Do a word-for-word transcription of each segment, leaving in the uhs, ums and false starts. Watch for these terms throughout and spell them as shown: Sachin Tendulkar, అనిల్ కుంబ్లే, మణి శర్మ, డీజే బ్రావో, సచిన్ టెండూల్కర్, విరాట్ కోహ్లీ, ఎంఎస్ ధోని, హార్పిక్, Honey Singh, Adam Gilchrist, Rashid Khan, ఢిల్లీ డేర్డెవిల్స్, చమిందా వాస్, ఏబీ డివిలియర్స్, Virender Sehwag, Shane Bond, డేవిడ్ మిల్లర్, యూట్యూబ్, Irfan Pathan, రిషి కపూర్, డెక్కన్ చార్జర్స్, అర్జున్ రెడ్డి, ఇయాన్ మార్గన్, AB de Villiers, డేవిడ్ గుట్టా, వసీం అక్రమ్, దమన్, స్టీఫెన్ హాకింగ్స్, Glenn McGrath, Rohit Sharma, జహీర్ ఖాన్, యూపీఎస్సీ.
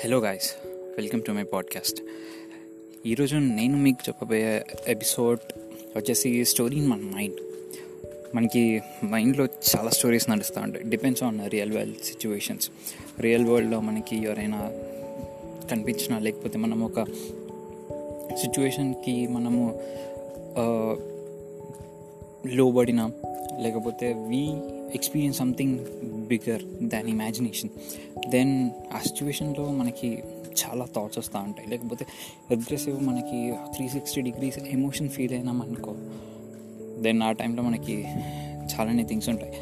Hello guys, welcome to my podcast. ఈరోజు నేను మీకు చెప్పబోయే ఎపిసోడ్ వచ్చేసి స్టోరీ ఇన్ మన మైండ్. మనకి మైండ్లో చాలా స్టోరీస్ నడుస్తూ ఉంటాయి. Depends on real world situations. Real వరల్డ్లో మనకి ఎవరైనా కనిపించినా, లేకపోతే మనం ఒక సిచ్యువేషన్కి మనము లోబడినా, లేకపోతే we experience something bigger than imagination, then ఆ సిచ్యువేషన్లో మనకి చాలా థాట్స్ వస్తూ ఉంటాయి. లేకపోతే అగ్రెసివ్ మనకి three sixty degrees emotion feel అయినాం అనుకో, దెన్ ఆ టైంలో మనకి చాలానే థింగ్స్ ఉంటాయి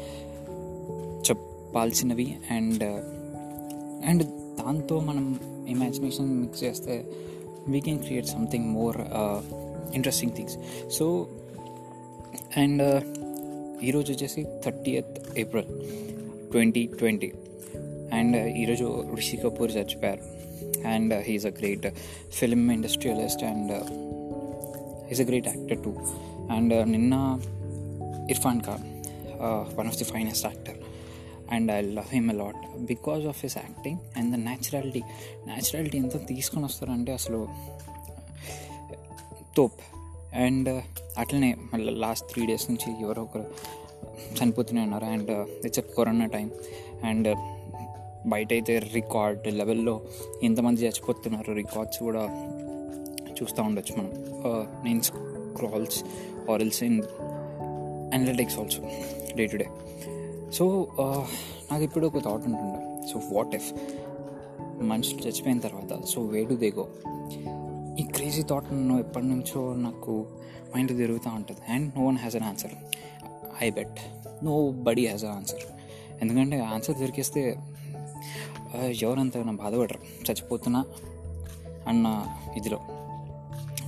చెప్పాల్సినవి. అండ్ అండ్ దాంతో మనం ఇమాజినేషన్ మిక్స్ చేస్తే we can create something more interesting things. So and ఈరోజు వచ్చేసి thirtieth April twenty twenty, and ఈరోజు రిషి కపూర్ చచ్చిపోయారు. And he is a great film industrialist and he's a great actor too. And నిన్న Irfan Khan, one of the finest actor, and I love him a lot because of his acting and the naturality. Naturality ఎంత తీసుకొని వస్తారంటే అసలు తోప్. And అట్లనే మళ్ళీ last three days నుంచి ఎవరో ఒకరు చనిపోతూనే ఉన్నారు. And it's corona time, and బయట అయితే రికార్డ్ లెవెల్లో ఎంతమంది చచ్చిపోతున్నారు, రికార్డ్స్ కూడా చూస్తూ ఉండొచ్చు మనం. నేను స్క్రాల్స్ ఆర్ఎల్స్ in analytics also day to day. So నాకు ఇప్పుడు ఒక థాట్ ఉంటుండే, సో వాట్ ఇఫ్ మనుషులు చచ్చిపోయిన తర్వాత so where do they go. ఈ క్రేజీ థాట్ నువ్వు ఎప్పటి నుంచో నాకు మైండ్ తిరుగుతూ ఉంటుంది. And no one has an answer. I bet nobody has an answer. ఎందుకంటే ఆన్సర్ దొరికేస్తే ఎవరంతా నా బాధపడరు చచ్చిపోతున్నా అన్న ఇదిలో.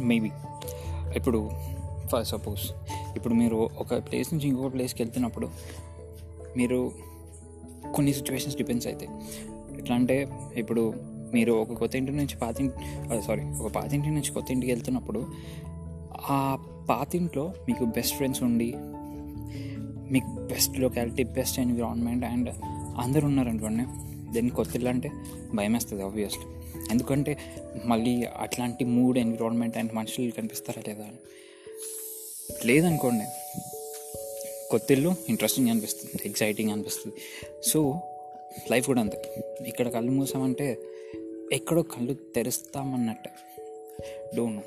మేబీ ఇప్పుడు ఫర్ సపోజ్ ఇప్పుడు మీరు ఒక ప్లేస్ నుంచి ఇంకొక ప్లేస్కి వెళ్తున్నప్పుడు మీరు కొన్ని సిచ్యువేషన్స్ డిపెండ్స్ అవుతాయి. ఎట్లా అంటే ఇప్పుడు మీరు ఒక కొత్త ఇంటి నుంచి పాతింటి సారీ ఒక పాతింటి నుంచి కొత్త ఇంటికి వెళ్తున్నప్పుడు ఆ పాతింట్లో మీకు బెస్ట్ ఫ్రెండ్స్ ఉండి, మీకు best locality, best environment and అందరు ఉన్నారనుకోండి, దెన్ కొత్త ఇల్లు అంటే భయం వేస్తుంది ఆబ్వియస్లీ. ఎందుకంటే మళ్ళీ అట్లాంటి మూడ్, ఎన్విరాన్మెంట్ అండ్ మనుషులు కనిపిస్తారా లేదా అని. లేదనుకోండి కొత్త ఇల్లు ఇంట్రెస్టింగ్ అనిపిస్తుంది, ఎగ్జైటింగ్ అనిపిస్తుంది. సో లైఫ్ కూడా అంతే. ఇక్కడ కళ్ళు మూసామంటే ఎక్కడో కళ్ళు తెరుస్తామన్నట్టే. Don't know,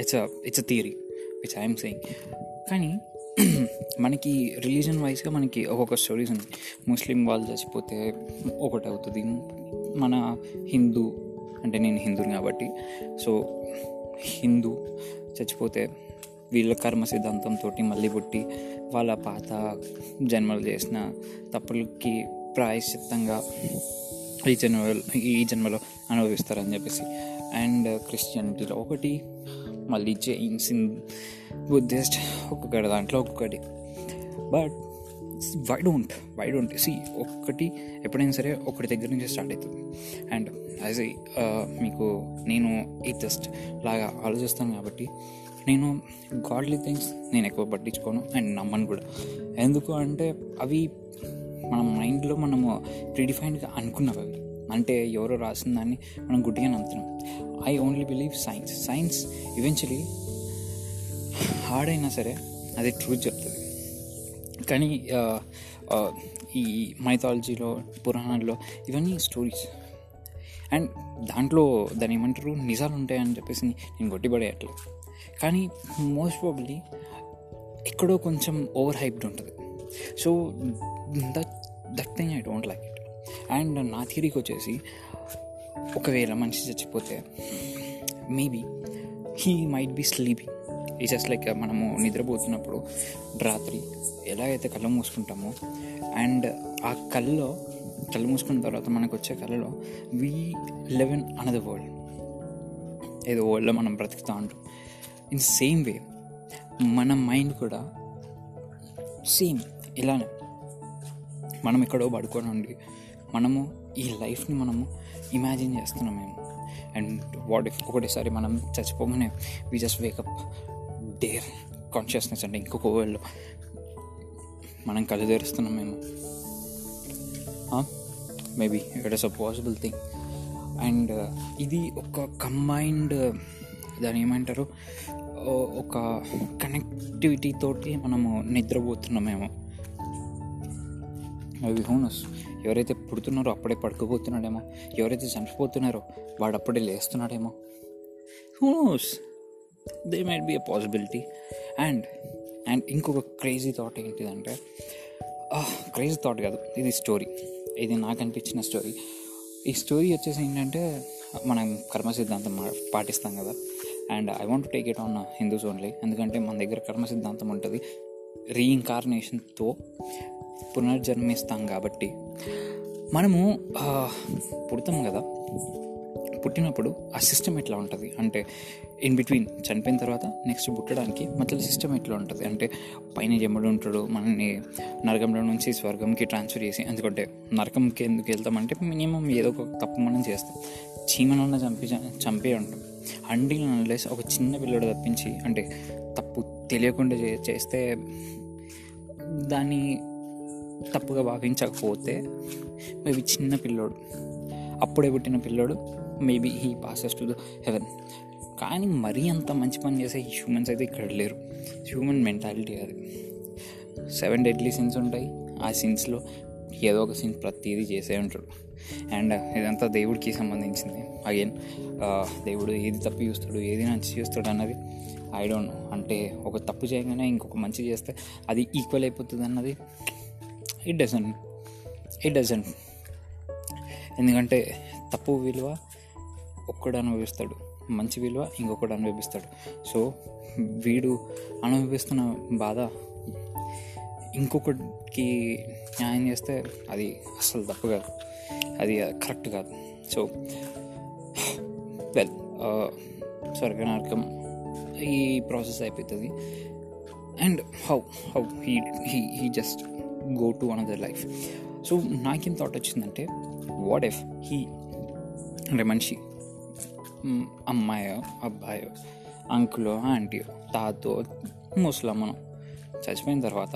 it's it's a theory which I'm saying. కానీ మనకి రిలీజన్ వైజ్గా మనకి ఒక్కొక్క స్టోరీస్ ఉన్నాయి. ముస్లిం వాళ్ళు చచ్చిపోతే ఒకటి అవుతుంది, మన హిందూ అంటే నేను హిందూని కాబట్టి సో హిందూ చచ్చిపోతే వీళ్ళ కర్మ సిద్ధాంతంతో మళ్ళీ పుట్టి వాళ్ళ పాత జన్మలు చేసిన తప్పులకి ప్రాయశ్చిత్తంగా ఈ జన్మలో ఈ జన్మలో అనుభవిస్తారని చెప్పేసి. అండ్ క్రిస్టియానిటీలో ఒకటి, మళ్ళీ జైన్స్, బుద్ధిస్ట్, ఒక్కొక్కటి దాంట్లో ఒక్కొక్కటి. But why don't why don't see ఒక్కటి ఎప్పుడైనా సరే ఒకటి దగ్గర నుంచి స్టార్ట్ అవుతుంది. అండ్ యాజ్ ఏ మీకు నేను ఈథిస్ట్ లాగా ఆలోచిస్తాను కాబట్టి నేను గాడ్లీ థింగ్స్ నేను ఎక్కువ పట్టించుకోను అండ్ నమ్మను కూడా. ఎందుకు అంటే అవి మన మైండ్లో మనము ప్రీడిఫైన్డ్గా అనుకున్నవి, అవి అంటే ఎవరో రాసిన దాన్ని మనం గుడ్డిగా నమ్ముతున్నాం. I only believe science. Science eventually hard అయినా సరే అది ట్రూత్ చెప్తుంది. కానీ ఈ మైథాలజీలో, పురాణాల్లో ఇవన్నీ స్టోరీస్ అండ్ దాంట్లో దాని ఏమంటారు నిజాలు ఉంటాయని చెప్పేసి నేను గొట్టిపడేయట్లేదు. కానీ మోస్ట్ ప్రాబ్లీ ఎక్కడో కొంచెం ఓవర్ హైప్డ్ ఉంటుంది. So that that thing I don't like it. And నా థియరీకి వచ్చేసి ఒకవేళ మనిషి చచ్చిపోతే maybe he might be sleeping. ఈ జస్ట్ లైక్ మనము నిద్రపోతున్నప్పుడు రాత్రి ఎలాగైతే కళ్ళు మూసుకుంటామో అండ్ ఆ కళ్ళలో కళ్ళు మూసుకున్న తర్వాత మనకు వచ్చే కళ్ళలో we live in another world, ఏదో వరల్డ్లో మనం బ్రతుకుతూ ఉంటాం. ఇన్ సేమ్ వే మన మైండ్ కూడా సేమ్ ఇలానే మనం ఎక్కడో పడుకొని ఉండి మనము ఈ లైఫ్ని మనము ఇమాజిన్ చేస్తున్నాం మేము. అండ్ వాట్ ఇఫ్ ఒకటేసారి మనం చచ్చిపోగానే we just wake up there consciousness అంటే ఇంకొక వరల్డ్లో మనం కళ్ళు తెరుస్తున్నాం మేము. Maybe it is a possible thing. And ఇది ఒక కంబైన్డ్ దాని ఏమంటారు ఒక కనెక్టివిటీ తోటి మనము నిద్రపోతున్నామేమో. అవి హోనస్ ఎవరైతే పుడుతున్నారో అప్పుడే పడుకోబోతున్నాడేమో, ఎవరైతే చనిపోతున్నారో వాడు అప్పుడే లేస్తున్నాడేమో. Who knows they might be a possibility. And and ఇంకొక క్రేజీ థాట్ ఏంటిదంటే, క్రేజీ థాట్ కాదు ఇది స్టోరీ, ఇది నాకు అనిపించిన స్టోరీ. ఈ స్టోరీ వచ్చేసి ఏంటంటే మనం కర్మ సిద్ధాంతం పాటిస్తాం కదా, and I want to take it on Hindus only, ఎందుకంటే మన దగ్గర కర్మ సిద్ధాంతం ఉంటుంది, రీఇన్కార్నేషన్తో పునర్జన్మిస్తాం కాబట్టి. మనము పుడతాం కదా, పుట్టినప్పుడు ఆ సిస్టమ్ ఎట్లా ఉంటుంది అంటే, ఇన్ బిట్వీన్ చనిపోయిన తర్వాత నెక్స్ట్ పుట్టడానికి మధ్యలో సిస్టమ్ ఎట్లా ఉంటుంది అంటే, పైన జమ్మడు ఉంటాడు మనల్ని నరకంలో నుంచి స్వర్గంకి ట్రాన్స్ఫర్ చేసి, ఎందుకంటే నరకంకి ఎందుకు వెళ్తామంటే మినిమం ఏదో ఒక తప్పు మనం చేస్తాం, చీమనన్న చంపి చంపే ఉంటాం. అండి అనలేసి ఒక చిన్న పిల్లడు తప్పించి అంటే తప్పు తెలియకుండా చేస్తే దాన్ని తప్పుగా భావించకపోతే మేబీ చిన్న పిల్లోడు, అప్పుడే పుట్టిన పిల్లోడు maybe he passes to the heaven. కానీ మరీ అంత మంచి పని చేసే హ్యూమన్స్ అయితే ఇక్కడ లేరు. హ్యూమన్ మెంటాలిటీ అది. సెవెన్ డెడ్లీ సిన్స్ ఉంటాయి, ఆ సిన్స్లో ఏదో ఒక సిన్ ప్రతిదీ చేసే ఉంటాడు. అండ్ ఇదంతా దేవుడికి సంబంధించింది. అగైన్ దేవుడు ఏది తప్పు చూస్తాడు, ఏది మంచి చూస్తాడు అన్నది ఐ డోంట్ నో. అంటే ఒక తప్పు చేయగానే ఇంకొక మంచి చేస్తే అది ఈక్వల్ అయిపోతుంది అన్నది ఇట్ డజంట్ ఇట్ డజంట్ ఎందుకంటే తప్పు విలువ ఒక్కడు అనుభవిస్తాడు, మంచి విలువ ఇంకొకడు అనుభవిస్తాడు. సో వీడు అనుభవిస్తున్న బాధ ఇంకొకటికి న్యాయం చేస్తే అది అసలు తప్పు కాదు, అది కరెక్ట్ కాదు. సో వెల్ స్వర్గనరకం ఈ ప్రాసెస్ అయిపోతుంది. And how how he he just go to another life. So naakin thought ochindante, what if he ante manchi ammayo abbayo uncle auntie tato muslamano చచ్చిపోయిన తర్వాత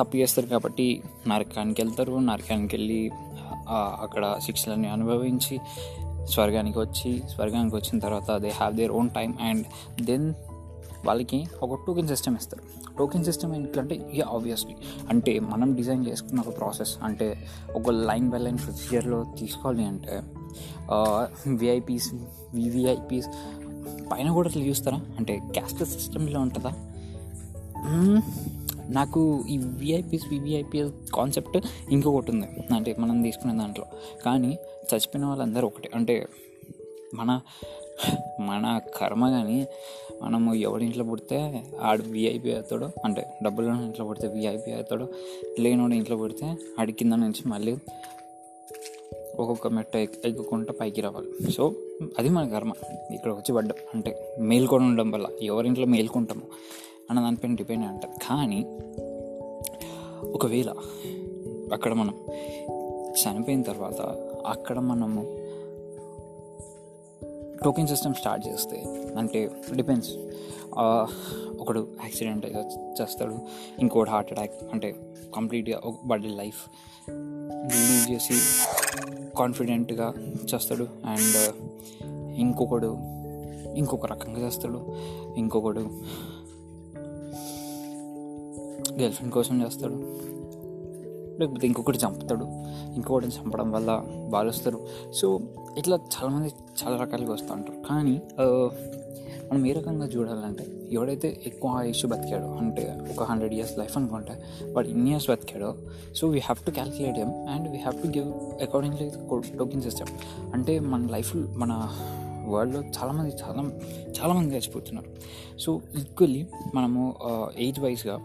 తప్పు చేస్తారు కాబట్టి నరకానికి వెళ్తారు, నరకానికి వెళ్ళి అక్కడ శిక్షలని అనుభవించి స్వర్గానికి వచ్చి, స్వర్గానికి వచ్చిన తర్వాత they have their own time and then వాళ్ళకి ఒక టోకెన్ సిస్టమ్ ఇస్తారు. టోకెన్ సిస్టమ్ ఏంటంటే యా ఆబ్వియస్లీ అంటే మనం డిజైన్ చేసుకున్న ఒక ప్రాసెస్, అంటే ఒక లైన్ బై లైన్ ప్రొసీజర్లో తీసుకోవాలి. అంటే విఐపీస్ వివిఐపీస్ పైన కూడా అట్లా చూస్తారా అంటే క్యాస్ట్ సిస్టమ్లో ఉంటుందా? నాకు ఈ విఐపీస్ వివిఐపీఎస్ కాన్సెప్ట్ ఇంకొకటి ఉంది అంటే మనం తీసుకునే దాంట్లో, కానీ చచ్చిపోయిన వాళ్ళందరూ ఒకటే. అంటే మన మన కర్మ కానీ మనము ఎవడింట్లో పుడితే ఆడు విఐపీ అవుతాడో, అంటే డబ్బులను ఇంట్లో పుడితే విఐపీ అవుతాడో, లేనోడు ఇంట్లో పుడితే ఆడి కింద నుంచి మళ్ళీ ఒక్కొక్క మెట్ట ఎగ్గుకుంటూ పైకి రావాలి. సో అది మన కర్మ. ఇక్కడ వచ్చి పడ్డం అంటే మేల్కొని ఉండడం వల్ల ఎవరింట్లో మేల్కుంటాము అన్న దానిపైన డిపెండ్ అంటారు. కానీ ఒకవేళ అక్కడ మనం చనిపోయిన తర్వాత అక్కడ మనము టోకెన్ సిస్టమ్ స్టార్ట్ చేస్తే అంటే డిపెండ్స్, ఒకడు యాక్సిడెంట్ అయితే చేస్తాడు, ఇంకోటి హార్ట్ అటాక్ అంటే కంప్లీట్గా ఒక బడ్ లైఫ్ లీడ్ చేసి కాన్ఫిడెంట్గా చేస్తాడు, అండ్ ఇంకొకడు ఇంకొక రకంగా చేస్తాడు, ఇంకొకడు గర్ల్ ఫ్రెండ్ కోసం చేస్తాడు, లేకపోతే ఇంకొకటి చంపుతాడు, ఇంకొకటి చంపడం వల్ల బాలుస్తారు. సో ఇట్లా చాలామంది చాలా రకాలుగా వస్తూ ఉంటారు. కానీ మనం ఏ రకంగా చూడాలంటే ఎవడైతే ఎక్కువ ఆయుష్ బతికాడో అంటే ఒక హండ్రెడ్ ఇయర్స్ లైఫ్ అనుకుంటే వాడు ఇన్ని ఇయర్స్ బతికాడో, so we have to calculate him and we have to give accordingly token system. అంటే మన లైఫ్ మన వరల్డ్లో చాలామంది చాలా చాలామంది చచ్చిపోతున్నారు. సో ఈక్వల్లీ మనము ఏజ్ వైజ్గా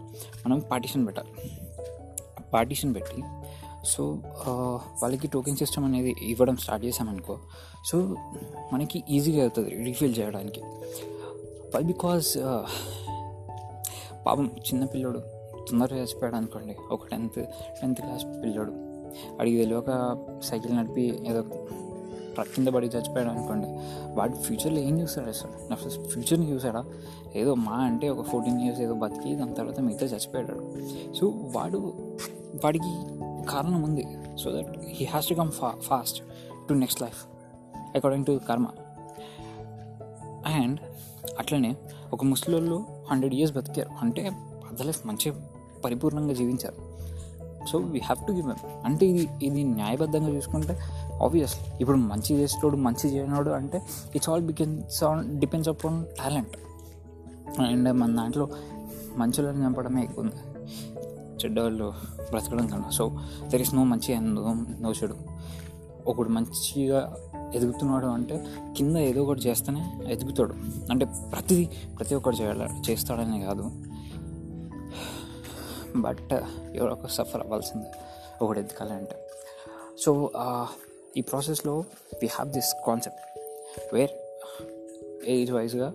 మనం పార్టిషన్ పెట్టాలి. పార్టిషన్ పెట్టి సో వాళ్ళకి టోకెన్ సిస్టమ్ అనేది ఇవ్వడం స్టార్ట్ చేసామనుకో, సో మనకి ఈజీగా అవుతుంది రీఫిల్ చేయడానికి. బట్ బికాజ్ పాపం చిన్నపిల్లడు తొందరగా చచ్చిపోయాడు అనుకోండి, ఒక టెన్త్ టెన్త్ క్లాస్ పిల్లడు అడిగి తెలియక సైకిల్ నడిపి ఏదో ట్రక్ కింద పడి చచ్చిపోయాడు అనుకోండి, వాడు ఫ్యూచర్లో ఏం చూస్తాడు అసలు? నా ఫ్యూచర్ని చూసాడా? ఏదో మా అంటే ఒక ఫోర్టీన్ ఇయర్స్ ఏదో బతికి దాని తర్వాత మిగతా చచ్చిపోయాడు. సో వాడు వాడికి కారణం ఉంది, so that he has to come fa fast to next life. According to karma. And అట్లనే ఒక ముస్లింలు హండ్రెడ్ ఇయర్స్ బతికారు అంటే అదర్లైస్ మంచి పరిపూర్ణంగా జీవించారు. So we have to give them. అంటే ఇది ఇది న్యాయబద్ధంగా చూసుకుంటే ఆబ్వియస్లీ ఇప్పుడు మంచి చేసేటోడు మంచి చేయనోడు అంటే it's all బికెన్స్ on depends upon talent. And మన దాంట్లో మంచులను చంపడమే ఎక్కువ ఉంది, చెడ్డవాళ్ళు బ్రతకడం కన్నా. సో దెర్ ఇస్ నో మంచి అండ్ నో చెడు. ఒకడు మంచిగా ఎదుగుతున్నాడు అంటే కింద ఏదో ఒకటి చేస్తేనే ఎదుగుతాడు. అంటే ప్రతిదీ ప్రతి ఒక్కటి చేయాల చేస్తాడనే కాదు, బట్ ఎవరో ఒక సఫర్ అవ్వాల్సిందే ఒకటి ఎదగాలి అంటే. సో ఈ ప్రాసెస్లో we have this concept where age వైజ్గా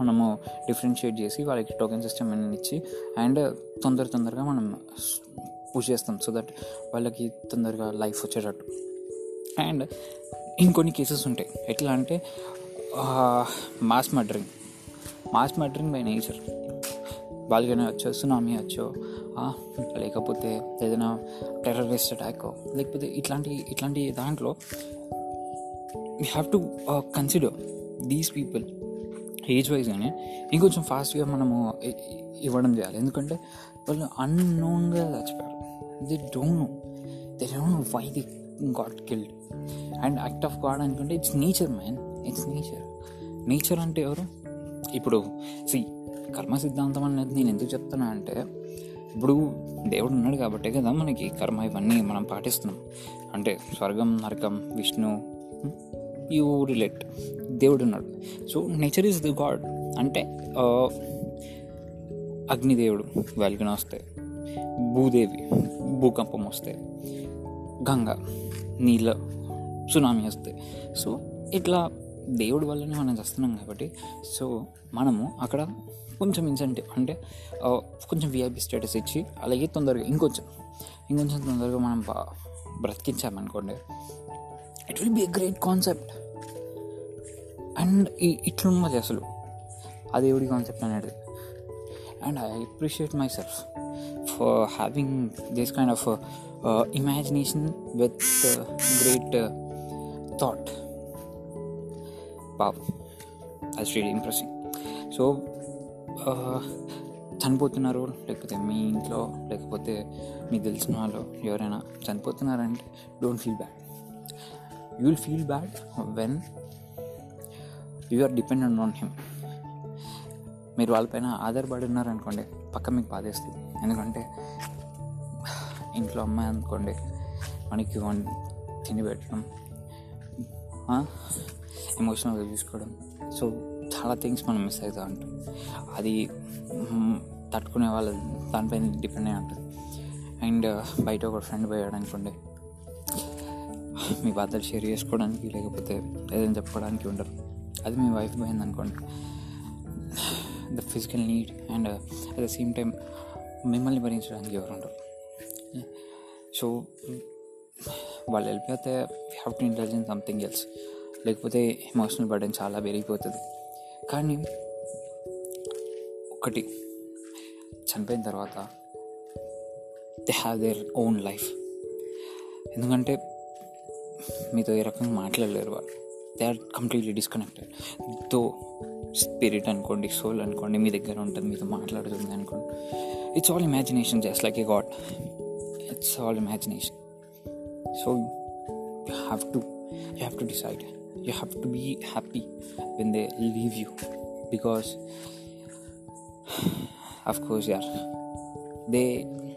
మనము డిఫరెన్షియేట్ చేసి వాళ్ళకి టోకెన్ సిస్టమ్ అనేది ఇచ్చి అండ్ తొందర తొందరగా మనం పుష్ చేస్తాం సో దట్ వాళ్ళకి తొందరగా లైఫ్ వచ్చేటట్టు. అండ్ ఇంకొన్ని కేసెస్ ఉంటాయి ఎట్లా అంటే mass murdering mass murdering by nature. వాళ్ళకైనా వచ్చో సునామీ వచ్చో లేకపోతే ఏదైనా టెర్రరిస్ట్ అటాక్ లేకపోతే ఇట్లాంటి ఇట్లాంటి దాంట్లో you have to consider these people age వైజ్గానే ఇంకొంచెం ఫాస్ట్గా మనము ఇవ్వడం చేయాలి. ఎందుకంటే వాళ్ళు అన్నోన్గా చచ్చిపోయారు, they don't know they don't know why they got killed. And act of God అనుకుంటే it's nature man, it's nature. Nature అంటే ఎవరు ఇప్పుడు సి కర్మ సిద్ధాంతం అనేది నేను ఎందుకు చెప్తున్నా అంటే ఇప్పుడు దేవుడు ఉన్నాడు కాబట్టే కదా మనకి కర్మ ఇవన్నీ మనం పాటిస్తున్నాం. అంటే స్వర్గం నరకం విష్ణు యూ రిలేట్ దేవుడు ఉన్నాడు. So nature is the God. అంటే అగ్నిదేవుడు వెలుగున వస్తాయి, భూదేవి భూకంపం వస్తాయి, గంగ నీళ్ళ సునామీ వస్తాయి. సో ఇట్లా దేవుడి వల్లనే మనం చేస్తున్నాం కాబట్టి సో మనము అక్కడ కొంచెం ఇన్సెంటివ్ అంటే కొంచెం విఐపి స్టేటస్ ఇచ్చి అలాగే తొందరగా ఇంకొంచెం ఇంకొంచెం తొందరగా మనం బ్రతికించామనుకోండి it will be a great concept. And ఈ ఇట్లున్నది అసలు ఆ దేవుడి కాన్సెప్ట్ అనేది. And I appreciate myself for having this kind of imagination with great thought. Pop that's really impressing. So చనిపోతున్నారు లేకపోతే మీ ఇంట్లో లేకపోతే మీకు తెలిసిన వాళ్ళు ఎవరైనా చనిపోతున్నారంటే don't feel bad. You will feel bad when you are dependent on him. మీరు వాళ్ళపైన ఆధారపడి ఉన్నారనుకోండి పక్క మీకు బాధేస్తుంది. ఎందుకంటే ఇంట్లో అమ్మాయి అనుకోండి మనకి తిండి పెట్టడం ఎమోషనల్గా చూసుకోవడం సో చాలా థింగ్స్ మనం మిస్ అవుతూ ఉంటాం. అది తట్టుకునే వాళ్ళ దానిపైన డిపెండ్ అయి ఉంటుంది. అండ్ బయట ఒక ఫ్రెండ్ పోయాడు అనుకోండి మీ బాధలు షేర్ చేసుకోవడానికి లేకపోతే ఏదైనా చెప్పుకోవడానికి ఉండరు. అది మీ వైఫ్ పోయింది అనుకోండి the physical need and at the same time మిమ్మల్ని భరించడానికి ఎవరు ఉండరు. సో వాళ్ళు వెళ్ళిపోతే you have to indulge in something else లేకపోతే ఎమోషనల్ బర్డెన్ చాలా పెరిగిపోతుంది. కానీ ఒకటి చనిపోయిన తర్వాత they have their own life. ఎందుకంటే మీతో ఏ రకంగా మాట్లాడలేరు వాళ్ళు, they are completely disconnected. Though spirit అనుకోండి సోల్ అనుకోండి మీ దగ్గర ఉంటుంది మీతో మాట్లాడుతుంది అనుకోండి it's all imagination just like a God it's all imagination. So you have to you have to decide you have to be happy when they leave you because of course yeah they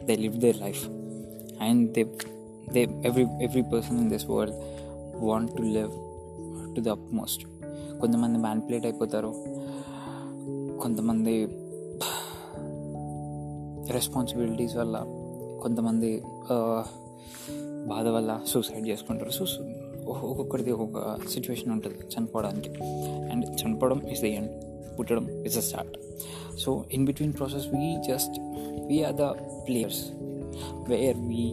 they live their life and they they every every person in this world want to live to the utmost. kontamandi manipulate ayipotaru, kontamandi responsibilities valla, kontamandi baadha valla suicide cheskuntaru. So ఒక్కొక్కరిది ఒక్కొక్క situation ఉంటుంది చనిపోవడానికి. And చనిపోవడం is the end, పుట్టడం is the start. So in between process we just we are the players where we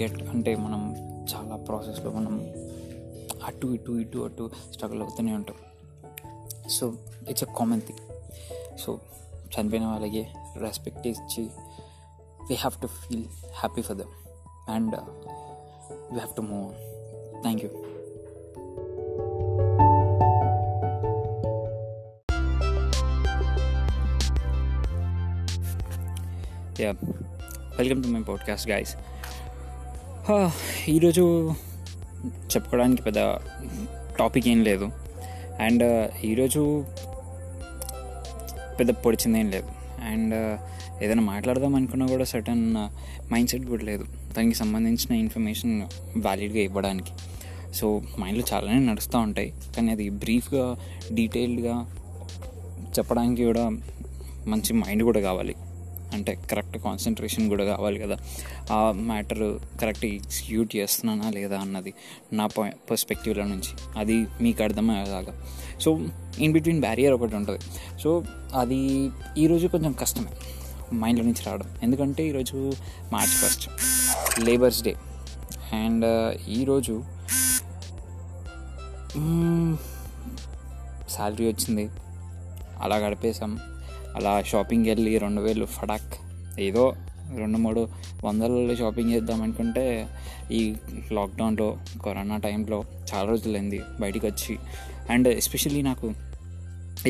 get. అంటే మనం చాలా ప్రాసెస్లో మనం అటు ఇటు ఇటు అటు స్ట్రగుల్ అవుతూనే ఉంటాం. So it's a common thing. So చనిపోయిన వాళ్ళకి రెస్పెక్ట్ ఇచ్చి we have to feel happy for them and we have to move on. Thank you. Yeah welcome to my podcast guys. ఈరోజు చెప్పుకోవడానికి పెద్ద టాపిక్ ఏం లేదు, అండ్ ఈరోజు పెద్ద పొడిచిందేం లేదు, అండ్ ఏదైనా మాట్లాడదాం అనుకున్నా కూడా సర్టన్ మైండ్ సెట్ కూడా లేదు దానికి సంబంధించిన ఇన్ఫర్మేషన్ వ్యాలిడ్గా ఇవ్వడానికి. సో మైండ్లో చాలానే నడుస్తూ ఉంటాయి, కానీ అది బ్రీఫ్గా డీటెయిల్డ్గా చెప్పడానికి కూడా మంచి మైండ్ కూడా కావాలి, అంటే కరెక్ట్ కాన్సన్ట్రేషన్ కూడా కావాలి కదా. ఆ మ్యాటర్ కరెక్ట్ ఎగ్జిక్యూట్ చేస్తున్నానా లేదా అన్నది నా పర్స్పెక్టివ్లో నుంచి అది మీకు అర్థమయ్యేలాగా. సో ఇన్ బిట్వీన్ బ్యారియర్ ఒకటి ఉంటుంది, సో అది ఈరోజు కొంచెం కష్టమే మైండ్లో నుంచి రావడం, ఎందుకంటే ఈరోజు March first labours day, and ఈరోజు శాలరీ వచ్చింది, అలా గడిపేసాం, అలా షాపింగ్కి వెళ్ళి రెండు వేలు ఫడాక్ ఏదో రెండు మూడు వందలలో షాపింగ్ చేద్దాం అనుకుంటే ఈ లాక్డౌన్లో కరోనా టైంలో చాలా రోజులైంది బయటికి వచ్చి. అండ్ ఎస్పెషల్లీ నాకు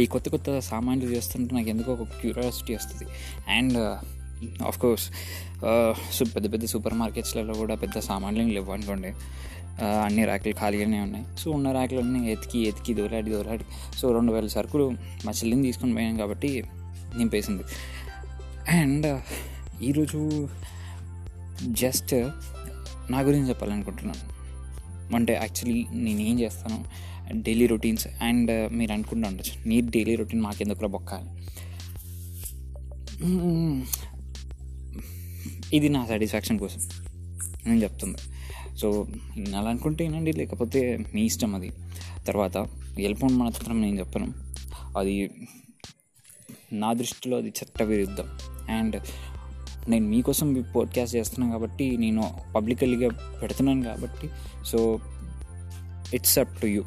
ఈ కొత్త కొత్త సామాన్లు చేస్తుంటే నాకు ఎందుకో ఒక క్యూరియాసిటీ వస్తుంది. అండ్ ఆఫ్కోర్స్ సో పెద్ద పెద్ద సూపర్ మార్కెట్స్లలో కూడా పెద్ద సామాన్లు లేవు అనుకోండి, అన్ని ర్యాకులు ఖాళీగానే ఉన్నాయి. సో ఉన్న ర్యాకులన్నీ ఎతికి ఎతికి దోలాడి దోలాడి సో రెండు వేల సరుకులు మా చెల్లిని తీసుకొని పోయాను కాబట్టి నింపేసింది. అండ్ ఈరోజు జస్ట్ నా గురించి చెప్పాలనుకుంటున్నాను, అంటే యాక్చువల్లీ నేను ఏం చేస్తాను, డైలీ రొటీన్స్. అండ్ మీరు అనుకుంటూ ఉండొచ్చు నీ డైలీ రొటీన్ మాకెందుకురా బొక్కాలి, ఇది నా సాటిస్ఫాక్షన్ కోసం నేను చెప్తుంది. సో అలా అనుకుంటే ఏనండి, లేకపోతే మీ ఇష్టం. అది తర్వాత వెళ్ళిపోండి మాత్రం నేను చెప్పను, అది నా దృష్టిలో అది చట్ట విరుద్ధం. అండ్ నేను మీకోసం పోడ్కాస్ట్ చేస్తున్నాను కాబట్టి, నేను పబ్లికల్గా పెడుతున్నాను కాబట్టి, so it's up to you.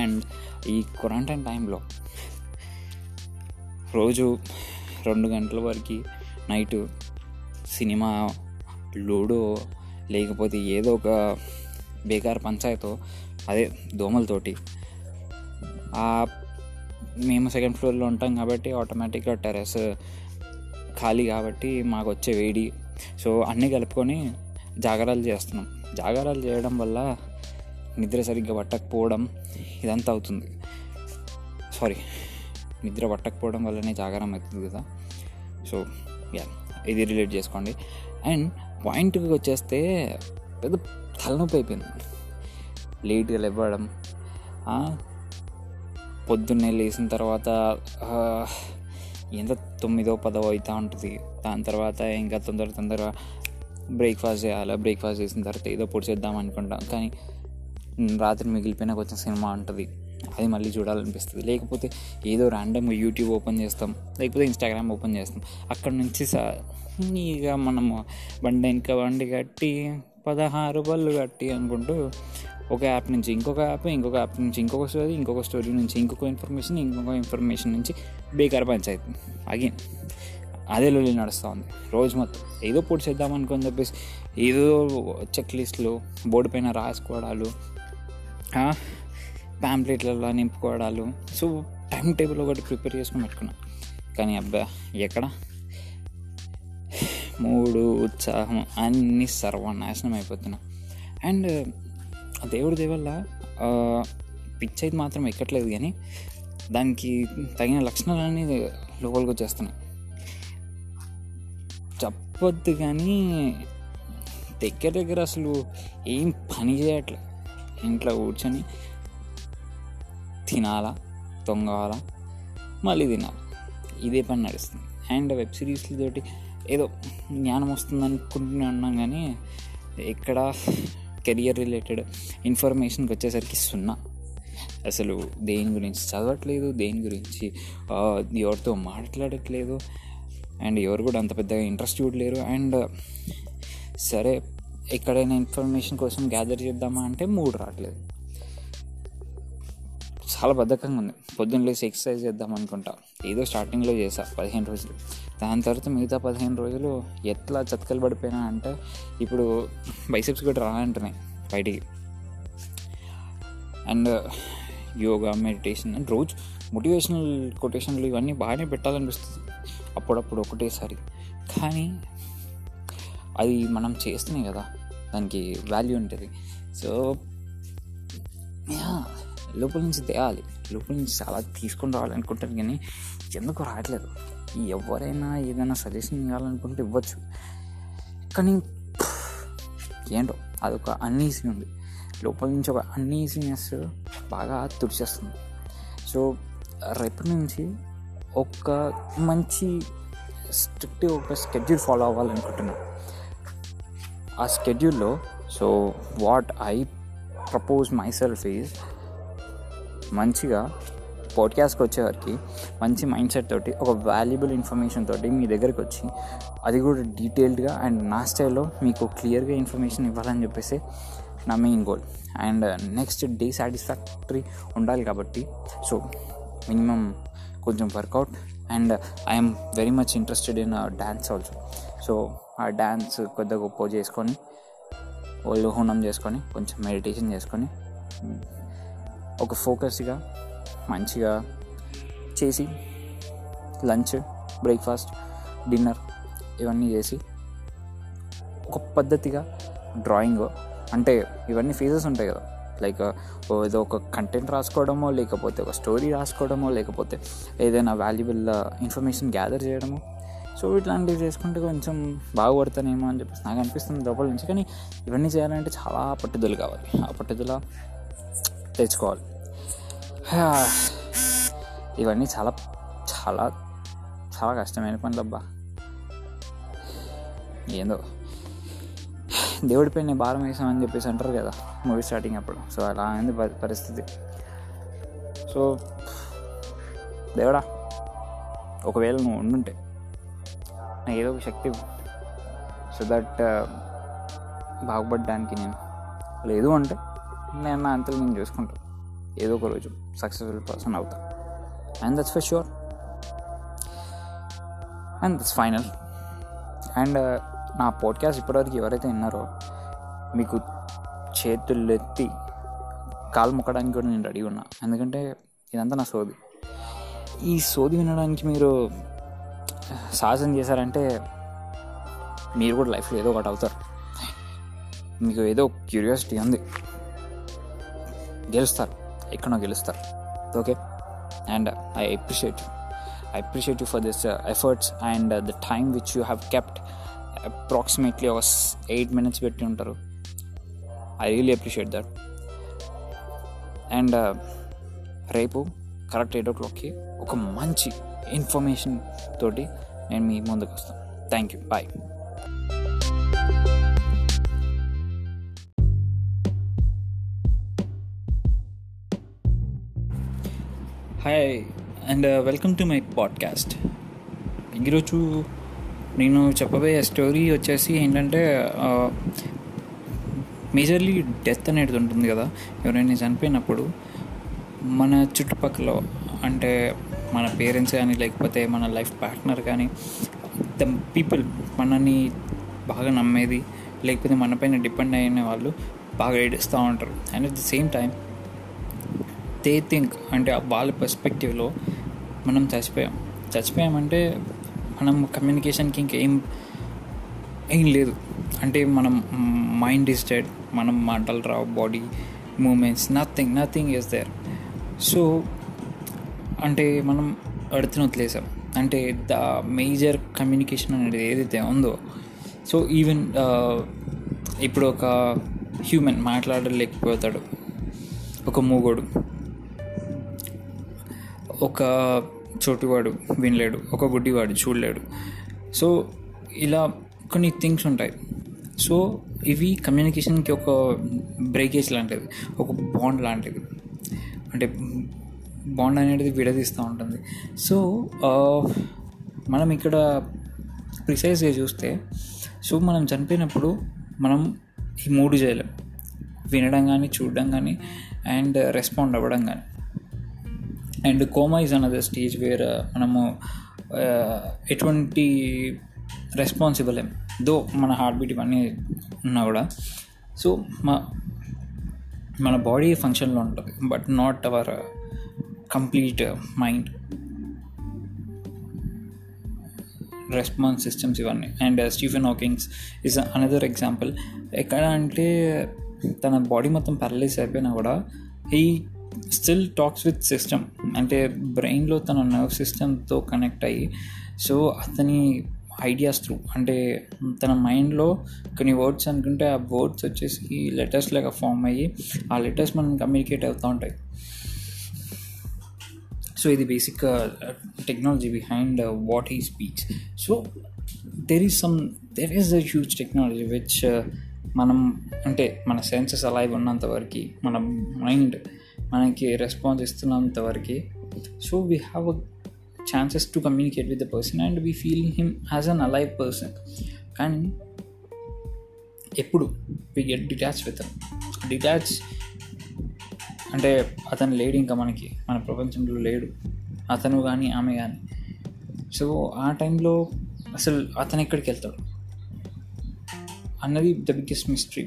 And ఈ క్వారంటైన్ టైంలో రోజు రెండు గంటల వరకు నైటు సినిమా, లూడో, లేకపోతే ఏదో ఒక బేకార్ పంచాయతో, అదే దోమలతోటి. మేము సెకండ్ ఫ్లోర్లో ఉంటాం కాబట్టి ఆటోమేటిక్గా టెర్రస్ ఖాళీ కాబట్టి మాకు వచ్చే వేడి, సో అన్నీ కలుపుకొని జాగారాలు చేస్తున్నాం. జాగారాలు చేయడం వల్ల నిద్ర సరిగ్గా పట్టకపోవడం ఇదంతా అవుతుంది, సారీ నిద్ర పట్టకపోవడం వల్లనే జాగారం అవుతుంది కదా. సో యా ఇది రిలేట్ చేసుకోండి. అండ్ పాయింట్కి వచ్చేస్తే పెద్ద తలనొప్పి అయిపోయింది, లేట్గా లేవడం, పొద్దున్నే లేచిన తర్వాత ఎంత తొమ్మిదో పదవో అవుతూ ఉంటుంది, దాని తర్వాత ఇంకా తొందర తొందరగా బ్రేక్ఫాస్ట్ చేయాలి, బ్రేక్ఫాస్ట్ చేసిన తర్వాత ఏదో పొడి చేద్దాం అనుకుంటాం, కానీ రాత్రి మిగిలిపోయిన కొంచెం సినిమా ఉంటుంది, అది మళ్ళీ చూడాలనిపిస్తుంది. లేకపోతే ఏదో ర్యాండమ్గా యూట్యూబ్ ఓపెన్ చేస్తాం, లేకపోతే ఇన్స్టాగ్రామ్ ఓపెన్ చేస్తాం, అక్కడ నుంచి సా ఇక మనము బండి ఇంకా బండి కట్టి పదహారు బళ్ళు కట్టి అనుకుంటూ ఒక యాప్ నుంచి ఇంకొక యాప్, ఇంకొక యాప్ నుంచి ఇంకొక స్టోరీ, ఇంకొక స్టోరీ నుంచి ఇంకొక ఇన్ఫర్మేషన్, ఇంకొక ఇన్ఫర్మేషన్ నుంచి బేకార్ పంచాయతీ అగైన్ అదే లొల్లి నడుస్తూ ఉంది రోజు మొత్తం. ఏదో పూర్తి చేద్దామనుకోని చెప్పేసి ఏదో చెక్ లిస్టులు బోర్డు పైన రాసుకోవడాలు, ప్యాంప్లెట్లలో నింపుకోవడాలు, సో టైం టేబుల్ ఒకటి ప్రిపేర్ చేసుకుని పెట్టుకున్నాను, కానీ అబ్బా ఎక్కడ మూడు ఉత్సాహం అన్నీ సర్వనాశనం అయిపోతున్నా. అండ్ దేవుడి దేవల్ల పిచ్ అయితే మాత్రం ఎక్కట్లేదు, కానీ దానికి తగిన లక్షణాలన్నీ లోపలికి వచ్చేస్తున్నాయి చెప్పొద్దు, కానీ దగ్గర దగ్గర అసలు ఏం పని చేయట్లేదు. ఇంట్లో కూర్చొని తినాలా, తొంగాలా, మళ్ళీ తినాలి, ఇదే పని నడుస్తుంది. అండ్ వెబ్ సిరీస్లతోటి ఏదో జ్ఞానం వస్తుంది అనుకుంటూనే ఉన్నాం, కానీ ఎక్కడ కెరియర్ రిలేటెడ్ ఇన్ఫర్మేషన్కి వచ్చేసరికి సున్నా. అసలు దేని గురించి చదవట్లేదు, దేని గురించి ఎవరితో మాట్లాడట్లేదు, అండ్ ఎవరు కూడా అంత పెద్దగా ఇంట్రెస్ట్ చూడలేరు. అండ్ సరే ఎక్కడైనా ఇన్ఫర్మేషన్ కోసం గ్యాదర్ చేద్దామా అంటే మూడు రావట్లేదు, చాలా బద్ధకంగా ఉంది. పొద్దున్న లేసి ఎక్సర్సైజ్ చేద్దాం అనుకుంటా, ఏదో స్టార్టింగ్లో చేసా పదిహేను రోజులు, దాని తర్వాత మిగతా పదిహేను రోజులు ఎట్లా చతకలు పడిపోయినా అంటే ఇప్పుడు బైసెప్స్ కూడా రానంటున్నాయి బయటికి. అండ్ యోగా, మెడిటేషన్, అండ్ రోజు మోటివేషనల్ కొటేషన్లు ఇవన్నీ బాగానే పెట్టాలనిపిస్తుంది అప్పుడప్పుడు ఒకటేసారి, కానీ అది మనం చేస్తున్నాం కదా, దానికి వాల్యూ ఉంటుంది. సో లోపల నుంచి తేవాలి, లోపల నుంచి చాలా తీసుకొని రావాలనుకుంటాను, కానీ ఎందుకు రావట్లేదు. ఎవరైనా ఏదైనా సజెషన్ ఇవ్వాలనుకుంటే ఇవ్వచ్చు, కానీ ఏంటో అదొక అన్ఈజీ ఉంది, లోపల నుంచి ఒక అన్ఈజీనెస్ బాగా తుడిచేస్తుంది. సో రేపటి నుంచి ఒక మంచి స్ట్రిక్ట్ ఒక స్కెడ్యూల్ ఫాలో అవ్వాలనుకుంటున్నాను. ఆ స్కెడ్యూల్లో so what I propose myself is, మంచిగా పాడ్కాస్ట్కి వచ్చేవారికి మంచి మైండ్ సెట్ తోటి ఒక వాల్యుబుల్ ఇన్ఫర్మేషన్ తోటి మీ దగ్గరికి వచ్చి అది కూడా డీటెయిల్డ్గా అండ్ నా స్టైల్లో మీకు క్లియర్గా ఇన్ఫర్మేషన్ ఇవ్వాలని చెప్పేసి నా main goal. And next day satisfactory ఉండాలి కాబట్టి సో మినిమం కొంచెం workout. And I'm very much interested in dance also. So ఆ డ్యాన్స్ కొద్దిగా గొప్ప చేసుకొని ఒళ్ళు హోనం చేసుకొని కొంచెం మెడిటేషన్ చేసుకొని ఒక ఫోకస్గా మంచిగా చేసి లంచ్ బ్రేక్ఫాస్ట్ డిన్నర్ ఇవన్నీ చేసి ఒక పద్ధతిగా డ్రాయింగ్ అంటే ఇవన్నీ ఫేజెస్ ఉంటాయి కదా, లైక్ ఏదో ఒక కంటెంట్ రాసుకోవడమో లేకపోతే ఒక స్టోరీ రాసుకోవడమో లేకపోతే ఏదైనా వాల్యుబుల్ ఇన్ఫర్మేషన్ గ్యాదర్ చేయడమో. సో ఇట్లాంటివి చేసుకుంటే కొంచెం బాగుపడతానేమో అని చెప్పేసి నాకు అనిపిస్తుంది లోపల నుంచి. కానీ ఇవన్నీ చేయాలంటే చాలా పట్టుదల కావాలి, ఆ పట్టుదల తెచ్చుకోవాలి. ఇవన్నీ చాలా చాలా చాలా కష్టమైన పనులు అబ్బా. ఏందో దేవుడిపై నేను భారం వేసామని చెప్పేసి అంటారు కదా మూవీ స్టార్టింగ్ అప్పుడు, సో అలా అనేది పరిస్థితి. సో దేవుడా ఒకవేళ నువ్వు ఉండుంటే నాకు ఏదో ఒక శక్తి సో దట్ బాగుపడడానికి, నేను లేదు అంటే నేను నా అంతలో నేను చూసుకుంటాను, ఏదో ఒక రోజు సక్సెస్ఫుల్ పర్సన్ అవుతాను. And that's for sure and that's final. And నా పాడ్కాస్ట్ ఇప్పటివరకు ఎవరైతే విన్నారో మీకు చేతులు ఎత్తి కాలు మొక్కడానికి కూడా నేను రెడీగా ఉన్నా, ఎందుకంటే ఇదంతా నా సోది. ఈ సోది వినడానికి మీరు సాహసం చేశారంటే మీరు కూడా లైఫ్లో ఏదో ఒకటి అవుతారు, మీకు ఏదో క్యూరియాసిటీ ఉంది, గెలుస్తారు, ఎక్కడో గెలుస్తారు. Okay and I appreciate you I appreciate you for this efforts and the time which you have kept. Approximately ఒక ఎయిట్ మినిట్స్ పెట్టి ఉంటారు, I really appreciate that. And రేపు కరెక్ట్ ఎయిట్ ఓ క్లాక్కి ఒక మంచి ఇన్ఫర్మేషన్ తోటి నేను మీ ముందుకు వస్తాను. Thank you, bye. Hi and welcome to my podcast. ఈరోజు నేను చెప్పబోయే స్టోరీ వచ్చేసి ఏంటంటే మేజర్లీ డెత్ అనేది ఉంటుంది కదా, ఎవరైనా చనిపోయినప్పుడు మన చుట్టుపక్కల అంటే మన పేరెంట్స్ కానీ లేకపోతే మన లైఫ్ పార్ట్నర్ కానీ ద పీపుల్ మనని బాగా నమ్మేది లేకపోతే మనపైన డిపెండ్ అయిన వాళ్ళు బాగా ఏడుస్తూ ఉంటారు. And at the same time they think అంటే వాళ్ళ పర్స్పెక్టివ్లో మనం చచ్చిపోయాం చచ్చిపోయామంటే మనం కమ్యూనికేషన్కి ఇంకేం ఏం లేదు, అంటే మనం మైండ్ ఈజ్ డెడ్, మనం మాటలు రావు, body moments nothing nothing is there. So అంటే మనం ఎర్త్ని వదిలేసాం, అంటే ద మేజర్ కమ్యూనికేషన్ అనేది ఏదైతే ఉందో. సో ఈవెన్ ఇప్పుడు ఒక హ్యూమన్ మాట్లాడలేకపోతాడు, ఒక మూగోడు, ఒక చోటువాడు వినలేడు, ఒక గుడ్డివాడు చూడలేడు. సో ఇలా కొన్ని థింగ్స్ ఉంటాయి. సో ఇవి కమ్యూనికేషన్కి ఒక బ్రేకేజ్ లాంటిది, ఒక బాండ్ లాంటిది, అంటే బాండ్ అనేది విడదీస్తూ ఉంటుంది. సో మనం ఇక్కడ ప్రిసైజ్గా చూస్తే సో మనం చనిపోయినప్పుడు మనం ఈ మూడు చేయలేం, వినడం కానీ చూడడం కానీ అండ్ రెస్పాండ్ అవ్వడం కానీ. And coma is another stage where మనము ఎటువంటి రెస్పాన్సిబుల్ ఏం, దో మన హార్ట్ బీట్ ఇవన్నీ ఉన్నా కూడా సో మా మన బాడీ ఫంక్షన్లో ఉంటుంది, but not our complete mind. Response systems ఇవన్నీ. And స్టీఫెన్ హాకింగ్స్ is another example. ఎక్కడ అంటే తన బాడీ మొత్తం పారలైజ్ అయిపోయినా కూడా ఈ స్టిల్ టాక్స్ విత్ సిస్టమ్, అంటే బ్రెయిన్లో తన నర్వ్ సిస్టమ్తో కనెక్ట్ అయ్యి సో అతని ఐడియాస్ త్రూ అంటే తన మైండ్లో కొన్ని వర్డ్స్ అనుకుంటే ఆ వర్డ్స్ వచ్చేసి లెటర్స్ లాగా ఫామ్ అయ్యి ఆ లెటర్స్ మనం కమ్యూనికేట్ అవుతూ ఉంటాయి. సో ఇది basic technology behind what he speaks. So there is some there is a huge technology which మనం అంటే మన సెన్సెస్ అలైవ్ ఉన్నంతవరకు మన మైండ్ మనకి రెస్పాన్స్ ఇస్తున్నంతవరకు so we have a chances to communicate with the person and we feel him as an alive person. కానీ ఎప్పుడు we get detach with detach అంటే అతను లేడు, ఇంకా మనకి మన ప్రపంచంలో లేడు అతను కానీ ఆమె కానీ. సో ఆ టైంలో అసలు అతను ఎక్కడికి వెళ్తాడు అన్నది the biggest mystery.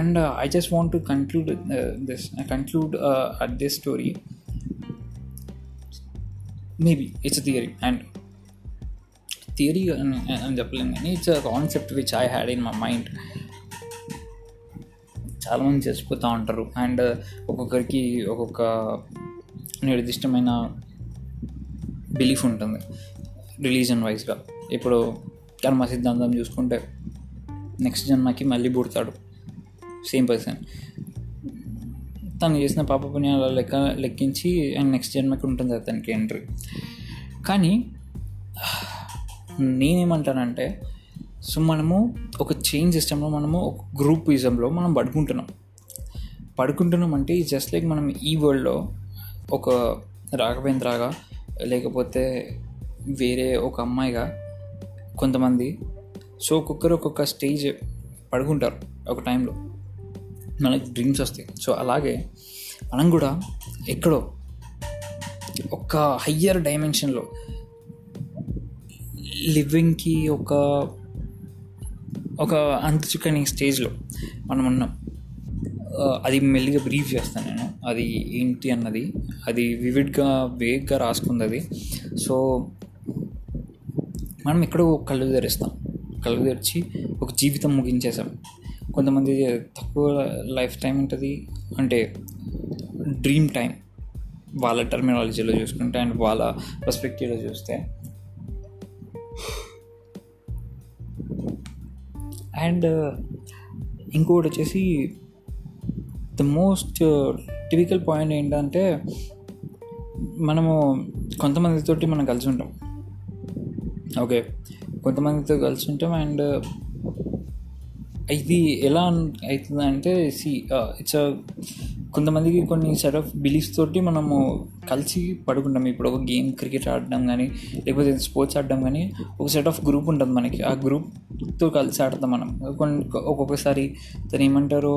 And I just want to conclude this conclude at this story. Maybe it's theory and theory అని అని చెప్పలేము కానీ it's a concept which I had in my mind. చాలామంది చచ్చిపోతూ ఉంటారు అండ్ ఒక్కొక్కరికి ఒక్కొక్క నిర్దిష్టమైన బిలీఫ్ ఉంటుంది రిలీజన్ వైజ్గా. ఇప్పుడు కర్మ సిద్ధాంతం చూసుకుంటే నెక్స్ట్ జన్మకి మళ్ళీ పుడతాడు సేమ్ పర్సన్, తను చేసిన పాప పుణ్యాల లెక్క లెక్కించి అండ్ నెక్స్ట్ జన్మకి ఉంటుంది అతనికి ఎంట్రీ. కానీ నేనేమంటానంటే సో మనము ఒక చైన్ సిస్టంలో మనము ఒక గ్రూపిజంలో మనం పడుకుంటున్నాం పడుకుంటున్నాం అంటే జస్ట్ లైక్ మనం ఈ వరల్డ్లో ఒక రాఘవేంద్రగా లేకపోతే వేరే ఒక అమ్మాయిగా కొంతమంది సో ఒక్కొక్కరు ఒక్కొక్క స్టేజ్ పడుకుంటారు ఒక టైంలో మనకి డ్రీమ్స్ వస్తాయి. సో అలాగే మనం కూడా ఎక్కడో ఒక హయ్యర్ డైమెన్షన్లో లివింగ్కి ఒక ఒక అంతుచిక్కని స్టేజ్లో మనం ఉన్నాం. అది మెల్లిగా బ్రీఫ్ చేస్తాను నేను అది ఏంటి అన్నది, అది వివిడ్గా వేగ్గా రాసుకుంది. సో మనం ఎక్కడో కళ్ళు తెరిస్తాం, కళ్ళు తెరిచి ఒక జీవితం ముగించేసాం. కొంతమంది తక్కువ లైఫ్ టైం ఉంటుంది అంటే డ్రీమ్ టైం వాళ్ళ టర్మినాలజీలో చూసుకుంటే అండ్ వాళ్ళ పర్స్పెక్టివ్లో చూస్తే. అండ్ ఇంకొకటి వచ్చేసి ద మోస్ట్ టిపికల్ పాయింట్ ఏంటంటే మనము కొంతమందితోటి మనం కలిసి ఉంటాం, ఓకే కొంతమందితో కలిసి ఉంటాం అండ్ ఇది ఎలా అవుతుందంటే సి ఇట్స్ కొంతమందికి కొన్ని సెట్ ఆఫ్ బిలీఫ్స్ తోటి మనము కలిసి పడుకుంటాం. ఇప్పుడు ఒక గేమ్ క్రికెట్ ఆడడం కానీ లేకపోతే స్పోర్ట్స్ ఆడడం కానీ ఒక సెట్ ఆఫ్ గ్రూప్ ఉంటుంది మనకి, ఆ గ్రూప్తో కలిసి ఆడతాం మనం. కొన్ని ఒక్కొక్కసారి తను ఏమంటారు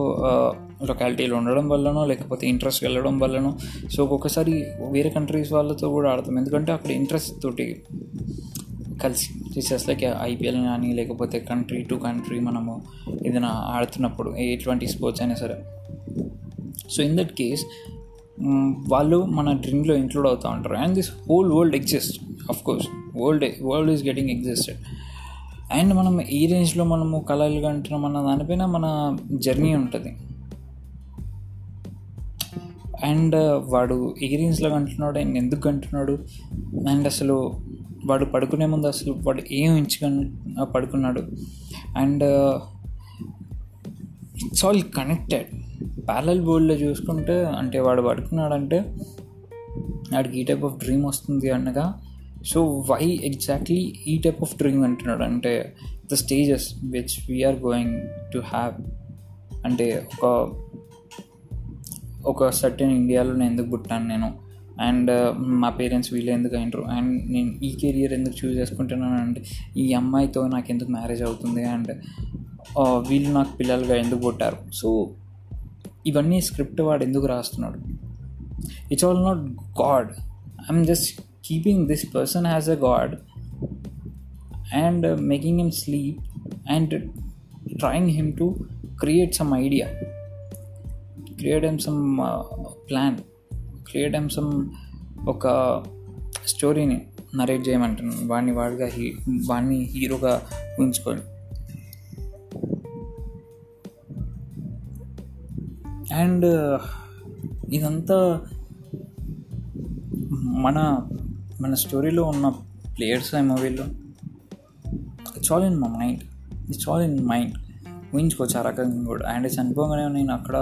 లొకాలిటీలో ఉండడం వల్లనో లేకపోతే ఇంట్రెస్ట్ వెళ్ళడం వల్లనో సో ఒక్కొక్కసారి వేరే కంట్రీస్ వాళ్ళతో కూడా ఆడతాం ఎందుకంటే అక్కడ ఇంట్రెస్ట్ తోటి కలిసి చేసేస్ లైక్ ఐపీఎల్ కానీ లేకపోతే కంట్రీ టు కంట్రీ మనము ఏదైనా ఆడుతున్నప్పుడు ఎటువంటి స్పోర్ట్స్ అయినా సరే. సో ఇన్ దట్ కేస్ వాళ్ళు మన డ్రీమ్లో ఇంక్లూడ్ అవుతూ ఉంటారు and this whole world exist of course world world is getting existed. And మనం ఈ రేంజ్లో మనము కళలు కంటున్నాం అన్న దానిపైన మన జర్నీ ఉంటుంది. అండ్ వాడు ఏ రేంజ్లో కంటున్నాడు అండ్ ఎందుకు కంటున్నాడు అండ్ అసలు వాడు పడుకునే ముందు అసలు వాడు ఏం ఎంచుకొని పడుకున్నాడు and it's all connected. Parallel వరల్డ్లో చూసుకుంటే అంటే వాడు పడుకున్నాడంటే వాడికి ఈ టైప్ ఆఫ్ డ్రీమ్ వస్తుంది అనగా సో వై ఎగ్జాక్ట్లీ ఈ టైప్ ఆఫ్ డ్రీమ్ అంటున్నాడు అంటే the stages which we are going to have అంటే ఒక ఒక సర్టెన్ ఇండియాలో నేను ఎందుకు పుట్టాను నేను అండ్ మా పేరెంట్స్ వీళ్ళు ఎందుకు అయినరు అండ్ నేను ఈ కెరియర్ ఎందుకు చూస్ చేసుకుంటున్నాను అండ్ ఈ అమ్మాయితో నాకు ఎందుకు మ్యారేజ్ అవుతుంది అండ్ వీళ్ళు నాకు పిల్లలుగా ఎందుకు పుట్టారు. సో ఇవన్నీ స్క్రిప్ట్ వాడు ఎందుకు రాస్తున్నాడు. It's all not god, I'm just keeping this person as a god and making him sleep and trying him to create some idea, create him some plan, create him some ఒక స్టోరీని narrate చేయమంటున్నాను. వాడిని వాడిగా he వాడిని హీరోగా ఊహించుకోండి. And ఇదంతా మన మన స్టోరీలో ఉన్న ప్లేయర్స్ ఆ మూవీలో it's all in my mind it's all in mind ఊహించుకోవచ్చు ఆ రకంగా కూడా. అండ్ చనిపోగానే నేను అక్కడ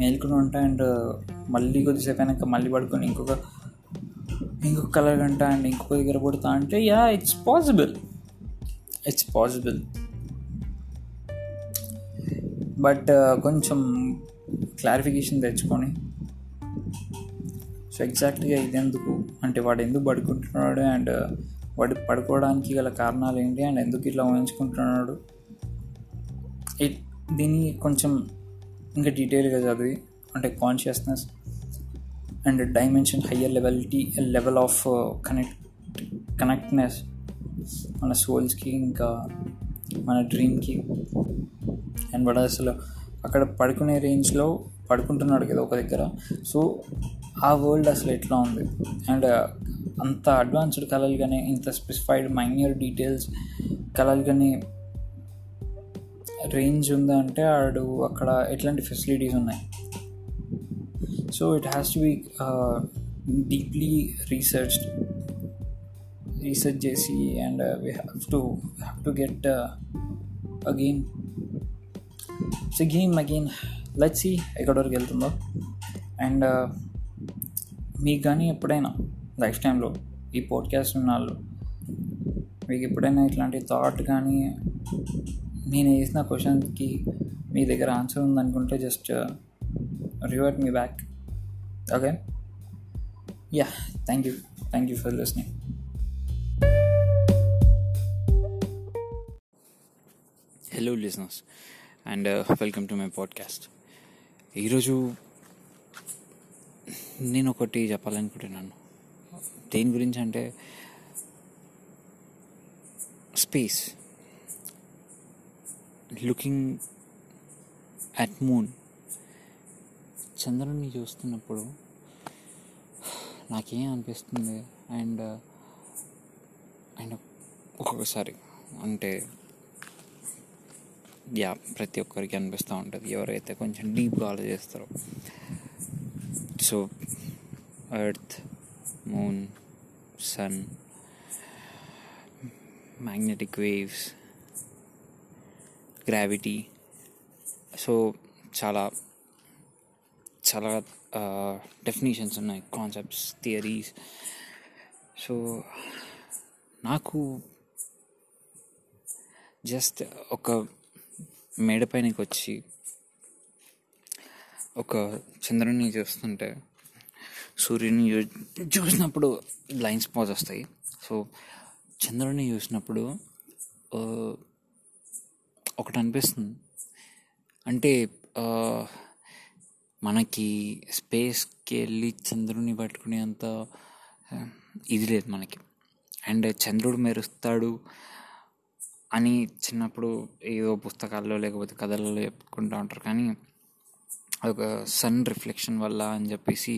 మేల్కొని ఉంటా, అండ్ మళ్ళీ కొద్దిసేపు అయినాక మళ్ళీ పడుకొని ఇంకొక ఇంకొక కలర్ గంట అండ్ ఇంకొక దగ్గర పడుతా అంటే yeah it's possible it's possible but కొంచెం క్లారిఫికేషన్ తెచ్చుకొని సో ఎగ్జాక్ట్గా ఇదెందుకు అంటే వాడు ఎందుకు పడుకుంటున్నాడు అండ్ వాడు పడుకోవడానికి గల కారణాలు ఏంటి అండ్ ఎందుకు ఇట్లా ఊహించుకుంటున్నాడు ఇట్ దీన్ని కొంచెం ఇంకా డీటెయిల్గా చదివి అంటే consciousness and dimension higher లెవెలిటీ level of connect కనెక్ట్నెస్ మన సోల్స్కి ఇంకా మన డ్రీమ్కి అండ్ వాడు అసలు అక్కడ పడుకునే రేంజ్లో పడుకుంటున్నాడు కదా ఒక దగ్గర. సో ఆ వరల్డ్ అసలు ఎట్లా ఉంది అండ్ అంత అడ్వాన్స్డ్ కళలుగానే ఇంత స్పెసిఫైడ్ మైన్యూర్ డీటెయిల్స్ కళలుగానే రేంజ్ ఉందా అంటే ఆడు అక్కడ ఎట్లాంటి ఫెసిలిటీస్ ఉన్నాయి. So it has to be deeply research research చేసి and we have to have to get again so game again let's see ఎక్కడి వరకు వెళ్తుందో. అండ్ మీకు కానీ ఎప్పుడైనా లైఫ్ టైంలో ఈ పాడ్కాస్ట్ ఉన్నాళ్ళు మీకు ఎప్పుడైనా ఇట్లాంటి థాట్ కానీ నేను వేసిన క్వశ్చన్కి మీ దగ్గర ఆన్సర్ ఉందనుకుంటే just revert me back. Okay yeah thank you thank you for listening. Hello listeners and welcome to my podcast. ఈరోజు నేను ఒకటి చెప్పాలనుకుంటున్నాను. దేని గురించి అంటే స్పేస్, లుకింగ్ అట్ మూన్, చంద్రుని చూస్తున్నప్పుడు నాకేం అనిపిస్తుంది అండ్ అండ్ ఒక్కొక్కసారి అంటే యా ప్రతి ఒక్కరికి అనిపిస్తూ ఉంటుంది ఎవరైతే కొంచెం డీప్గా ఆలోచిస్తారో. So earth, moon, sun, magnetic waves, gravity, so చాలా చాలా డెఫినేషన్స్ ఉన్నాయి, కాన్సెప్ట్స్, థియరీస్. సో నాకు జస్ట్ ఒక మేడపైనకి వచ్చి ఒక చంద్రుని చూస్తుంటే సూర్యుని చూ చూసినప్పుడు బ్లైండ్ స్పాట్స్ వస్తాయి. సో చంద్రుని చూసినప్పుడు ఒకటి అనిపిస్తుంది, అంటే మనకి స్పేస్కి వెళ్ళి చంద్రుని పట్టుకునేంత ఇది లేదు మనకి. అండ్ చంద్రుడు మెరుస్తాడు అని చిన్నప్పుడు ఏదో పుస్తకాల్లో లేకపోతే కథలలో చెప్పుకుంటూ ఉంటారు, కానీ ఒక సన్ రిఫ్లెక్షన్ వల్ల అని చెప్పేసి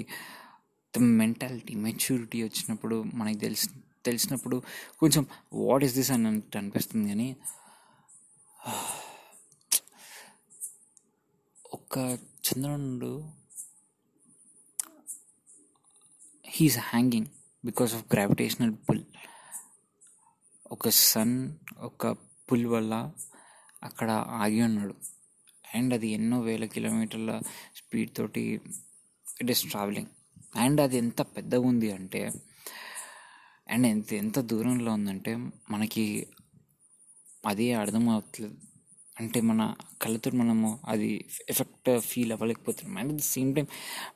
మెంటాలిటీ మెచ్యూరిటీ వచ్చినప్పుడు మనకి తెలిసి తెలిసినప్పుడు కొంచెం వాట్ ఈస్ దిస్ అని అనిపిస్తుంది. కానీ ఒక చంద్రుడు he's hanging because of gravitational pull. ఒక సన్ ఒక పుల్ వల్ల అక్కడ ఆగి ఉన్నాడు అండ్ అది ఎన్నో వేల కిలోమీటర్ల స్పీడ్ తోటి ఇట్ ఈస్ ట్రావెలింగ్. అండ్ అది ఎంత పెద్దగా ఉంది అంటే అండ్ ఎంత ఎంత దూరంలో ఉందంటే మనకి అదే అర్థం అవుతలేదు, అంటే మన కళ్ళతో మనము అది ఎఫెక్ట్ ఫీల్ అవ్వలేకపోతున్నాం. And at the same time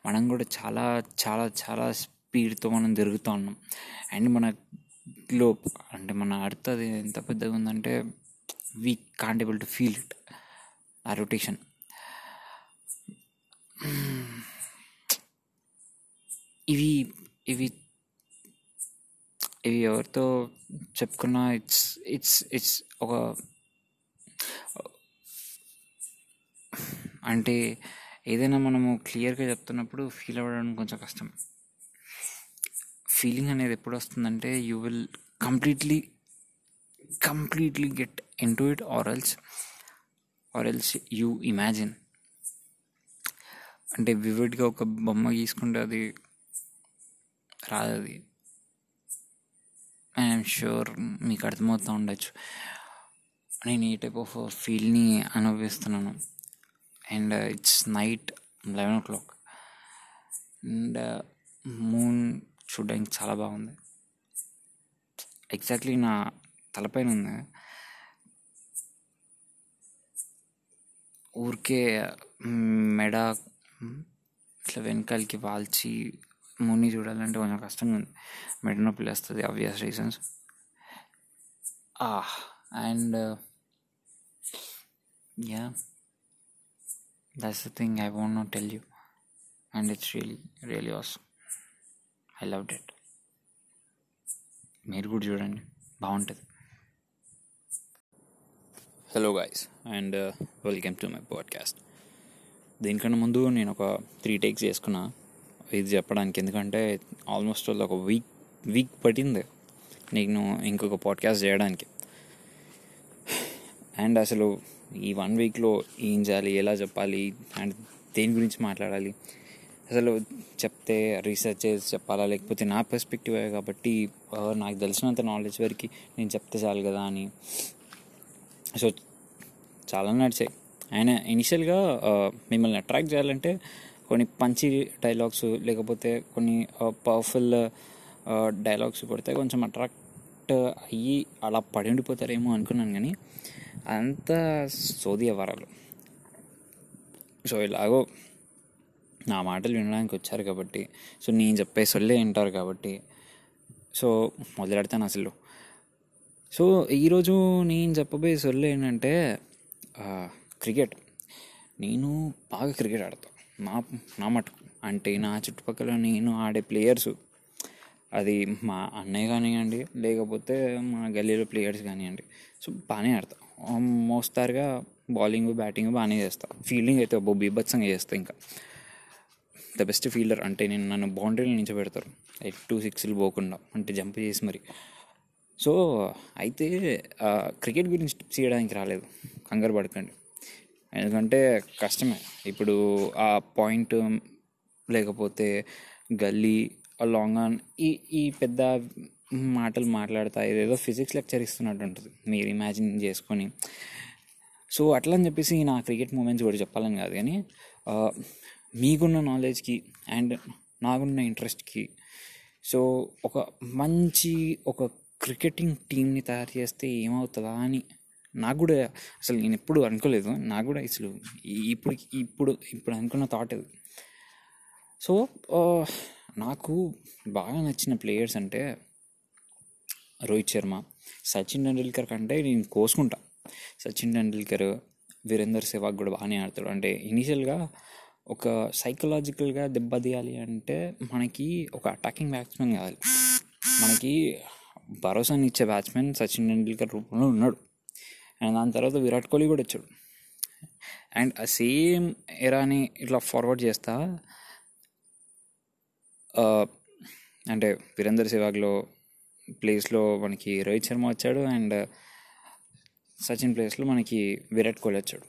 మనం కూడా చాలా చాలా చాలా స్పీడ్తో మనం తిరుగుతూ ఉన్నాం. అండ్ మన గ్లోబ్ అంటే మన అర్త్ అది ఎంత పెద్దగా ఉందంటే we can't able to feel it, ఆ రొటేషన్. ఇవి ఇవి ఇవి ఎవరితో చెప్పుకున్నా ఇట్స్ ఇట్స్ ఇట్స్ ఒక అంటే ఏదైనా మనము క్లియర్గా చెప్తున్నప్పుడు ఫీల్ అవ్వడానికి కొంచెం కష్టం, ఫీలింగ్ అనేది ఎప్పుడు వస్తుందంటే you will completely completely get in to it or else or else you imagine. అంటే వివిడ్గా ఒక బొమ్మ గీసుకుంటే అది రాదు. అది ఐఎమ్ షూర్ మీకు అర్థమవుతూ ఉండొచ్చు నేను ఈ టైప్ ఆఫ్ ఫీల్ని అనుభవిస్తున్నాను. And it's night eleven o'clock and moon చూడడానికి చాలా బాగుంది. ఎగ్జాక్ట్లీ నా తలపైన ఉంది. ఊరికే మెడ ఇట్లా వెనకాలకి వాల్చి మూన్ని చూడాలంటే కొంచెం కష్టంగా ఉంది. మెడ నొప్పి లేస్తుంది, obvious reasons. And yeah that's the thing I want not tell you and it's really really awesome. I loved it. మీరు కూడా చూడండి, బాగుంటుంది. Hello guys and welcome to my podcast. దీనికన్నా ముందు నేను ఒక త్రీ టేక్స్ చేసుకున్నా ఇది చెప్పడానికి, ఎందుకంటే ఆల్మోస్ట్ ఒక వీక్ వీక్ పట్టింది నేను ఇంకొక పాడ్కాస్ట్ చేయడానికి. అండ్ అసలు ఈ వన్ వీక్లో ఏం చేయాలి, ఎలా చెప్పాలి అండ్ దేని గురించి మాట్లాడాలి, అసలు చెప్తే రీసెర్చ్ చేసి చెప్పాలా లేకపోతే నా పర్స్పెక్టివ్ కాబట్టి నాకు తెలిసినంత నాలెడ్జ్ వరకు నేను చెప్తే చాలు కదా అని. సో చాలా నడిచాయి. ఆయన ఇనిషియల్గా మిమ్మల్ని అట్రాక్ట్ చేయాలంటే కొన్ని పంచి డైలాగ్స్ లేకపోతే కొన్ని పవర్ఫుల్ డైలాగ్స్ కొడితే కొంచెం అట్రాక్ట్ అయ్యి అలా పడి ఉండిపోతారేమో అనుకున్నాను, కానీ అంతా సోది వ్యవహారాలు. సో ఇలాగో నా మాటలు వినడానికి వచ్చారు కాబట్టి, సో నేను చెప్పే సొల్లే వింటారు కాబట్టి, సో మొదలెడతాను అసలు. సో ఈరోజు నేను చెప్పబోయే సొల్లు ఏంటంటే క్రికెట్. నేను బాగా క్రికెట్ ఆడతాను నా నా మటుకు. అంటే నా చుట్టుపక్కల నేను ఆడే ప్లేయర్స్, అది మా అన్నయ్య కానివ్వండి లేకపోతే మా గల్లీలో ప్లేయర్స్ కానివ్వండి, సో బాగానే ఆడతాను. మోస్తారుగా బౌలింగ్ బ్యాటింగ్ బాగానే చేస్తాను. ఫీల్డింగ్ అయితే బొ బీభత్సంగా చేస్తాను. ఇంకా ద బెస్ట్ ఫీల్డర్ అంటే నేను నన్ను బౌండరీలు నిలిచిపెడతారు ఎయిట్ టూ సిక్స్లు పోకుండా, అంటే జంప్ చేసి మరి. సో అయితే క్రికెట్ గురించి టిప్స్ చేయడానికి రాలేదు, కంగారు పడకండి, ఎందుకంటే కష్టమే. ఇప్పుడు ఆ పాయింట్ లేకపోతే గల్లీ లాంగ్ ఆన్ ఈ ఈ పెద్ద మాటలు మాట్లాడతా ఏదేదో ఫిజిక్స్ లెక్చర్ ఇస్తున్నట్టు ఉంటుంది మీరు ఇమాజిన్ చేసుకొని. సో అట్లా అని చెప్పేసి నా క్రికెట్ మూమెంట్స్ కూడా చెప్పాలని కాదు, కానీ మీకున్న నాలెడ్జ్కి అండ్ నాకున్న ఇంట్రెస్ట్కి సో ఒక మంచి ఒక క్రికెటింగ్ టీమ్ని తయారు చేస్తే ఏమవుతుందా అని నాకు కూడా అసలు నేను ఎప్పుడు అనుకోలేదు. నాకు కూడా అసలు ఇప్పుడు ఇప్పుడు ఇప్పుడు అనుకున్న థాట్ అది. సో నాకు బాగా నచ్చిన ప్లేయర్స్ అంటే రోహిత్ శర్మ, సచిన్ టెండూల్కర్ కంటే నేను కోసుకుంటా. సచిన్ టెండూల్కర్, వీరేందర్ సెహ్వాగ్ కూడా బాగానే ఆడతాడు. అంటే ఇనీషియల్గా ఒక సైకలాజికల్గా దెబ్బతీయాలి అంటే మనకి ఒక అటాకింగ్ బ్యాట్స్మెన్ కావాలి, మనకి భరోసాని ఇచ్చే బ్యాట్స్మెన్ సచిన్ టెండూల్కర్ రూపంలో ఉన్నాడు. అండ్ దాని తర్వాత విరాట్ కోహ్లీ కూడా వచ్చాడు. అండ్ ఆ సేమ్ ఎరాని ఇట్లా ఫార్వర్డ్ చేస్తా, అంటే వీరేందర్ సెహ్వాగ్లో ప్లేస్లో మనకి రోహిత్ శర్మ వచ్చాడు అండ్ సచిన్ ప్లేస్లో మనకి విరాట్ కోహ్లీ వచ్చాడు.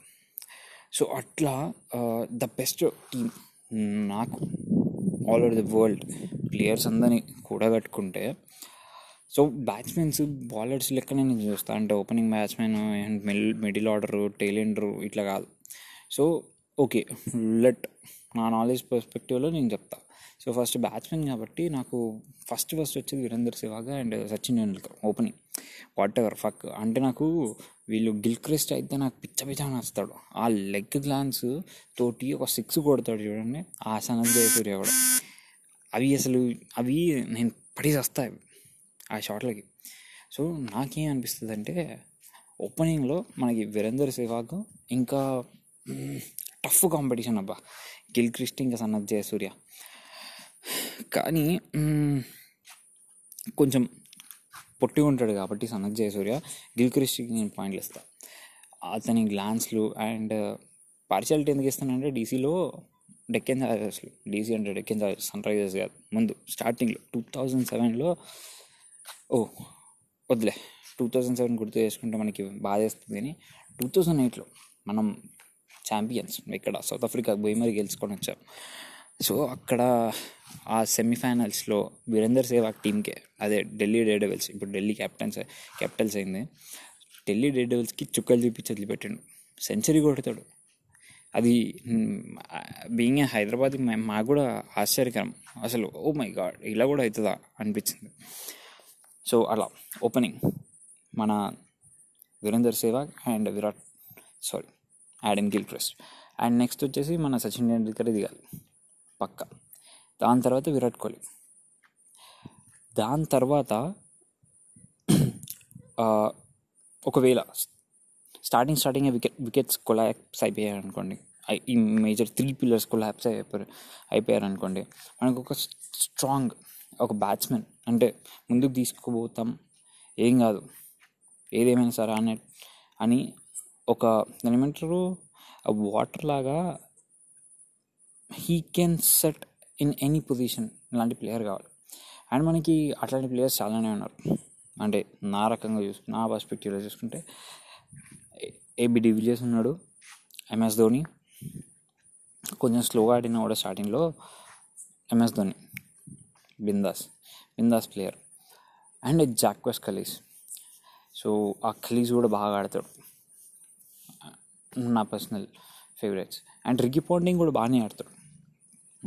సో అట్లా ద బెస్ట్ టీమ్ నాకు all over the world players అందరినీ కూడగట్టుకుంటే, సో బ్యాట్స్మెన్స్ బౌలర్స్ లెక్కనే నేను చూస్తాను. అంటే opening batsmen and mill middle order tail ender ఇట్లా కాదు. సో ఓకే లెట్ నా నాలెడ్జ్ పర్స్పెక్టివ్లో నేను చెప్తా. సో ఫస్ట్ బ్యాట్స్మెన్ కాబట్టి నాకు ఫస్ట్ ఫస్ట్ వచ్చేది Virender Sehwag and సచిన్ టెండూల్కర్ opening. Whatever fuck అంటే నాకు వీళ్ళు గిల్క్రిస్ట్ అయితే నాకు పిచ్చ పిచ్చ నచ్చుతాడు. ఆ లెగ్ గ్లాన్స్ తోటి ఒక సిక్స్ కొడతాడు చూడండి, ఆ సనత్ జయసూర్య కూడా. అవి అసలు అవి నేను పడేసి వస్తాయి ఆ షాట్లకి. సో నాకేం అనిపిస్తుంది అంటే ఓపెనింగ్లో మనకి వీరేందర్ సెహ్వాగ్ ఇంకా టఫ్ కాంపిటీషన్ అబ్బా గిల్క్రిస్ట్ ఇంకా సనత్ జయసూర్య. కానీ కొంచెం పొట్టిగా ఉంటాడు కాబట్టి సనత్ జయసూర్య, గిల్క్రిస్ట్కి నేను పాయింట్లు ఇస్తాను. అతని గ్లాన్స్లు అండ్ పార్షియాలిటీ ఎందుకు ఇస్తానంటే డీసీలో డెక్కన్ చార్జర్స్లు, డీసీ అంటే డెక్కన్ చార్జర్స్, సన్ రైజర్స్ కాదు. ముందు స్టార్టింగ్లో టూ థౌజండ్ సెవెన్లో ఓ వద్దులే టూ థౌజండ్ సెవెన్ గుర్తు చేసుకుంటే మనకి బాధ వేస్తుంది. కానీ టూ థౌజండ్ ఎయిట్లో మనం ఛాంపియన్స్ ఇక్కడ సౌత్ ఆఫ్రికా పోయి మరి గెలుచుకొని వచ్చాం. సో అక్కడ ఆ సెమీఫైనల్స్లో వీరేందర్ సెహ్వాగ్ టీంకే, అదే ఢిల్లీ డేర్డెవిల్స్, ఇప్పుడు ఢిల్లీ క్యాప్టెన్స్ క్యాపిటల్స్ అయింది, ఢిల్లీ డేర్డెవిల్స్కి చుక్కలు చూపించి వదిలిపెట్టాడు, సెంచరీ కొడతాడు. అది బీయింగ్ ఏ హైదరాబాద్ మాకు కూడా ఆశ్చర్యకరం, అసలు ఓ మై గాడ్ ఇలా కూడా అవుతుందా అనిపించింది. సో అలా ఓపెనింగ్ మన Virender Sehwag and Virat sorry Adam Gilchrist, and next వచ్చేసి మన సచిన్ టెండూల్కర్ దిగాలి పక్క, దాని తర్వాత విరాట్ కోహ్లీ, దాని తర్వాత ఒకవేళ starting starting wicket wickets collapse అయిపోయాయి అనుకోండి, ఈ మేజర్ త్రీ పిల్లర్స్ కొలాప్స్ అయిపోయారు అయిపోయారు అనుకోండి, మనకు ఒక స్ట్రాంగ్ ఒక బ్యాట్స్మెన్ అంటే ముందుకు తీసుకుపోతాం, ఏం కాదు ఏదేమైనా సరే అనే అని ఒక దాని ఏమంటారు వాటర్ లాగా he can set in any position ఇలాంటి ప్లేయర్ కావాలి. అండ్ మనకి అట్లాంటి ప్లేయర్స్ చాలానే ఉన్నారు. అంటే నా రకంగా చూసుకు నా పర్స్పెక్టివ్లో చూసుకుంటే ఏబీ డి విలియర్స్ ఉన్నాడు, ఎంఎస్ ధోని, కొంచెం స్లోగా ఆడినా కూడా స్టార్టింగ్లో ఎంఎస్ ధోని బిందాస్ బిందాస్ player, and Jack Kallis. So ఆ కలీస్ కూడా బాగా ఆడతాడు, నా personal favourites. And Ricky Ponting కూడా బాగానే ఆడతాడు,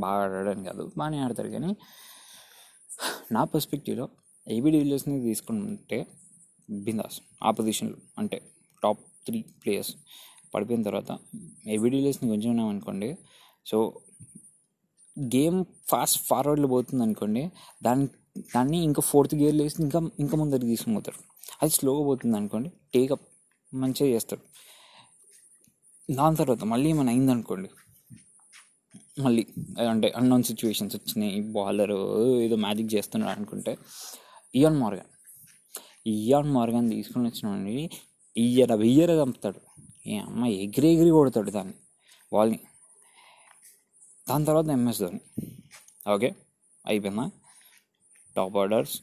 బాగా ఆడడం కాదు బాగానే ఆడతాడు, కానీ నా పర్స్పెక్టివ్లో ఏబీ డి విలియర్స్ని తీసుకుంటే బిందాస్ ఆ పొజిషన్లో అంటే టాప్ త్రీ ప్లేయర్స్ పడిపోయిన తర్వాత ఏబీ డి విలియర్స్ని కొంచెం ఉన్నాం అనుకోండి, సో గేమ్ ఫాస్ట్ ఫార్వర్డ్లో పోతుంది అనుకోండి, దాని దాన్ని ఇంకా ఫోర్త్ గేర్లో వేసి ఇంకా ఇంకా ముందరికి తీసుకుని పోతారు. అది స్లోగా పోతుంది అనుకోండి, టేకప్ మంచిగా చేస్తారు. దాని తర్వాత మళ్ళీ ఏమైనా అయిందనుకోండి, మళ్ళీ అంటే అన్నోన్ సిచ్యువేషన్స్ వచ్చినాయి, బౌలరు ఏదో మ్యాజిక్ చేస్తున్నాడు అనుకుంటే ఇయాన్ మార్గన్ ఇయాన్ మార్గన్ తీసుకుని వచ్చినవి ఇయ్యర వెయ్యర చంపుతాడు, ఏ అమ్మాయి ఎగిరి ఎగిరి కొడతాడు దాన్ని బాల్ని. దాని తర్వాత ఎంఎస్ ధోని, ఓకే అయిపోయిందా, టాప్ ఆర్డర్స్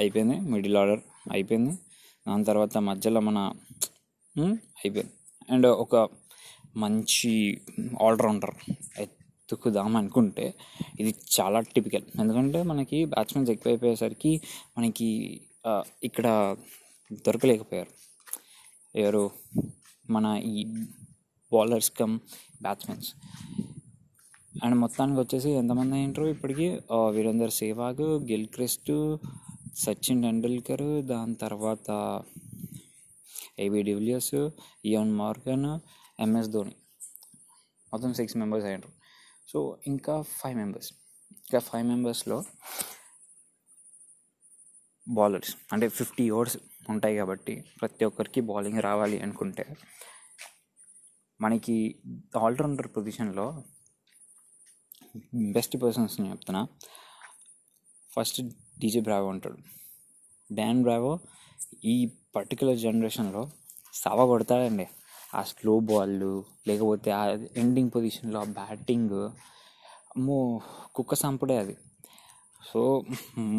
అయిపోయింది, మిడిల్ ఆర్డర్ అయిపోయింది, దాని తర్వాత మధ్యలో మన అయిపోయింది. అండ్ ఒక మంచి ఆల్రౌండర్ ఎత్తుకుదాం అనుకుంటే ఇది చాలా టిపికల్, ఎందుకంటే మనకి బ్యాట్స్మెన్స్ ఎక్కువైపోయేసరికి మనకి ఇక్కడ దొరకలేకపోయారు ఎవరు మన ఈ బౌలర్స్ కమ్ బ్యాట్స్మెన్స్. అండ్ మొత్తానికి వచ్చేసి ఎంతమంది అయ్యారు ఇప్పటికీ, వీరేందర్ సెహ్వాగ్, గిల్క్రిస్ట్, సచిన్ టెండూల్కర్, దాని తర్వాత ఏబీ డివిలియర్స్, ఇయాన్ మార్గన్, ఎంఎస్ ధోని, మొత్తం సిక్స్ మెంబర్స్ అయ్యారు. సో ఇంకా ఫైవ్ మెంబర్స్ ఇంకా ఫైవ్ మెంబర్స్లో బౌలర్స్ అంటే ఫిఫ్టీ ఓవర్స్ ఉంటాయి కాబట్టి ప్రతి ఒక్కరికి బౌలింగ్ రావాలి అనుకుంటే మనకి ఆల్రౌండర్ పొజిషన్లో బెస్ట్ పర్సన్స్ని చెప్తున్నా. ఫస్ట్ డీజే బ్రావో ఉంటాడు, డాన్ బ్రావో ఈ పర్టికులర్ జనరేషన్లో సవా కొడతాడండి, ఆ స్లో బాళ్ళు లేకపోతే ఆ ఎండింగ్ పొజిషన్లో ఆ బ్యాటింగ్ అమ్మో కుక్క సంపడే అది. సో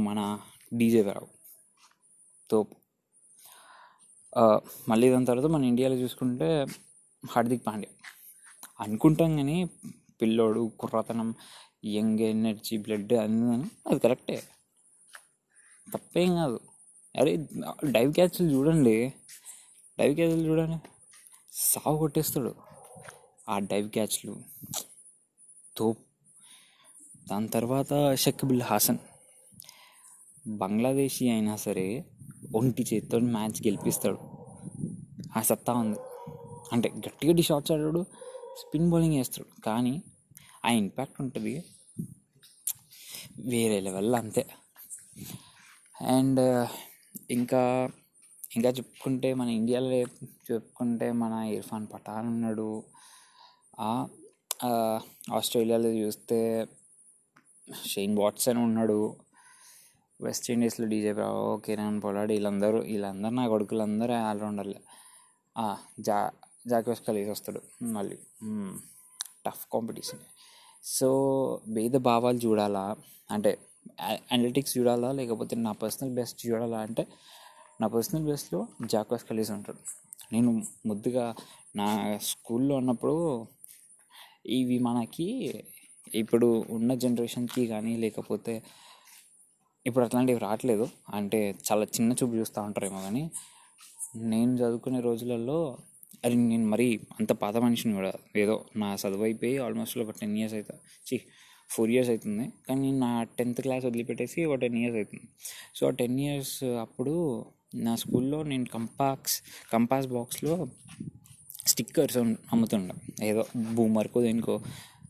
మన డీజే బ్రావో తోపు. మళ్ళీ దాని తర్వాత మన ఇండియాలో చూసుకుంటే హార్దిక్ పాండ్యా అనుకుంటాం, కానీ పిల్లోడు కుర్రతనం యంగ్ ఎనర్జీ బ్లడ్ అందని అది కరెక్టే, తప్పేం కాదు. అరే డైవ్ క్యాచ్లు చూడండి, డైవ్ క్యాచ్లు చూడండి, సాగు కొట్టేస్తాడు ఆ డైవ్ క్యాచ్లు తో. దాని తర్వాత షకీబ్ అల్ హాసన్, బంగ్లాదేశీ అయినా సరే ఒంటి చేతితో మ్యాచ్ గెలిపిస్తాడు, ఆ సత్తా ఉంది. అంటే గట్టి గట్టి షాట్స్ ఆడాడు, స్పిన్ బౌలింగ్ వేస్తాడు, కానీ ఆ ఇంపాక్ట్ ఉంటుంది వేరే లెవెల్ అంతే. అండ్ ఇంకా ఇంకా చెప్పుకుంటే మన ఇండియాలో చెప్పుకుంటే మన ఇర్ఫాన్ పఠాన్ ఉన్నాడు, ఆస్ట్రేలియాలో చూస్తే షేన్ వాట్సన్ ఉన్నాడు, వెస్ట్ ఇండీస్లో డీజే బ్రావో, కిరణ్ పొలాడ్, వీళ్ళందరూ వీళ్ళందరూ నా కొడుకులందరూ ఆల్రౌండర్లే. జా జాక్వెస్ కలీస్ వస్తాడు, మళ్ళీ టఫ్ కాంపిటీషన్. సో భేద భావాలు చూడాలా అంటే అనలిటిక్స్ చూడాలా లేకపోతే నా పర్సనల్ బెస్ట్ చూడాలా అంటే నా పర్సనల్ బెస్ట్లో జాక్వెస్ కలీస్ ఉంటాడు. నేను ముద్దుగా నా స్కూల్లో ఉన్నప్పుడు ఇవి మనకి ఇప్పుడు ఉన్న జనరేషన్కి కానీ లేకపోతే ఇప్పుడు అట్లాంటివి రావట్లేదు, అంటే చాలా చిన్న చూపు చూస్తూ ఉంటారేమో. కానీ నేను చదువుకునే రోజులలో అది నేను మరీ అంత పాత మనిషిని కూడా, ఏదో నా చదువు అయిపోయి ఆల్మోస్ట్ ఒక టెన్ ఇయర్స్ అవుతుంది చి ఫోర్ ఇయర్స్ అవుతుంది, కానీ నా టెన్త్ క్లాస్ వదిలిపెట్టేసి ఒక టెన్ ఇయర్స్ అవుతుంది. సో ఆ టెన్ ఇయర్స్ అప్పుడు నా స్కూల్లో నేను కంపాక్స్ కంపాస్ బాక్స్లో స్టిక్కర్స్ అమ్ముతుండే, ఏదో బూమర్కో దేనికో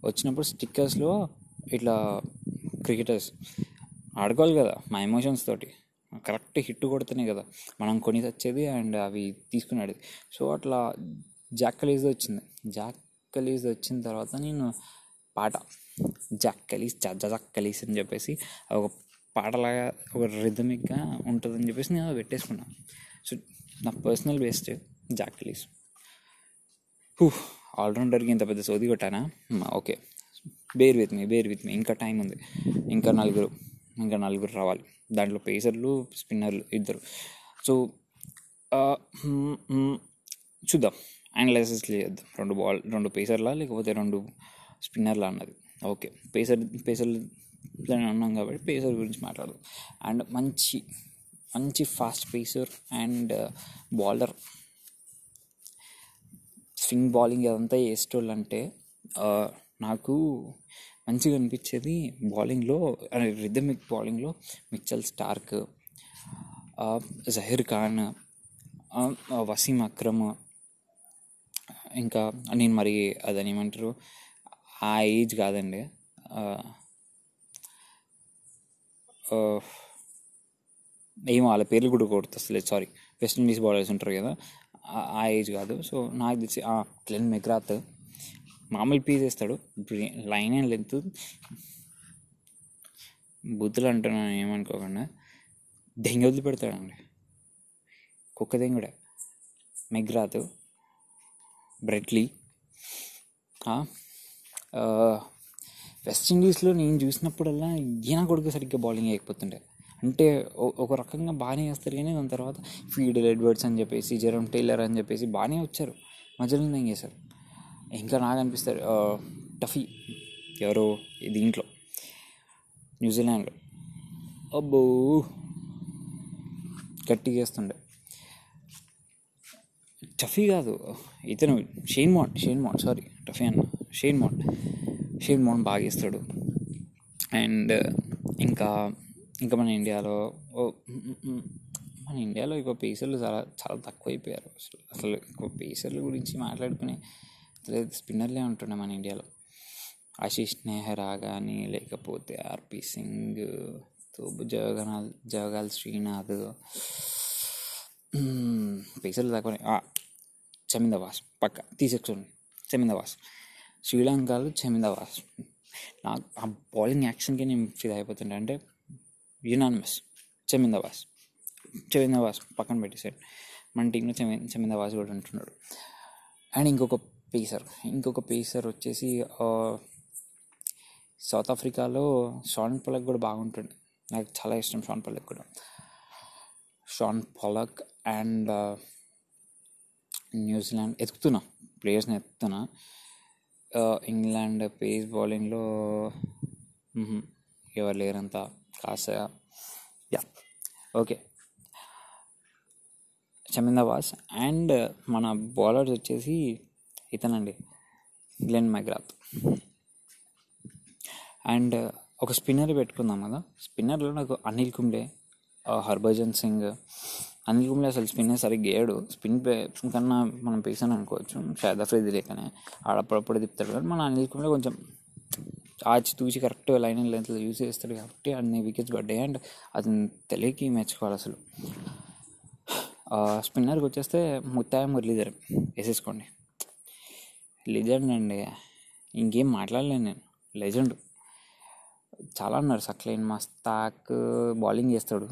వచ్చినప్పుడు స్టిక్కర్స్లో ఇట్లా క్రికెటర్స్ ఆడుకోవాలి కదా మా ఎమోషన్స్ తోటి, కరెక్ట్ హిట్ కొడుతున్నాయి కదా మనం కొని తెచ్చేది అండ్ అవి తీసుకునేది. సో అట్లా జాక్ కలీస్ వచ్చింది. జాక్ కలీస్ వచ్చిన తర్వాత నేను పాట జాక్ కలీస్ జాక్ కలీస్ అని చెప్పేసి ఒక పాటలాగా ఒక రిథమిక్గా ఉంటుందని చెప్పేసి నేను అది పెట్టేసుకున్నాను. సో నా personal best Jack Kallis. Who ఆల్రౌండర్కి ఇంత పెద్ద సోది కొట్టానా? Okay, bear with me bear with me ఇంకా టైం ఉంది, ఇంకా నలుగురు ఇంకా నలుగురు రావాలి, దాంట్లో పేసర్లు స్పిన్నర్లు ఇద్దరు. సో చూద్దాం, అనలైసిస్ చేద్దాం. రెండు బాల్ రెండు పేసర్లా లేకపోతే రెండు స్పిన్నర్లా అన్నది. ఓకే, పేసర్ పేసర్లు అన్నాం కాబట్టి పేసర్ గురించి మాట్లాడదాం. అండ్ మంచి మంచి fast pacer and bowler, swing bowling అదంతా వేసేటోళ్ళు అంటే నాకు మంచిగా అనిపించేది బౌలింగ్లో రిథమిక్ బౌలింగ్లో మిచెల్ స్టార్క్, జహీర్ ఖాన్, వసీం అక్రమ్, ఇంకా నేను మరి అదని ఏమంటారు ఆ ఏజ్ కాదండి ఏమో వాళ్ళ పేర్లు కూడా కొడుతుంది, సారీ వెస్టిండీస్ బౌలర్స్ ఉంటారు కదా ఆ ఏజ్ కాదు. సో నాకు తెలిసి గ్లెన్ మెగ్రాత్ మామూలు పీస్ వేస్తాడు, లైన్ అండ్ లెంత్ బుద్ధులు అంటున్నాను ఏమనుకోకుండా, దెంగ వదిలి పెడతాడండి కుక్క దెంగుడే. మెగ్రాత్, బ్రెట్లీ, వెస్టిండీస్లో నేను చూసినప్పుడల్లా ఈయన కొడుకు సరిగ్గా బౌలింగ్ అయిపోతుండే, అంటే ఒక రకంగా బాగానే వేస్తారు. కానీ దాని తర్వాత ఫీడర్ ఎడ్వర్డ్స్ అని చెప్పేసి జెరమ్ టైలర్ అని చెప్పేసి బాగానే వచ్చారు, మధ్యలో ఏం చేశారు. ఇంకా నాకు అనిపిస్తారు టఫీ ఎవరో దీంట్లో న్యూజిలాండ్లో అబ్బో గట్టిగా వేస్తుండే, టఫీ కాదు ఇతను Shane Bond Shane Bond sorry Tuffy అన్న షేన్ బాండ్ షేన్ బాండ్ బాగా వేస్తాడు. అండ్ ఇంకా ఇంకా మన ఇండియాలో మన ఇండియాలో ఎక్కువ పేసర్లు చాలా చాలా తక్కువ అయిపోయారు. అసలు అసలు ఎక్కువ పేసర్ల గురించి మాట్లాడుకునే స్పిన్నర్లే ఉంటుండే మన ఇండియాలో. ఆశీష్ నెహ్రా కానీ లేకపోతే ఆర్పి సింగ్, తోబు జవగనాల్ జవగాల్ శ్రీనాథ్, పేసర్లు తక్కువనే. చమిందా వాస్ పక్క తీసేసుకోండి, చమిందా వాస్ శ్రీలంకలో చమిందా వాస్. నాకు ఆ బౌలింగ్ యాక్షన్కి నేను ఫిదా అయిపోతుండే, అంటే యునానిమస్ చమిందా వాస్ చమిందా వాస్ పక్కన పెట్టేశాడు. మన టీంలో చమి చమిందా వాస్ కూడా ఉంటున్నాడు. అండ్ ఇంకొక పేసర్ ఇంకొక పేసర్ వచ్చేసి సౌత్ ఆఫ్రికాలో షాన్ పొలక్ కూడా బాగుంటుండే, నాకు చాలా ఇష్టం షాన్ పొలక్ కూడా. షాన్ పొలక్ అండ్ న్యూజిలాండ్ ఎత్తుతున్నా ప్లేయర్స్ని ఎత్తుతున్నా. ఇంగ్లాండ్ పేస్ బౌలింగ్లో ఎవరు లేరంతా కాసా. Yeah okay, చమిందా వాస్. And మన బౌలర్స్ వచ్చేసి ఇతనండి గ్లెన్ మెగ్రాత్. అండ్ ఒక స్పిన్నర్ పెట్టుకుందాం కదా, స్పిన్నర్లో నాకు అనిల్ కుంబ్లే, హర్భజన్ సింగ్. అనిల్ కుంబ్లే అసలు స్పిన్నర్ సరిగ్గా వేయడు, స్పిన్ కన్నా మనం పేసాను అనుకోవచ్చు, షాదాఫ్రీది లేకనే ఆడప్పుడప్పుడు తిప్పుతాడు. కానీ మన అనిల్ కుంబ్లే కొంచెం ఆచి తూచి కరెక్ట్ లైన్ లెంత్ యూజ్ చేస్తాడు కాబట్టి అన్ని వికెట్స్ పడ్డాయి. అండ్ అది తెలియకి మెచ్చుకోవాలి. అసలు స్పిన్నర్కి వచ్చేస్తే ముత్తాయ మురళీధరన్ వేసేసుకోండి, లెజెండ్ అండి, ఇంకేం మాట్లాడలేను నేను, లెజెండ్. చాలా ఉన్నారు, సక్లైన్ మస్తాక్ బౌలింగ్ వేస్తాడు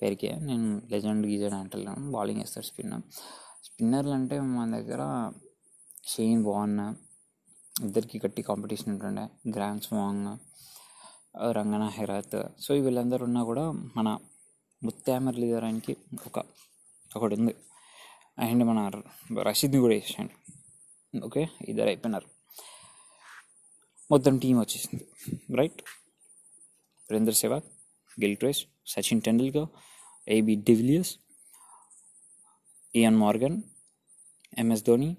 పేరుకే, నేను లెజెండ్ గీజెండ్ అంటలేను, బౌలింగ్ వేస్తాడు. స్పిన్నర్ స్పిన్నర్లు అంటే మన దగ్గర షేన్ బాన్, ఇద్దరికి గట్టి కాంపిటీషన్ ఉంటుండే. Graeme Swann, Rangana Herath, so వీళ్ళందరూ ఉన్నా కూడా మన ముత్తియా మురళీధరన్కి ఒక ఒకటి ఉంది. అండ్ మన రషీద్ని కూడా వేసాడు. ఓకే, ఇద్దరు అయిపోయినారు, మొత్తం టీం వచ్చేసింది. Right, Virendra Sehwag, Gilchrist, సచిన్ టెండూల్కర్, ఏబీ డివిలియర్స్, ఇయాన్ మార్గన్, ఎంఎస్ ధోని,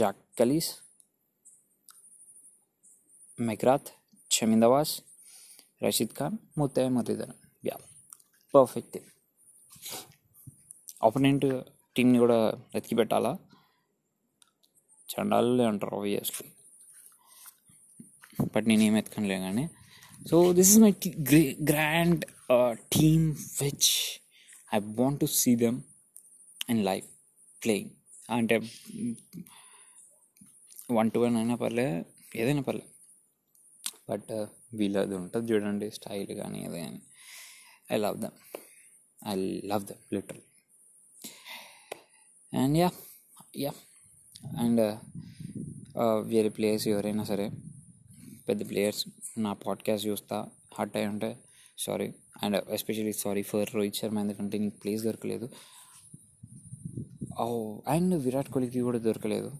Jacques Kallis, McGrath, చమిందా వాస్, Rashid Khan, Muttiah Muralitharan. Yeah, perfect. Opponent టీంని కూడా వెతికి పెట్టాలా, చండాలే అంటారు ఆబ్వియస్లీ, బట్ నేనేం ఎత్తుకనిలే కానీ. So this is my grey grand team which I want to see them in life playing. అంటే one two one అయినా పర్లేదు, ఏదైనా పర్లేదు, బట్ వీళ్ళది ఉంటుంది చూడండి స్టైల్ కానీ ఏదో కానీ. I love them, I love them literally. And yeah yeah and వేరే ప్లేయర్స్ ఎవరైనా సరే, పెద్ద ప్లేయర్స్ నా పాడ్కాస్ట్ చూస్తా హార్ట్ అయి ఉంటే sorry, and especially sorry for Rohit Sharma, ఎందుకంటే నీకు ప్లేస్ దొరకలేదు. అండ్ విరాట్ కోహ్లీకి కూడా దొరకలేదు.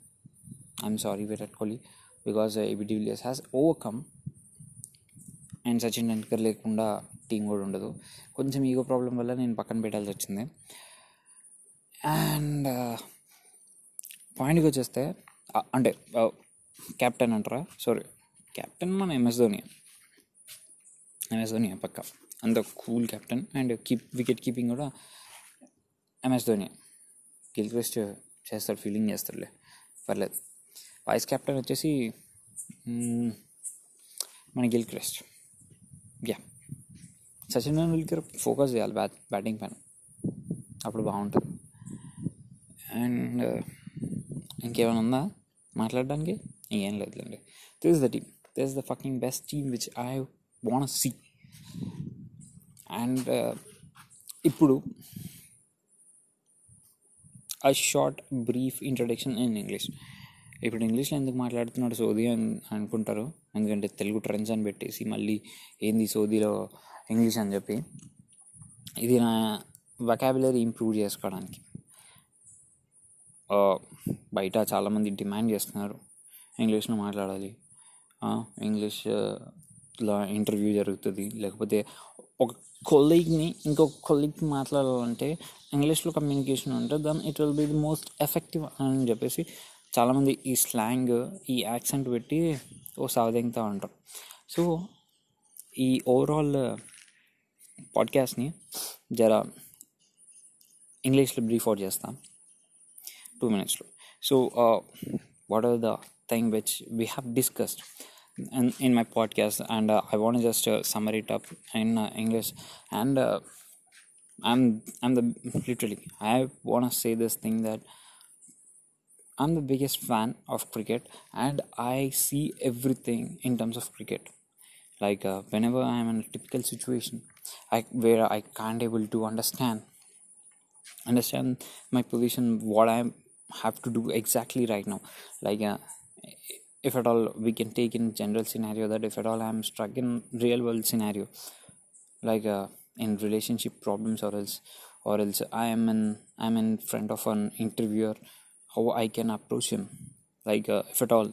I'm sorry విరాట్ కోహ్లీ, because ఏబీ డివిలియర్స్ has overcome. And సచిన్ టెండూల్కర్ లేకుండా టీం కూడా ఉండదు. కొంచెం ఈగో ప్రాబ్లం వల్ల నేను పక్కన పెట్టాల్సి వచ్చింది. అండ్ పాయింట్కి వచ్చేస్తే, అంటే క్యాప్టెన్ అంటారా, సారీ క్యాప్టెన్ మన ఎంఎస్ ధోని. ఎంఎస్ ధోని పక్క అంత cool captain. And keep wicket keeping కూడా ఎంఎస్ ధోని. గిల్క్రిస్ట్ చేస్తాడు, ఫీల్డింగ్ చేస్తాడులే, పర్లేదు. వైస్ క్యాప్టెన్ వచ్చేసి మన Gilchrist. Yeah, సచిన్ టెండూల్కర్ focus చేయాలి బ్యాట్ బ్యాటింగ్ పైన, అప్పుడు బాగుంటుంది. అండ్ ఇంకేమైనా ఉందా మాట్లాడడానికి? ఇంకేం లేదులేండి. This is the team, this is the fucking best team which I want see. And ఇప్పుడు I short brief introduction in English. ఇప్పుడు ఇంగ్లీష్లో ఎందుకు మాట్లాడుతున్నాడు సోదీ అని అనుకుంటారు, ఎందుకంటే తెలుగు ట్రెండ్స్ అని పెట్టేసి మళ్ళీ ఏంది సోదీలో ఇంగ్లీష్ అని చెప్పి. ఇది నా వొకాబులరీ ఇంప్రూవ్ చేసుకోవడానికి. బయట చాలామంది డిమాండ్ చేస్తున్నారు ఇంగ్లీష్లో మాట్లాడాలి, ఇంగ్లీష్లో ఇంటర్వ్యూ జరుగుతుంది, లేకపోతే ఒక కొలీగ్ని ఇంకొక కొలీగ్కి మాట్లాడాలంటే ఇంగ్లీష్లో కమ్యూనికేషన్ ఉంటే then it will be the most effective అని చెప్పేసి చాలామంది ఈ స్లాంగ్, ఈ యాక్సెంట్ పెట్టి ఓ సావదెంగుతూ ఉంటారు. సో ఈ ఓవరాల్ పాడ్కాస్ట్ని జరా ఇంగ్లీష్లో బ్రీఫ్ అవుట్ చేస్తాం టూ మినిట్స్లో. So what are the thing which we have discussed in in my podcast, and uh, I want to just uh, sum it up in uh, English, and uh, I'm I'm the literally I want to say this thing that I'm the biggest fan of cricket, and I see everything in terms of cricket. Like uh, whenever I'm in a typical situation I where I can't able to understand understand my position, what I have to do exactly right now, like uh, if at all we can take in general scenario that if at all I am stuck in real world scenario, like uh, in relationship problems, or else or else I am in I am in front of an interviewer, how I can approach him, like uh, if at all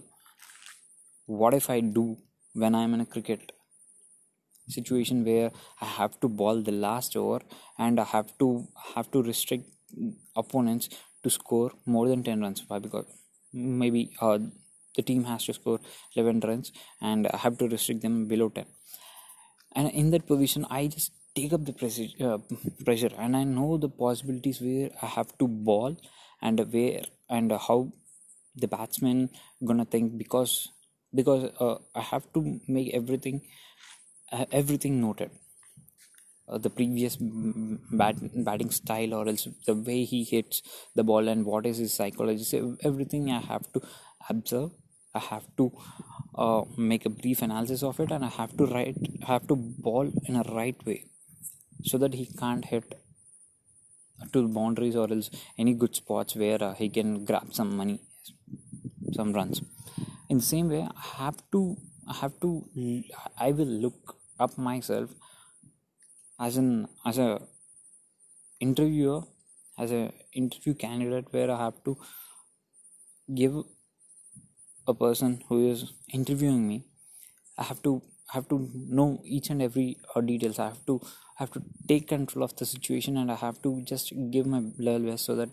what if I do when I am in a cricket situation where I have to ball the last over and I have to have to restrict opponents to score more than ten runs. Why? Because maybe uh, the team has to score eleven runs and I have to restrict them below ten. And in that position, I just take up the pressure, uh, pressure and I know the possibilities where I have to ball and where and how the batsman gonna think, because because uh, I have to make everything uh, everything noted. Uh, the previous bat, batting style, or else the way he hits the ball, and what is his psychology. So everything I have to observe. I have to uh, make a brief analysis of it, and I have to write. I have to ball in a right way, so that he can't hit to boundaries or else any good spots where uh, he can grab some money. some runs. In the same way, I have to, I have to, I will look up myself as an as a interviewer, as a interview candidate, where I have to give a person who is interviewing me. I have to I have to know each and every uh, details. I have to I have to take control of the situation, and I have to just give my level best so that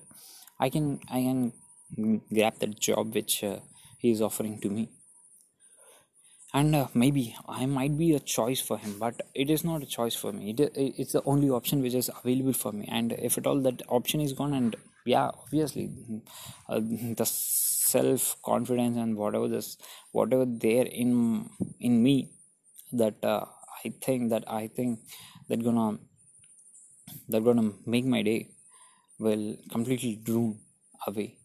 I can I can grab that job which uh, he is offering to me. And uh, maybe I might be a choice for him, but it is not a choice for me. It, it's the only option which is available for me. And if at all that option is gone, and yeah, obviously uh, the self confidence and whatever this whatever there in in me, that uh, I think that I think that gonna that gonna make my day will completely drown away.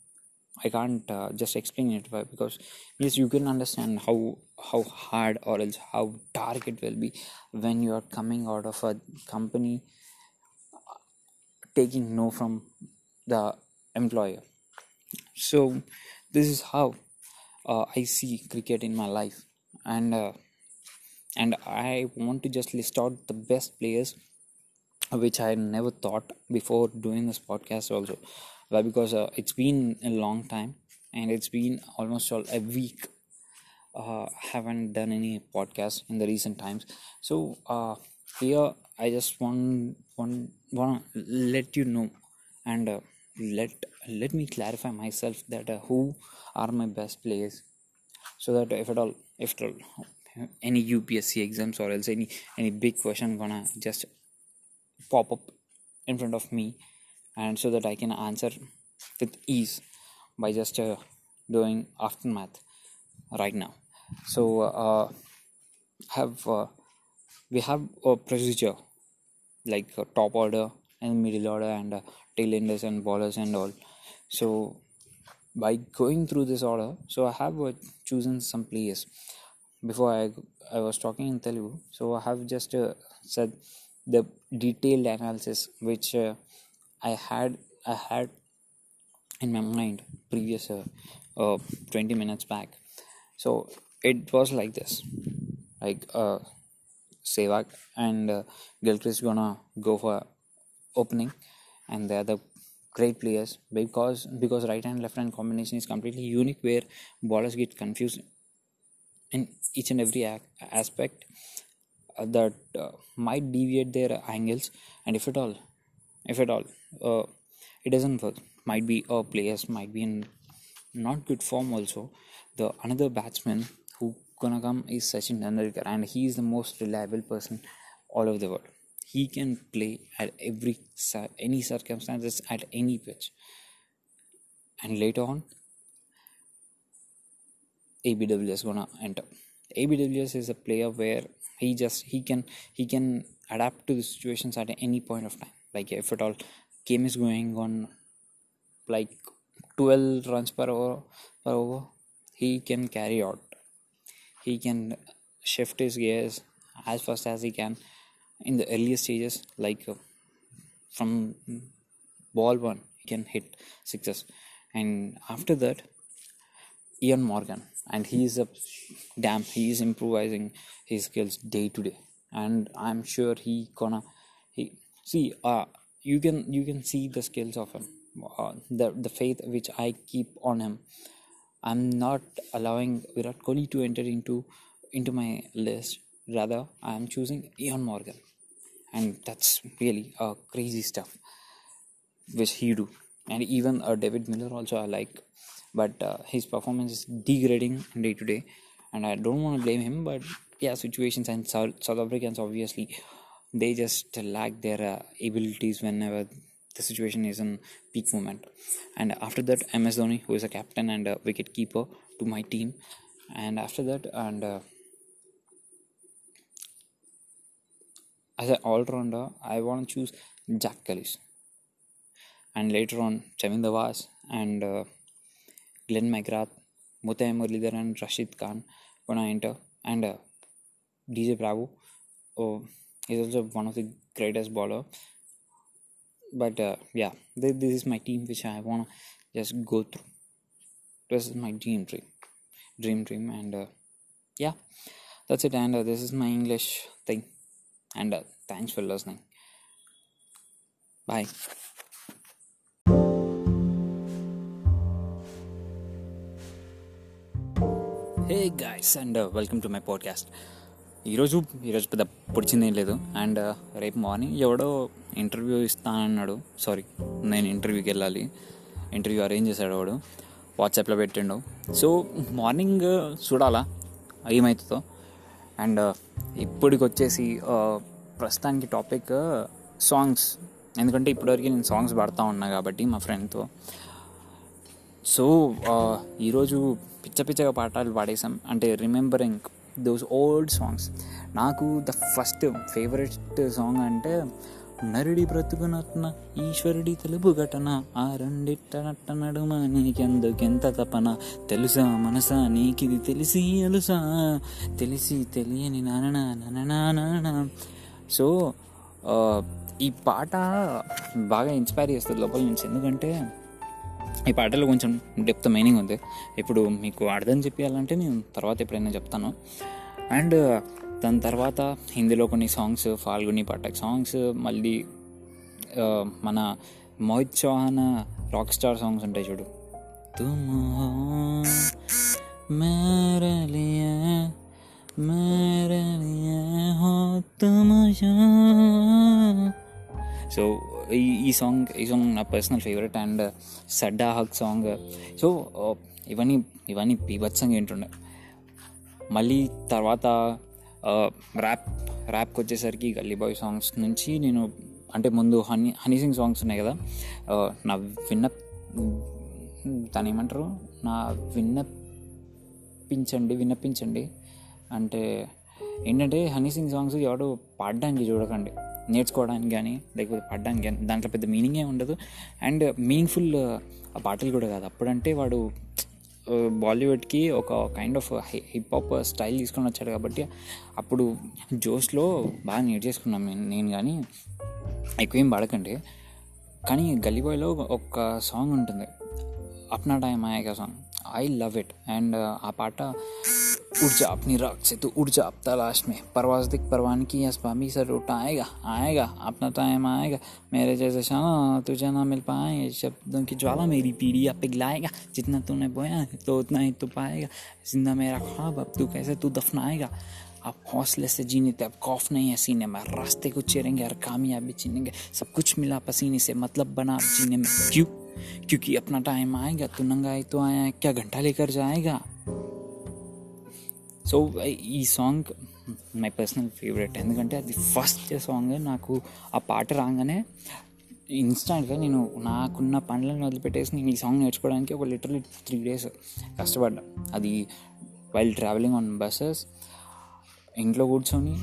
I can't uh, just explain it why, because yes, you can understand how how hard or else how dark it will be when you are coming out of a company, taking no from the employer. So this is how uh, I see cricket in my life, and uh, and I want to just list out the best players which I never thought before doing this podcast also. Why? Because uh, it's been a long time, and it's been almost all a week. Uh, haven't done any podcast in the recent times. So uh, here I just want want want to let you know, and uh, let let me clarify myself that uh, who are my best players, so that if at all if at all any U P S C exams or else any any big question gonna just pop up in front of me, and so that I can answer with ease by just uh, doing aftermath right now. So uh, have uh, we have a procedure like uh, top order and middle order and uh, tailenders and bowlers and all. So by going through this order, so I have uh, chosen some players. Before I I was talking in Telugu, so I have just uh, said the detailed analysis which. Uh, I had I had in my mind previous uh, uh, twenty minutes back. So it was like this, like uh, Sehwag and uh, Gilchrist gonna go for opening, and they are the great players because because right hand left hand combination is completely unique, where bowlers get confused in each and every a- aspect uh, that uh, might deviate their angles, and if at all. If at all, uh, it doesn't work. Might be a uh, players might be in not good form also. The another batsman who gonna come is Sachin Tendulkar, and he is the most reliable person all over the world. He can play at every any circumstances at any pitch. And later on, A B de Villiers gonna enter. A B de Villiers is a player where he just he can he can adapt to the situations at any point of time. Like if at all game is going on like twelve runs per over, per over, he can carry out. He can shift his gears as fast as he can in the earlier stages. Like uh, from ball one, he can hit sixes, and after that, Ian Morgan, and he is a damn. He is improvising his skills day to day, and I'm sure he gonna he. See, uh, you can you can see the skills of him, uh, the the faith which I keep on him. I'm not allowing Virat Kohli to enter into into my list. Rather, I'm choosing Ian Morgan, and that's really uh, crazy stuff which he do. And even uh, David Miller also I like, but uh, his performance is degrading day to day, and I don't want to blame him. But yeah, situations and South, South Africans obviously. They just lack their uh, abilities whenever the situation is in peak moment. And after that, M S Dhoni, who is a captain and a wicket keeper to my team. And after that, and uh, as an all-rounder, I want to choose Jacques Kallis. And later on, Chaminda Vaas and uh, Glenn McGrath, Muttiah Muralitharan and Rashid Khan gonna enter. And uh, D J Bravo. Oh, he's also one of the greatest bowler. But uh, yeah, this, this is my team which I want to just go through. This is my dream dream dream dream and uh, yeah, that's it. And uh, this is my English thing, and uh, thanks for listening. Bye. Hey guys, and uh, welcome to my podcast. ఈరోజు ఈరోజు పెద్ద పొడిచిందేం లేదు. And రేపు morning ఎవడో interview ఇస్తానన్నాడు. Sorry, నేను ఇంటర్వ్యూకి వెళ్ళాలి. ఇంటర్వ్యూ అరేంజ్ చేశాడు వాడు, వాట్సాప్లో పెట్టిండు. సో మార్నింగ్ చూడాలా ఏమవుతుందో. అండ్ ఇప్పటికి వచ్చేసి ప్రస్తుతానికి టాపిక్ సాంగ్స్, ఎందుకంటే ఇప్పటివరకు నేను సాంగ్స్ పాడుతూ ఉన్నా కాబట్టి మా ఫ్రెండ్తో. సో ఈరోజు పిచ్చ పిచ్చగా పాటలు పాడేసాం, అంటే రిమెంబరింగ్ దోస్ ఓల్డ్ సాంగ్స్. నాకు ద ఫస్ట్ ఫేవరెట్ సాంగ్ అంటే నరుడి బ్రతుకు నటన ఈశ్వరుడి తెలుపు ఘటన, ఆ రెండిట్ట నట్ట నడుమ నీకెందుకెంత తపన, తెలుసా మనసా నీకిది తెలిసి అలుసా తెలిసి తెలియని నానా నానా. సో ఈ పాట బాగా ఇన్స్పైర్ చేస్తుంది లోపల నుంచి, ఎందుకంటే ఈ పాటలో కొంచెం డెప్త్ మీనింగ్ ఉంది. ఇప్పుడు మీకు అర్థం చెప్పాలంటే నేను తర్వాత ఎప్పుడైనా చెప్తాను. అండ్ దాని తర్వాత హిందీలో కొన్ని సాంగ్స్, ఫాల్గుని పాఠక్ సాంగ్స్, మళ్ళీ మన Mohit Chauhan rock star songs ఉంటాయి చూడు. తుమ్ హో మేరే లియే మేరే లియే హో తుమ్ యా. సో ఈ ఈ సాంగ్ ఈ సాంగ్ నా personal favourite. And Sadda Haq song. So ఇవన్నీ ఇవన్నీ బీభత్సంగా ఏంటుండే. మళ్ళీ తర్వాత ర్యాప్ ర్యాప్కి వచ్చేసరికి గల్లీ బాయ్ సాంగ్స్ నుంచి నేను, అంటే ముందు హనీ హనీ సింగ్ సాంగ్స్ ఉన్నాయి కదా, నా విన్న దాని ఏమంటారు, నా విన్నపించండి విన్నపించండి అంటే ఏంటంటే హనీ సింగ్ సాంగ్స్ ఎవడు పాడడానికి చూడకండి, నేర్చుకోవడానికి కానీ లేకపోతే పాడడానికి కానీ దాంట్లో పెద్ద మీనింగే ఉండదు. అండ్ మీనింగ్ఫుల్ ఆ పాటలు కూడా కాదు. అప్పుడంటే వాడు బాలీవుడ్కి ఒక kind of hip hop style తీసుకొని వచ్చాడు కాబట్టి అప్పుడు జోష్లో బాగా నేర్చు చేసుకున్నాం నేను. కానీ ఎక్కువేం పాడకండి. కానీ గల్లీ బాయ్లో ఒక సాంగ్ ఉంటుంది, Apna time ఆయక song, I love it. And ఆ పాట ఊర్జా అప్ని రాక్ సే తూ ఊర్జా అప్తా లాస్ట్ మే పర్వాజ్ దిక్ పర్వానికి అస్పాబీ సార్ రూటా ఆయగా ఆయగా అప్నా టైమ్ ఆయగా మేరే జైసే షానా తుజే నా మిల్ పాయే శబ్దం కి జ్వాలా మేరీ పీడి పిఘలాయేగా జితనా తూనే బోయా తో ఉతనా హీ తూ పాయేగా జిందా మేరా ఖ్వాబ్ అబ్ తూ కైసే తూ దఫనాయేగా आप हौसले से जीने थे अब खौफ नहीं है सीने में, रास्ते को चेरेंगे हर कामयाबी छीनेंगे, सब कुछ मिला पसीने से मतलब बना आप जीने में, क्यों क्योंकि अपना टाइम आएगा, तू नंगा ही तो आया है क्या घंटा लेकर जाएगा. సో ఈ సాంగ్ మై పర్సనల్ ఫేవరెట్, ఎందుకంటే అది ఫస్ట్ సాంగ్. నాకు ఆ పాట రాగానే ఇన్స్టాంట్గా నేను నాకున్న పనులను వదిలిపెట్టేసి నేను ఈ సాంగ్ నేర్చుకోవడానికి ఒక లిటరలీ త్రీ డేస్ కష్టపడ్డా. అది వైల్ ట్రావెలింగ్ ఆన్ బస్సెస్, ఇంట్లో కూర్చొని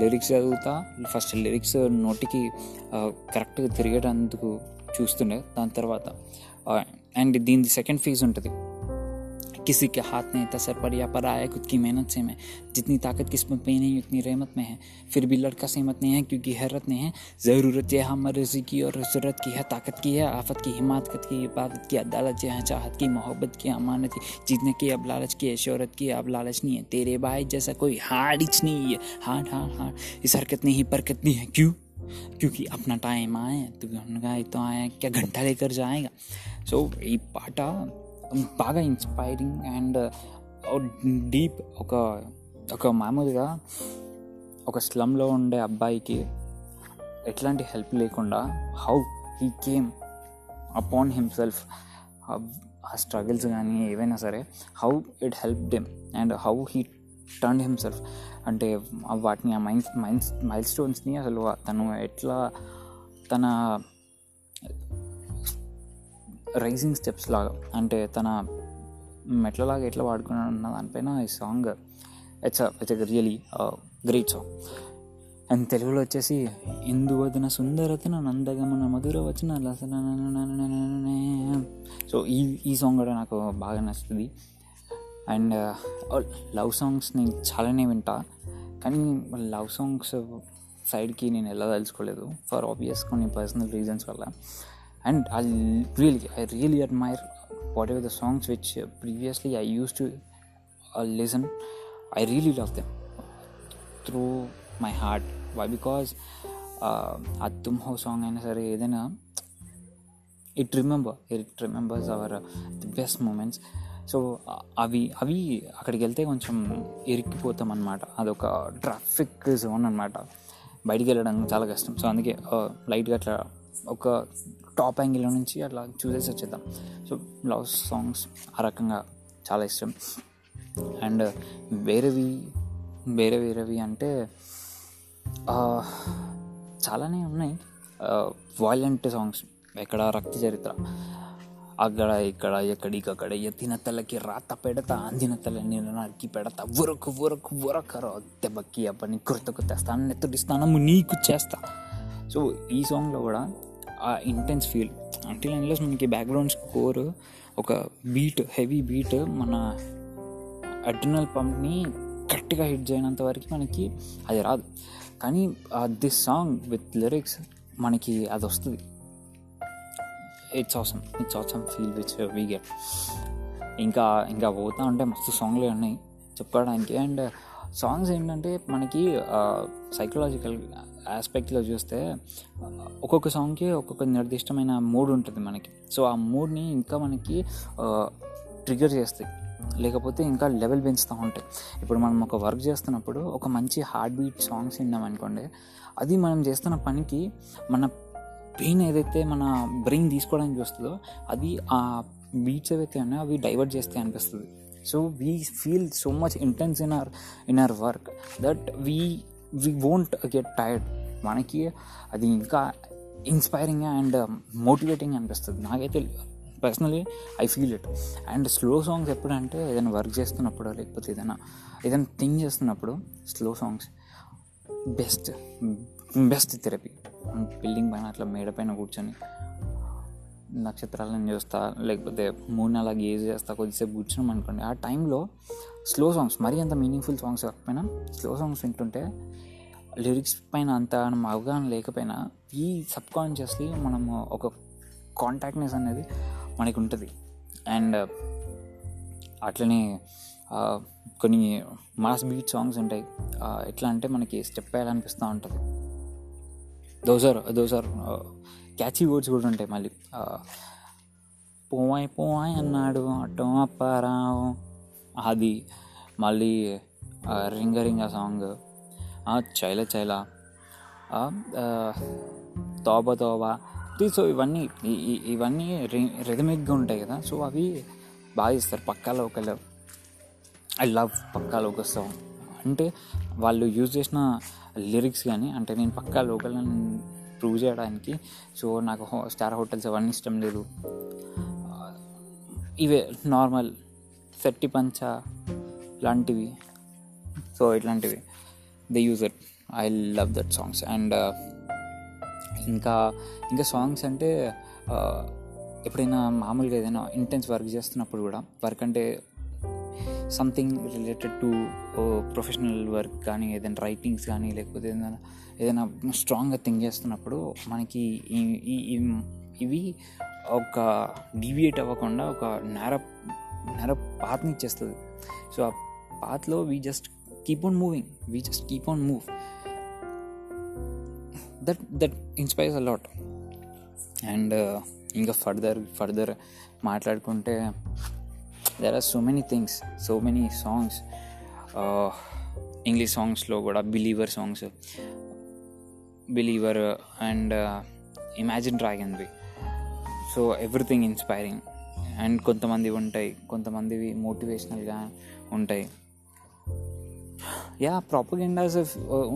లిరిక్స్ చదువుతా. ఫస్ట్ లిరిక్స్ నోటికి కరెక్ట్గా తిరిగేటందుకు చూస్తుండే. దాని తర్వాత అండ్ దీని సెకండ్ ఫేజ్ ఉంటుంది, కిసీకి హాత్ నేత సర్ పర్ యా పర్ ఆయా ఖుద్కి మెహనత్ సేమే, జితనీ తాకత్ కిస్మత్ మే నహీ ఉతనీ రెహమత్ మే హై, ఫిర్ భీ లడ్కా సేమత్ నే హై క్యూంకి హైరత్ నే హై, జరూరత్ యే హమ రిజి కీ ఔర్ జరూరత్ కీ హై, తాకత్ కీ హై ఆఫత్ కీ, హిమాకత్ కీ ఇబాదత్ కీ, అదాలత్ యే హై చాహత్ కీ, మొహబ్బత్ కీ అమానత్ కీ, జీతనే కీ अब लालच की है, शोहरत की अब लालच नहीं है, तेरे भाई जैसा कोई हार्डिच नहीं है, हार्ड हार्ड हार्ड इस हरकत ने ही बरकत दी है, क्यों क्योंकि अपना टाइम आया है तू घंटा ही तो आया क्या घंटा लेकर जाएगा. सो ये पाटा బాగా ఇన్స్పైరింగ్ అండ్ డీప్. ఒక ఒక మామూలుగా ఒక స్లమ్లో ఉండే అబ్బాయికి ఎట్లాంటి హెల్ప్ లేకుండా how he came upon himself, ఆ స్ట్రగుల్స్ కానీ ఏవైనా సరే how it help them and how he turn himself, అంటే వాటిని ఆ మైండ్ మైండ్ మైల్ స్టోన్స్ని అసలు తను ఎట్లా తన రైజింగ్ స్టెప్స్ లాగా, అంటే తన మెట్లలాగా ఎట్లా వాడుకున్నాడు అన్న దానిపైన ఈ song it's it's really great song. And తెలుగులో వచ్చేసి ఇందువదన సుందరతన నందగమన మధుర వచన లసన. సో ఈ ఈ సాంగ్ కూడా నాకు బాగా నచ్చుతుంది. అండ్ లవ్ సాంగ్స్ నేను చాలానే వింటా, కానీ లవ్ సాంగ్స్ సైడ్కి నేను ఎలా తెలుసుకోలేదు ఫర్ ఆబ్వియస్ కొన్ని పర్సనల్ రీజన్స్ వల్ల. And I really, I really admire whatever the songs which uh, previously I used to uh, listen, I really love them through my heart. Why? Because ఆ తుమ్ హో song అయినా సరే ఏదైనా it remember it remembers our the best moments. So అవి అవి అక్కడికి వెళ్తే కొంచెం ఇరిక్కిపోతాం అనమాట. అదొక ట్రాఫిక్ జోన్ అనమాట, బయటికి వెళ్ళడం చాలా కష్టం. సో అందుకే లైట్గా అట్లా ఒక టాప్ యాంగిల్లో నుంచి అట్లా చూసేసి వచ్చేద్దాం. సో లవ్ సాంగ్స్ ఆ రకంగా చాలా ఇష్టం. అండ్ వేరేవి వేరే వేరేవి అంటే చాలానే ఉన్నాయి. వాయిలెంట్ సాంగ్స్, ఎక్కడ రక్త చరిత్ర, అక్కడ ఇక్కడ ఎక్కడికక్కడ ఎత్తిన తలకి రాత పెడతా, అందిన తల నేను నరికి పెడతా, ఉరకు ఉరకు ఉరకరో దెబ్బకి అబ్బని గుర్తుకు తెస్తాను, నెత్తుడి స్నానము నీకు చేస్తా. సో ఈ సాంగ్లో కూడా ఆ ఇంటెన్స్ ఫీల్ అంటే అందులో మనకి బ్యాక్గ్రౌండ్ స్కోర్ ఒక బీట్, హెవీ బీట్ మన అడ్రినల్ పంప్ని కరెక్ట్గా హిట్ చేయనంత వరకు మనకి అది రాదు. కానీ దిస్ సాంగ్ విత్ లిరిక్స్ మనకి అది వస్తుంది. It's awesome, it's awesome feel which we get. ఇంకా ఇంకా పోతా ఉంటే మస్తు సాంగ్లే ఉన్నాయి చెప్పుకోవడానికి. అండ్ సాంగ్స్ ఏంటంటే మనకి సైకలాజికల్ ఆస్పెక్ట్లో చూస్తే ఒక్కొక్క సాంగ్కి ఒక్కొక్క నిర్దిష్టమైన మూడ్ ఉంటుంది మనకి. సో ఆ మూడ్ని ఇంకా మనకి ట్రిగర్ చేస్తాయి, లేకపోతే ఇంకా లెవెల్ పెంచుతూ ఉంటాయి. ఇప్పుడు మనం ఒక వర్క్ చేస్తున్నప్పుడు ఒక మంచి హార్ట్ బీట్ సాంగ్స్ విన్నాం అనుకోండి, అది మనం చేస్తున్న పనికి మన పెయిన్ ఏదైతే మన బ్రెయిన్ తీసుకోవడానికి వస్తుందో అది ఆ బీట్స్ ఏవైతే ఉన్నాయో అవి డైవర్ట్ చేస్తే అనిపిస్తుంది. So we feel so much intense in our in our work that we we won't get tired. మనకి అది ఇంకా ఇన్స్పైరింగ్ అండ్ మోటివేటింగ్ అనిపిస్తుంది. నాకైతే personally I feel it. And slow songs ఎప్పుడంటే ఏదైనా వర్క్ చేస్తున్నప్పుడు, లేకపోతే ఏదైనా ఏదైనా థింక్ చేస్తున్నప్పుడు slow songs best best therapy. Building పైన అట్లా మేడ పైన కూర్చొని నక్షత్రాలను చూస్తా, లేకపోతే మూడు అలా గేజ్ చేస్తా కొద్దిసేపు కూర్చున్నాం అనుకోండి, ఆ టైంలో స్లో సాంగ్స్, మరీ అంత మీనింగ్ఫుల్ సాంగ్స్ కాకపోయినా స్లో సాంగ్స్ వింటుంటే లిరిక్స్ పైన అంత మనం అవగాహన లేకపోయినా ఈ సబ్కాన్షియస్లీ మనము ఒక కాంటాక్ట్నెస్ అనేది మనకు ఉంటుంది. అండ్ అట్లనే కొన్ని మాస్ బీట్ సాంగ్స్ ఉంటాయి, ఎట్లా అంటే మనకి స్టెప్ వేయాలనిపిస్తూ ఉంటుంది. Those are those are catchy words కూడా ఉంటాయి. మళ్ళీ పోవాయి పోవాయి అన్నాడు అటో అప్పారావు, అది మళ్ళీ రింగ రింగ సాంగ్, చైల చైల, తోబ తోబ. సో ఇవన్నీ ఇవన్నీ రిథమిక్గా ఉంటాయి కదా, సో అవి బాగా ఇస్తారు. పక్కా local, I love Pakka local song. అంటే వాళ్ళు యూజ్ చేసిన లిరిక్స్ కానీ, అంటే నేను పక్కా లోకల్ అని ప్రూవ్ చేయడానికి, సో నాకు స్టార్ హోటల్స్ అవన్నీ ఇష్టం లేదు, ఇవే నార్మల్ సెట్టి పంచ లాంటివి, సో ఇట్లాంటివి they use it. I love that songs. And ఇంకా ఇంకా సాంగ్స్ అంటే ఎప్పుడైనా మామూలుగా ఏదైనా ఇంటెన్స్ వర్క్ చేస్తున్నప్పుడు కూడా, వర్క్ అంటే something related to professional work కానీ, ఏదైనా రైటింగ్స్ కానీ, లేకపోతే ఏదైనా ఏదైనా స్ట్రాంగ్గా థింక్ చేస్తున్నప్పుడు మనకి ఇవి ఒక డీవియేట్ అవ్వకుండా ఒక నేర నేర పాత్ని ఇచ్చేస్తుంది. సో ఆ పాత్లో we just keep on moving, we just keep on move. That that inspires a lot. And ఇంకా ఫర్దర్ ఫర్దర్ మాట్లాడుకుంటే there are so many things, so many songs. uh English songs lo kuda believer songs, believer and uh, Imagine Dragon way, so everything inspiring. And kontamandi untai, kontamandi motivational ga untai, yeah propagandas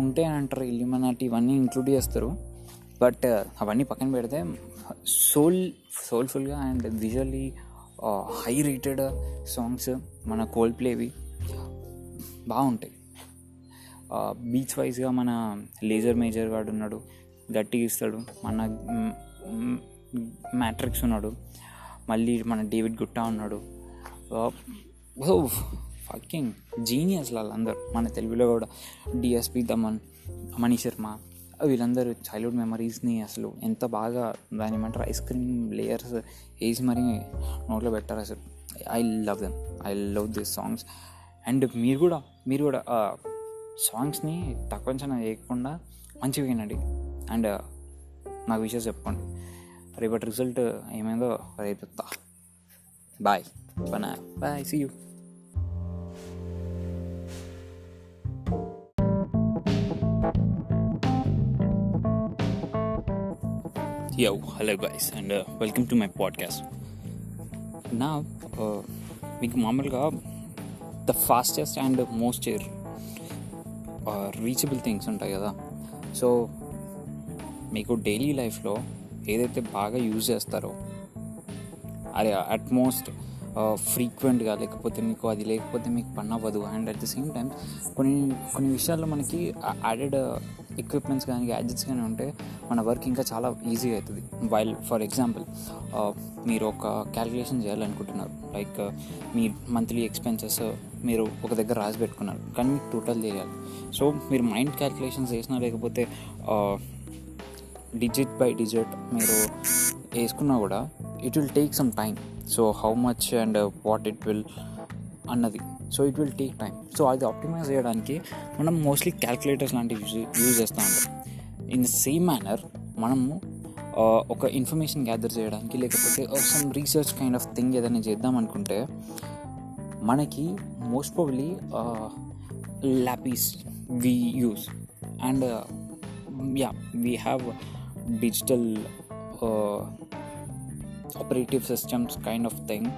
untai antaru, illuminati ivanni include chestaru. But avanni pakkan pedithe soul soulful ga and visually high rated songs మన cold ప్లేవి బాగుంటాయి. Beach వైజ్గా మన laser major వాడు ఉన్నాడు, గట్టిగా ఇస్తాడు, మన మ్యాట్రిక్స్ ఉన్నాడు, మళ్ళీ మన డేవిడ్ గుట్టా ఉన్నాడు. ఓ ఫకింగ్ జీనియస్ లాల్ అందరు. మన తెలుగులో కూడా డిఎస్పి దమన్, మణి శర్మ, వీళ్ళందరూ చైల్డ్హుడ్ మెమరీస్ని అసలు ఎంత బాగా దాని ఏమంటారు ఐస్ క్రీమ్ లేయర్స్ వేసి మరీ నోట్లో పెట్టారు అసలు. I love them, I love this songs. And మీరు కూడా మీరు కూడా సాంగ్స్ని తక్కువ అంచనా వేయకుండా మంచిగా వినండి అండ్ నాకు విషయాలు చెప్పుకోండి. రేపటి రిజల్ట్ ఏమైందో రేపు bye bye see you. Yo, hello guys and uh, welcome to my podcast. Now, మీకు మామూలుగా the fastest and most reachable things ఉంటాయి కదా. సో మీకు డైలీ లైఫ్లో ఏదైతే బాగా యూజ్ చేస్తారో అది అట్మోస్ట్ ఫ్రీక్వెంట్గా, లేకపోతే మీకు అది లేకపోతే మీకు పని అవ్వదు. And at the same time కొన్ని కొన్ని విషయాల్లో మనకి యాడెడ్ ఎక్విప్మెంట్స్ కానీ గ్యాడ్జెట్స్ కానీ ఉంటే మన వర్క్ ఇంకా చాలా ఈజీగా అవుతుంది. వైల్ ఫర్ ఎగ్జాంపుల్ మీరు ఒక క్యాలిక్యులేషన్ చేయాలనుకుంటున్నారు, లైక్ మీ మంత్లీ ఎక్స్పెన్సెస్ మీరు ఒక దగ్గర రాసి పెట్టుకున్నారు కానీ మీకు టోటల్ చేయాలి. సో మీరు మైండ్ క్యాలిక్యులేషన్స్ చేసినా లేకపోతే డిజిట్ బై డిజిట్ మీరు వేసుకున్నా కూడా it will take some time. So how much and what it will అన్నది, so it will take time. So అది ఆప్టిమైజ్ చేయడానికి మనం మోస్ట్లీ క్యాల్కులేటర్స్ లాంటివి యూజ్ యూజ్ చేస్తూ ఉంటాం. ఇన్ ద సేమ్ మేనర్ మనము ఒక ఇన్ఫర్మేషన్ గ్యాదర్ చేయడానికి లేకపోతే some research kind of thing ఏదైనా చేద్దాం అనుకుంటే మనకి most probably lappies we use and yeah we have digital operative systems kind of thing,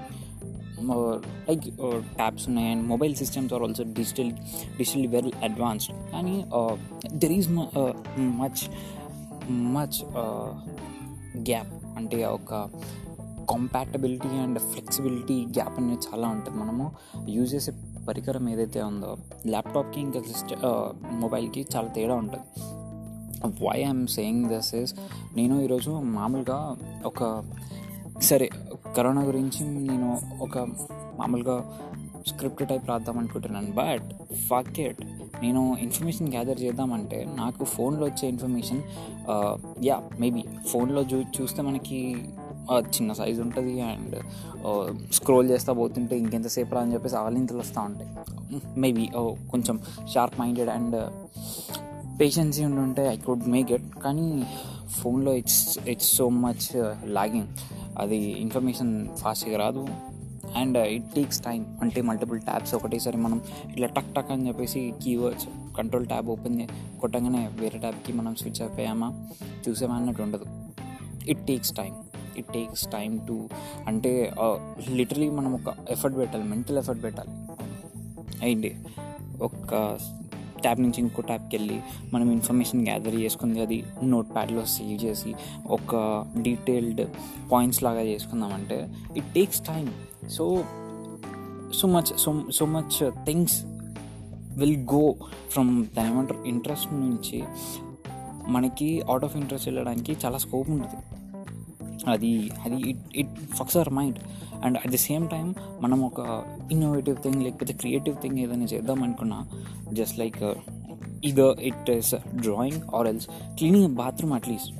like tabs ఉన్నాయి and mobile systems are also digital digital well advanced. కానీ there is much much gap, అంటే ఒక compatibility and flexibility gap అనేది చాలా ఉంటుంది. మనము use చేసే పరికరం ఏదైతే ఉందో ల్యాప్టాప్కి ఇంకా సిస్టమ్ మొబైల్కి చాలా తేడా ఉంటుంది. Why I'm saying this is, నేను ఈరోజు మామూలుగా ఒక సరే కరోనా గురించి నేను ఒక మామూలుగా స్క్రిప్ట్ టైప్ రాద్దాం అనుకుంటున్నాను, బట్ ఫక్ ఇట్ నేను ఇన్ఫర్మేషన్ గ్యాదర్ చేద్దామంటే నాకు ఫోన్లో వచ్చే ఇన్ఫర్మేషన్ యా మేబీ ఫోన్లో చూ చూస్తే మనకి చిన్న సైజు ఉంటుంది అండ్ స్క్రోల్ చేస్తూ పోతుంటే ఇంకెంతసేపు రా అని చెప్పేసి ఆలింతలు వస్తూ ఉంటాయి. మేబీ కొంచెం షార్ప్ మైండెడ్ అండ్ పేషెన్సీ ఉంటే ఐ కుడ్ మేక్ ఇట్, కానీ ఫోన్లో it's it's so much lagging, అది ఇన్ఫర్మేషన్ ఫాస్ట్గా రాదు అండ్ ఇట్ టేక్స్ టైం. అంటే మల్టిపుల్ ట్యాబ్స్ ఒకటేసారి మనం ఇట్లా టక్ టక్ అని చెప్పేసి కీవర్డ్స్ కంట్రోల్ ట్యాబ్ ఓపెన్ కొట్టగానే వేరే ట్యాబ్కి మనం స్విచ్ అయిపోయామా చూసామా అన్నట్టు ఉండదు. It takes time, it takes time to అంటే లిటరలీ మనం ఒక ఎఫర్ట్ పెట్టాలి, మెంటల్ ఎఫర్ట్ పెట్టాలి. అండ్ ఒక ట్యాబ్ నుంచి ఇంకో ట్యాబ్కి వెళ్ళి మనం ఇన్ఫర్మేషన్ గ్యాదర్ చేసుకుంది అది నోట్ ప్యాడ్లో సేవ్ చేసి ఒక డీటెయిల్డ్ పాయింట్స్ లాగా చేసుకుందామంటే it takes time. So so much so so much things will go from దాని ఏమంటారు ఇంట్రెస్ట్ నుంచి మనకి అవుట్ ఆఫ్ ఇంట్రెస్ట్ వెళ్ళడానికి చాలా స్కోప్ ఉంటుంది. అది అది it it fucks our mind. And at the same time మనం ఒక ఇన్నోవేటివ్ థింగ్ లేకపోతే క్రియేటివ్ థింగ్ ఏదైనా చేద్దాం అనుకున్నా just like either it is drawing or else cleaning bathroom, at least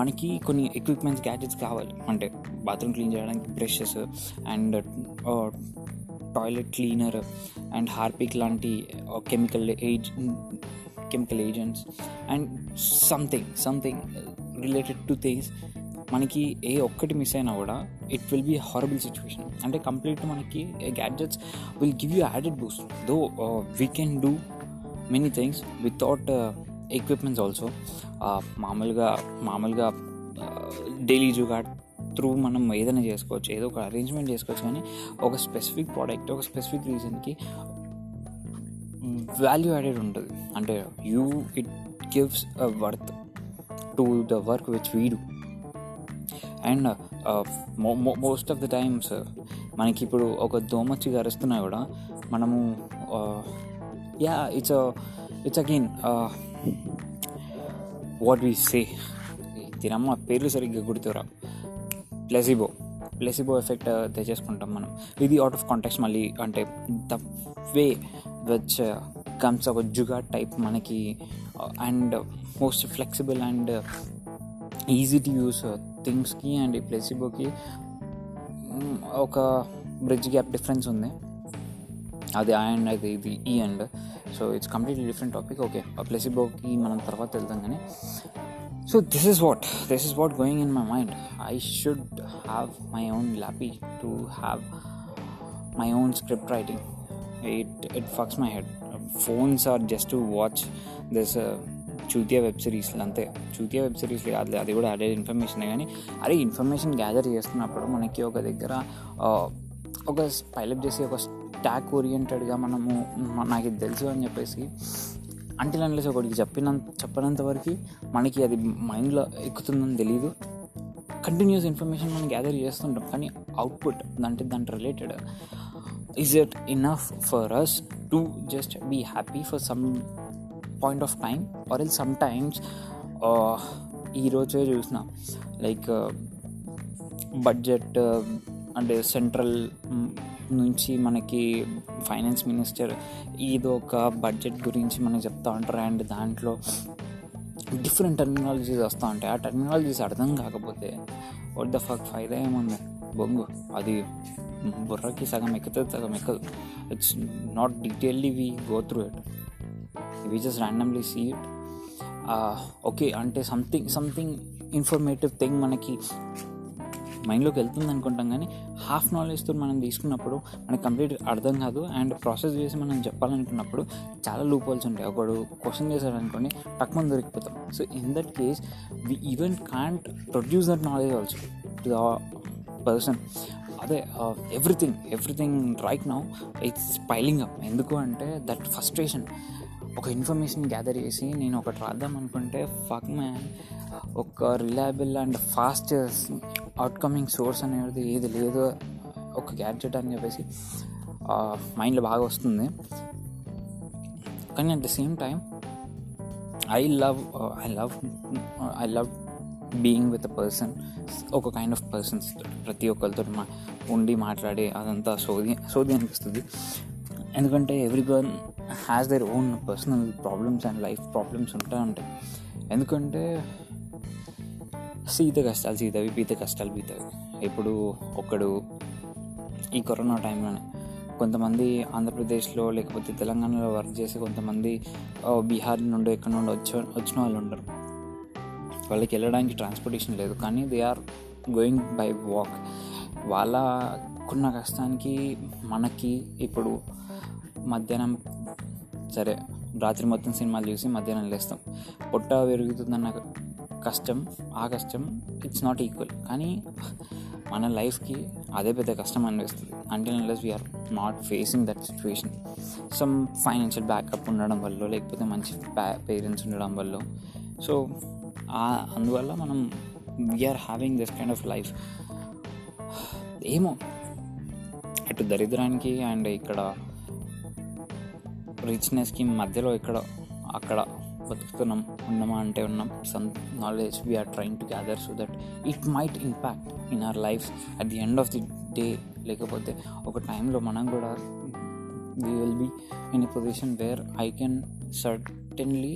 మనకి కొన్ని ఎక్విప్మెంట్స్ గ్యాడ్జెట్స్ కావాలి. అంటే బాత్రూమ్ క్లీన్ చేయడానికి brushes and toilet cleaner and హార్పిక్ లాంటి chemical age chemical agents and something something related to things. మనకి ఏ ఒక్కటి miss అయినా కూడా it will be horrible situation. అంటే కంప్లీట్ మనకి gadgets will give you added boost, though we can do many things without equipments also. మామూలుగా మామూలుగా daily jugaad through మనం ఏదైనా చేసుకోవచ్చు, ఏదో ఒక అరేంజ్మెంట్ చేసుకోవచ్చు. కానీ ఒక స్పెసిఫిక్ ప్రోడక్ట్ ఒక స్పెసిఫిక్ రీజన్కి వాల్యూ యాడెడ్ ఉంటుంది. అంటే you it gives a worth to the work which we do. And uh, uh, mo- mo- most of the times మనకి ఇప్పుడు ఒక దోమచ్చి గరుస్తున్నా కూడా మనము yeah it's it's again what we say, దీనమ్మ పేర్లు సరిగ్గా గుర్తురా, ప్లెసిబో ప్లెసిబో ఎఫెక్ట్ తెచ్చేసుకుంటాం మనం. ఇది అవుట్ ఆఫ్ కాంటాక్ట్స్ మళ్ళీ, అంటే ద వే విచ్ కమ్స్ ఒక జుగాడ్ టైప్ మనకి, and most flexible and easy to use థింగ్స్కి అండ్ ఈ ప్లెసిబోకి ఒక బ్రిడ్జ్ గ్యాప్ డిఫరెన్స్ ఉంది. అది ఆ అండ్ అది ఇది ఈ and, so it's completely different topic. Okay, ఆ ప్లెసిబోకి మనం తర్వాత వెళ్తాం. కానీ so this is what this is what going in my mind. I should have my own lappy to have my own script writing. It it fucks my head. Phones are just to watch this చూతియా web సిరీస్లు అంతే. చూతియా web సిరీస్లు కాదు, అది కూడా added ఇన్ఫర్మేషనే. కానీ అరే information gather చేస్తున్నప్పుడు మనకి ఒక దగ్గర ఒక పైలప్ చేసి ఒక స్టాక్ ఓరియంటెడ్గా మనము నాకు ఇది తెలుసు అని చెప్పేసి అంటిల్ అన్లెస్ ఒకటికి చెప్పిన చెప్పినంతవరకు మనకి అది మైండ్లో ఎక్కుతుందని తెలీదు. కంటిన్యూస్ ఇన్ఫర్మేషన్ మనం గ్యాదర్ చేస్తుంటాం, కానీ అవుట్పుట్ అంటే దాంట్లో related is it enough for us to just be happy for some point of time? Or ill sometimes ఈరోజే చూసిన లైక్ బడ్జెట్ అంటే సెంట్రల్ నుంచి మనకి ఫైనాన్స్ మినిస్టర్ ఏదో ఒక బడ్జెట్ గురించి మనకు చెప్తా ఉంటారు, అండ్ దాంట్లో డిఫరెంట్ టెర్మినాలజీస్ వస్తూ ఉంటాయి. ఆ టెర్మినాలజీస్ అర్థం కాకపోతే వాట్ ద ఫక్ ఫైదా ఏముంది? బొంగు, అది బుర్రకి సగం ఎక్కుతుంది సగం ఎక్కదు. It's not detailly we go through it, we just randomly see it. Okay, అంటే సంథింగ్ సంథింగ్ ఇన్ఫర్మేటివ్ థింగ్ మనకి మైండ్లోకి వెళ్తుంది అనుకుంటాం, కానీ హాఫ్ నాలెడ్జ్తో మనం తీసుకున్నప్పుడు మనకు కంప్లీట్ అర్థం కాదు. అండ్ ప్రాసెస్ చేసి మనం చెప్పాలనుకున్నప్పుడు చాలా లూప్ హోల్స్ ఉంటాయి. ఒకడు క్వశ్చన్ చేశాడు అనుకోండి, తక్కువ దొరికిపోతాం. So in that case we even can't produce that knowledge also to the person. అదే everything everything right now it's piling up. ఎందుకు అంటే దట్ ఫ్రస్ట్రేషన్. ఒక ఇన్ఫర్మేషన్ గ్యాదర్ చేసి నేను ఒకటి రాద్దాం అనుకుంటే ఫక్ మ్యాన్, ఒక reliable and fast outcoming source అనేది ఏది లేదు. ఒక గ్యాడ్జెట్ అని చెప్పేసి మైండ్లో బాగా వస్తుంది, కానీ at the same time I love I love I love being with a person, ఒక కైండ్ ఆఫ్ పర్సన్స్. ప్రతి ఒక్కరితో మా ఉండి మాట్లాడే అదంతా సోది సోది అనిపిస్తుంది. ఎందుకంటే every one has their own personal problems and life problems ఉంటా ఉంటాయి. ఎందుకంటే సీత కష్టాలు సీతవి, పీత కష్టాలు పీతవి. ఇప్పుడు ఒకడు ఈ కరోనా టైంలోనే కొంతమంది ఆంధ్రప్రదేశ్లో లేకపోతే తెలంగాణలో వర్క్ చేసి కొంతమంది బీహార్ నుండి ఎక్కడ నుండి వచ్చి వచ్చిన వాళ్ళు ఉంటారు. వాళ్ళకి వెళ్ళడానికి ట్రాన్స్పోర్టేషన్ లేదు, కానీ they are going by walk. వాళ్ళకున్న కష్టానికి మనకి ఇప్పుడు మధ్యాహ్నం సరే రాత్రి మొత్తం సినిమాలు చూసి మధ్యాహ్నం లేస్తాం, పొట్ట పెరుగుతుందన్న కష్టం ఆ కష్టం ఇట్స్ నాట్ ఈక్వల్. కానీ మన లైఫ్కి అదే పెద్ద కష్టం అనిపిస్తుంది until unless we're not facing that situation. Some financial backup ఉండడం వల్ల లేకపోతే మంచి పేరెంట్స్ ఉండడం వల్ల, సో అందువల్ల మనం we're having this kind of life. ఏమో అటు దరిద్రానికి అండ్ ఇక్కడ రిచ్నెస్కి మధ్యలో ఇక్కడ అక్కడ బతుకుతున్నాం. ఉన్నామా అంటే ఉన్నాం. Some knowledge we're trying to gather so that it might impact in our life at the end of the day. లేకపోతే ఒక టైంలో మనం కూడా we will be in a position where I can certainly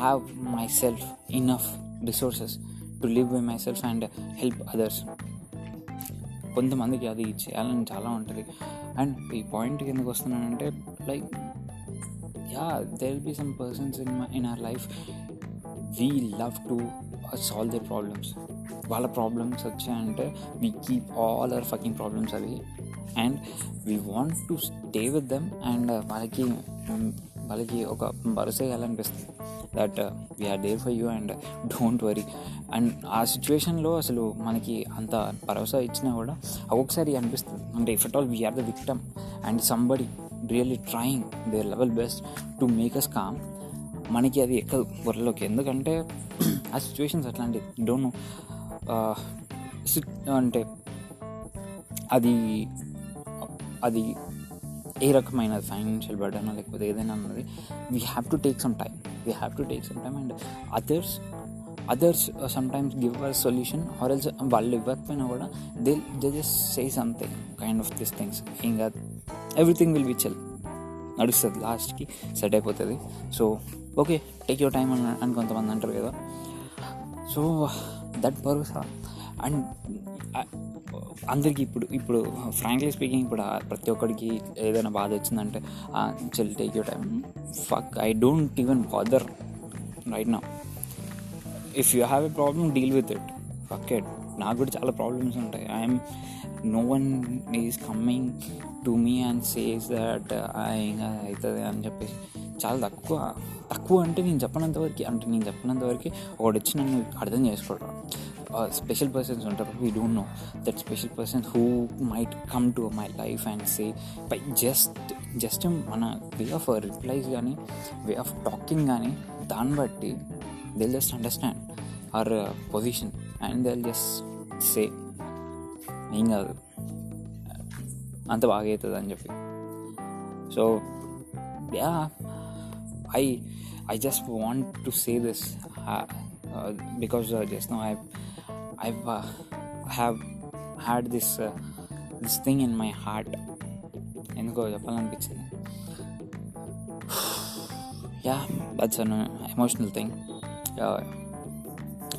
have myself enough resources to live by myself and help others. కొంతమందికి అది చేయాలని చాలా ఉంటుంది. అండ్ ఈ పాయింట్కి ఎందుకు వస్తున్నానంటే like yeah there will be some persons in my in our life we love to uh, solve their problems. Wala problems achche ante we keep all our fucking problems away and we want to stay with them and valaki valaki oka barse yalanisthadi that uh, we are there for you and uh, don't worry. And ఆ సిచ్యువేషన్లో అసలు మనకి అంత భరోసా ఇచ్చినా కూడా ఒక్కొక్కసారి అనిపిస్తుంది అంటే if at all we're the victim and somebody really trying their level best to make us calm, మనకి అది ఎక్కదు బుర్రలోకి. ఎందుకంటే ఆ సిచ్యువేషన్స్ అట్లాంటివి డోంట్ నో అంటే అది అది ఏ రకమైన ఫైనాన్షియల్ బర్డన్ లేకపోతే ఏదైనా అన్నది we have to take some time we have to take some time and others others sometimes give our solution or else వాళ్ళు ఇవ్వకపోయినా కూడా they they just say something kind of this things. ఇంకా everything will be chill నడుస్తుంది, లాస్ట్కి set అయిపోతుంది. So okay, take your time అని అని కొంతమంది అంటారు కదా. So that Bharosa. అండ్ అందరికీ ఇప్పుడు ఇప్పుడు ఫ్రాంక్లీ స్పీకింగ్ ఇప్పుడు ప్రతి ఒక్కడికి ఏదైనా బాధ వచ్చిందంటే chill take your time, fuck I don't even bother right now. If you have a problem deal with it, fuck it. నాకు కూడా చాలా ప్రాబ్లమ్స్ ఉంటాయి. I'm no one is coming to me and says that ఇంకా అవుతుంది అని చెప్పేసి చాలా తక్కువ. తక్కువ అంటే నేను చెప్పినంతవరకు అంటే నేను చెప్పినంతవరకు ఒకటి వచ్చి నన్ను అర్థం చేసుకోవడం. స్పెషల్ పర్సన్స్ ఉంటారు, we don't know that special person who might come to my life and say bye just just మన వే ఆఫ్ రిప్లైస్ కానీ వే ఆఫ్ టాకింగ్ కానీ దాన్ని బట్టి they'll just understand our uh, position and they'll just say ఏం కాదు అంత బాగా అవుతుంది అని చెప్పి. So yeah I I just want to say this because just now I I have had this this thing in my heart, ఎందుకో చెప్పాలనిపించింది. Yeah that's an emotional thing. Uh,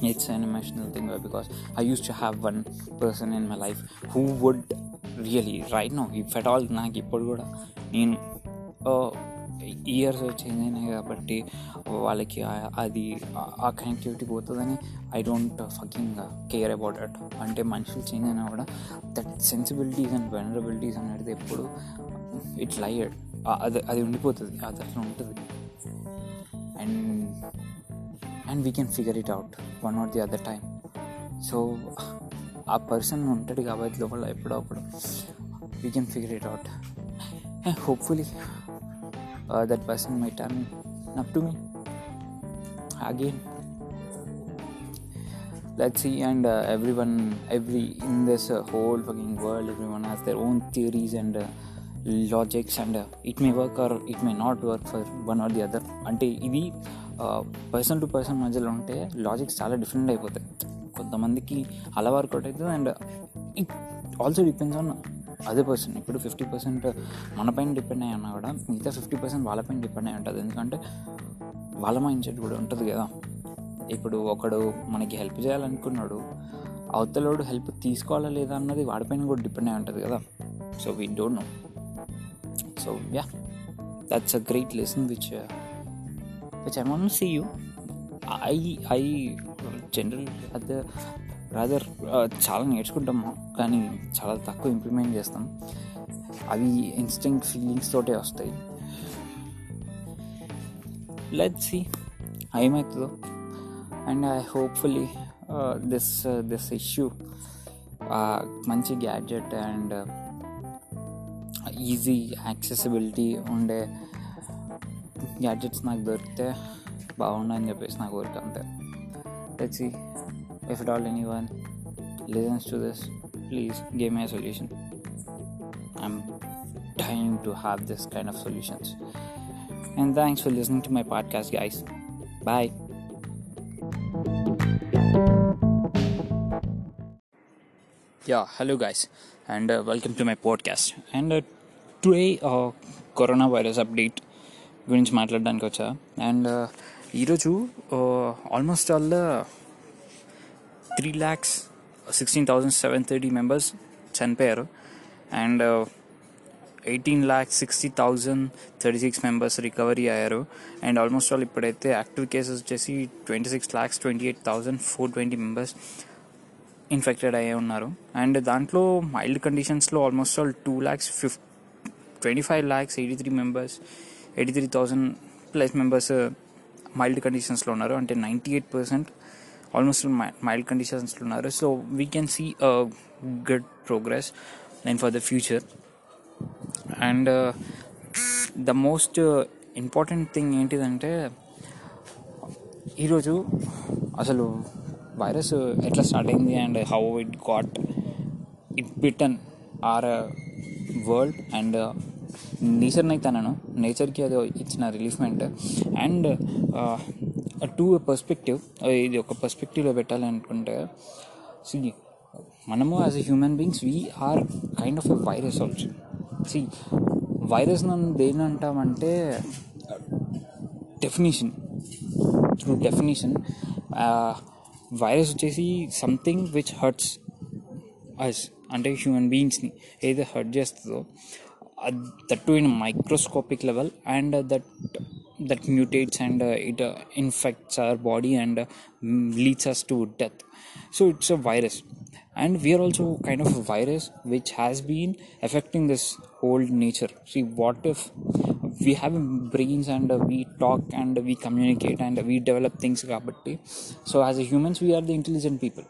it's an emotional thing because I used to have one person in my life who would really right now if at all na ippudu kuda nenu oh years change ayina kabatti valaki adi aa connectivity potadani I don't fucking care about it. Ante manusulu change ayina kuda that sensibilities and vulnerabilities anadi eppudu it's layered, adi adi undipotadi adatlo untadi and and we can figure it out one or the other time. So a person untadu kabatti lokala eppudu appudu we can figure it out and hopefully uh, that person might turn up to me again, let's see. And uh, everyone every in this uh, whole fucking world everyone has their own theories and uh, logics and uh, it may work or it may not work for one or the other. Ante idi person to person మధ్యలో ఉంటే logics చాలా different అయిపోతాయి. కొంతమందికి అలా work out అవుతుంది and it also depends on అదే person. ఇప్పుడు fifty percent మన పైన డిపెండ్ అయ్యి ఉన్నా కూడా మిగతా ఫిఫ్టీ పర్సెంట్ వాళ్ళపైన డిపెండ్ అయి ఉంటుంది, ఎందుకంటే వాళ్ళ మైండ్ సెట్ కూడా ఉంటుంది కదా. ఇప్పుడు ఒకడు మనకి హెల్ప్ చేయాలనుకున్నాడు, అవతలోడు హెల్ప్ తీసుకోవాలా లేదా అన్నది వాడిపైన కూడా డిపెండ్ అయి ఉంటుంది కదా. So we don't know. So yeah that's a great lesson which which I want to see you. I I generally other rather చాలా నేర్చుకుంటాం కానీ చాలా తక్కువ ఇంప్లిమెంట్ చేస్తాం. అవి ఇన్స్టింక్ట్ ఫీలింగ్స్ తోటే వస్తాయి. లెట్స్ సీ ఏమవుతుందో. And I hopefully this this issue మంచి గ్యాడ్జెట్ అండ్ ఈజీ యాక్సెసిబిలిటీ ఉండే గ్యాడ్జెట్స్ నాకు దొరికితే బాగుండని చెప్పేసి నాకు కోరిక అంతే. Let's see if it all anyone listens to this please give me a solution. I'm trying to have this kind of solutions. And thanks for listening to my podcast guys. Bye. Yeah hello guys and welcome to my podcast. And today corona virus update గురించి మాట్లాడడానికి వచ్చా. And ఈరోజు almost all the three lakhs sixteen thousand seven thirty members చనిపోయారు and eighteen lakhs sixty thousand thirty six members recovery అయ్యారు. And almost all ఇప్పుడైతే active cases వచ్చేసి twenty six lakhs twenty eight thousand four twenty members infected అయ్యే ఉన్నారు. And దాంట్లో mild కండిషన్స్లో almost all two lakhs fif twenty five lakhs eighty three members eighty three thousand plus members mild కండిషన్స్లో ఉన్నారు. అంటే ninety eight percent almost mild కండిషన్స్లో ఉన్నారు. So we can see a good progress and for the future. And the most important thing ఏంటిదంటే ఈరోజు అసలు virus ఎట్లా start అయింది and how it got it bitten our world and నేచర్ని అయితే అన్నాను, నేచర్కి అది ఇచ్చిన రిలీఫ్మెంట్ అండ్ టూ పర్స్పెక్టివ్. ఇది ఒక పర్స్పెక్టివ్లో పెట్టాలనుకుంటే సి మనము as a human beings we are kind of a virus also. See virus నన్ను దేని అంటామంటే డెఫినేషన్ త్రూ డెఫినేషన్ వైరస్ వచ్చేసి సంథింగ్ విచ్ హర్ట్స్ అస్, అంటే హ్యూమన్ బీయింగ్స్ని ఏదైతే హర్ట్ చేస్తుందో that to in microscopic level and that that mutates and it infects our body and leads us to death. So it's a virus and we are also kind of a virus which has been affecting this whole nature. See, what if we have brains and we talk and we communicate and we develop things kabatti, so as a humans we are the intelligent people,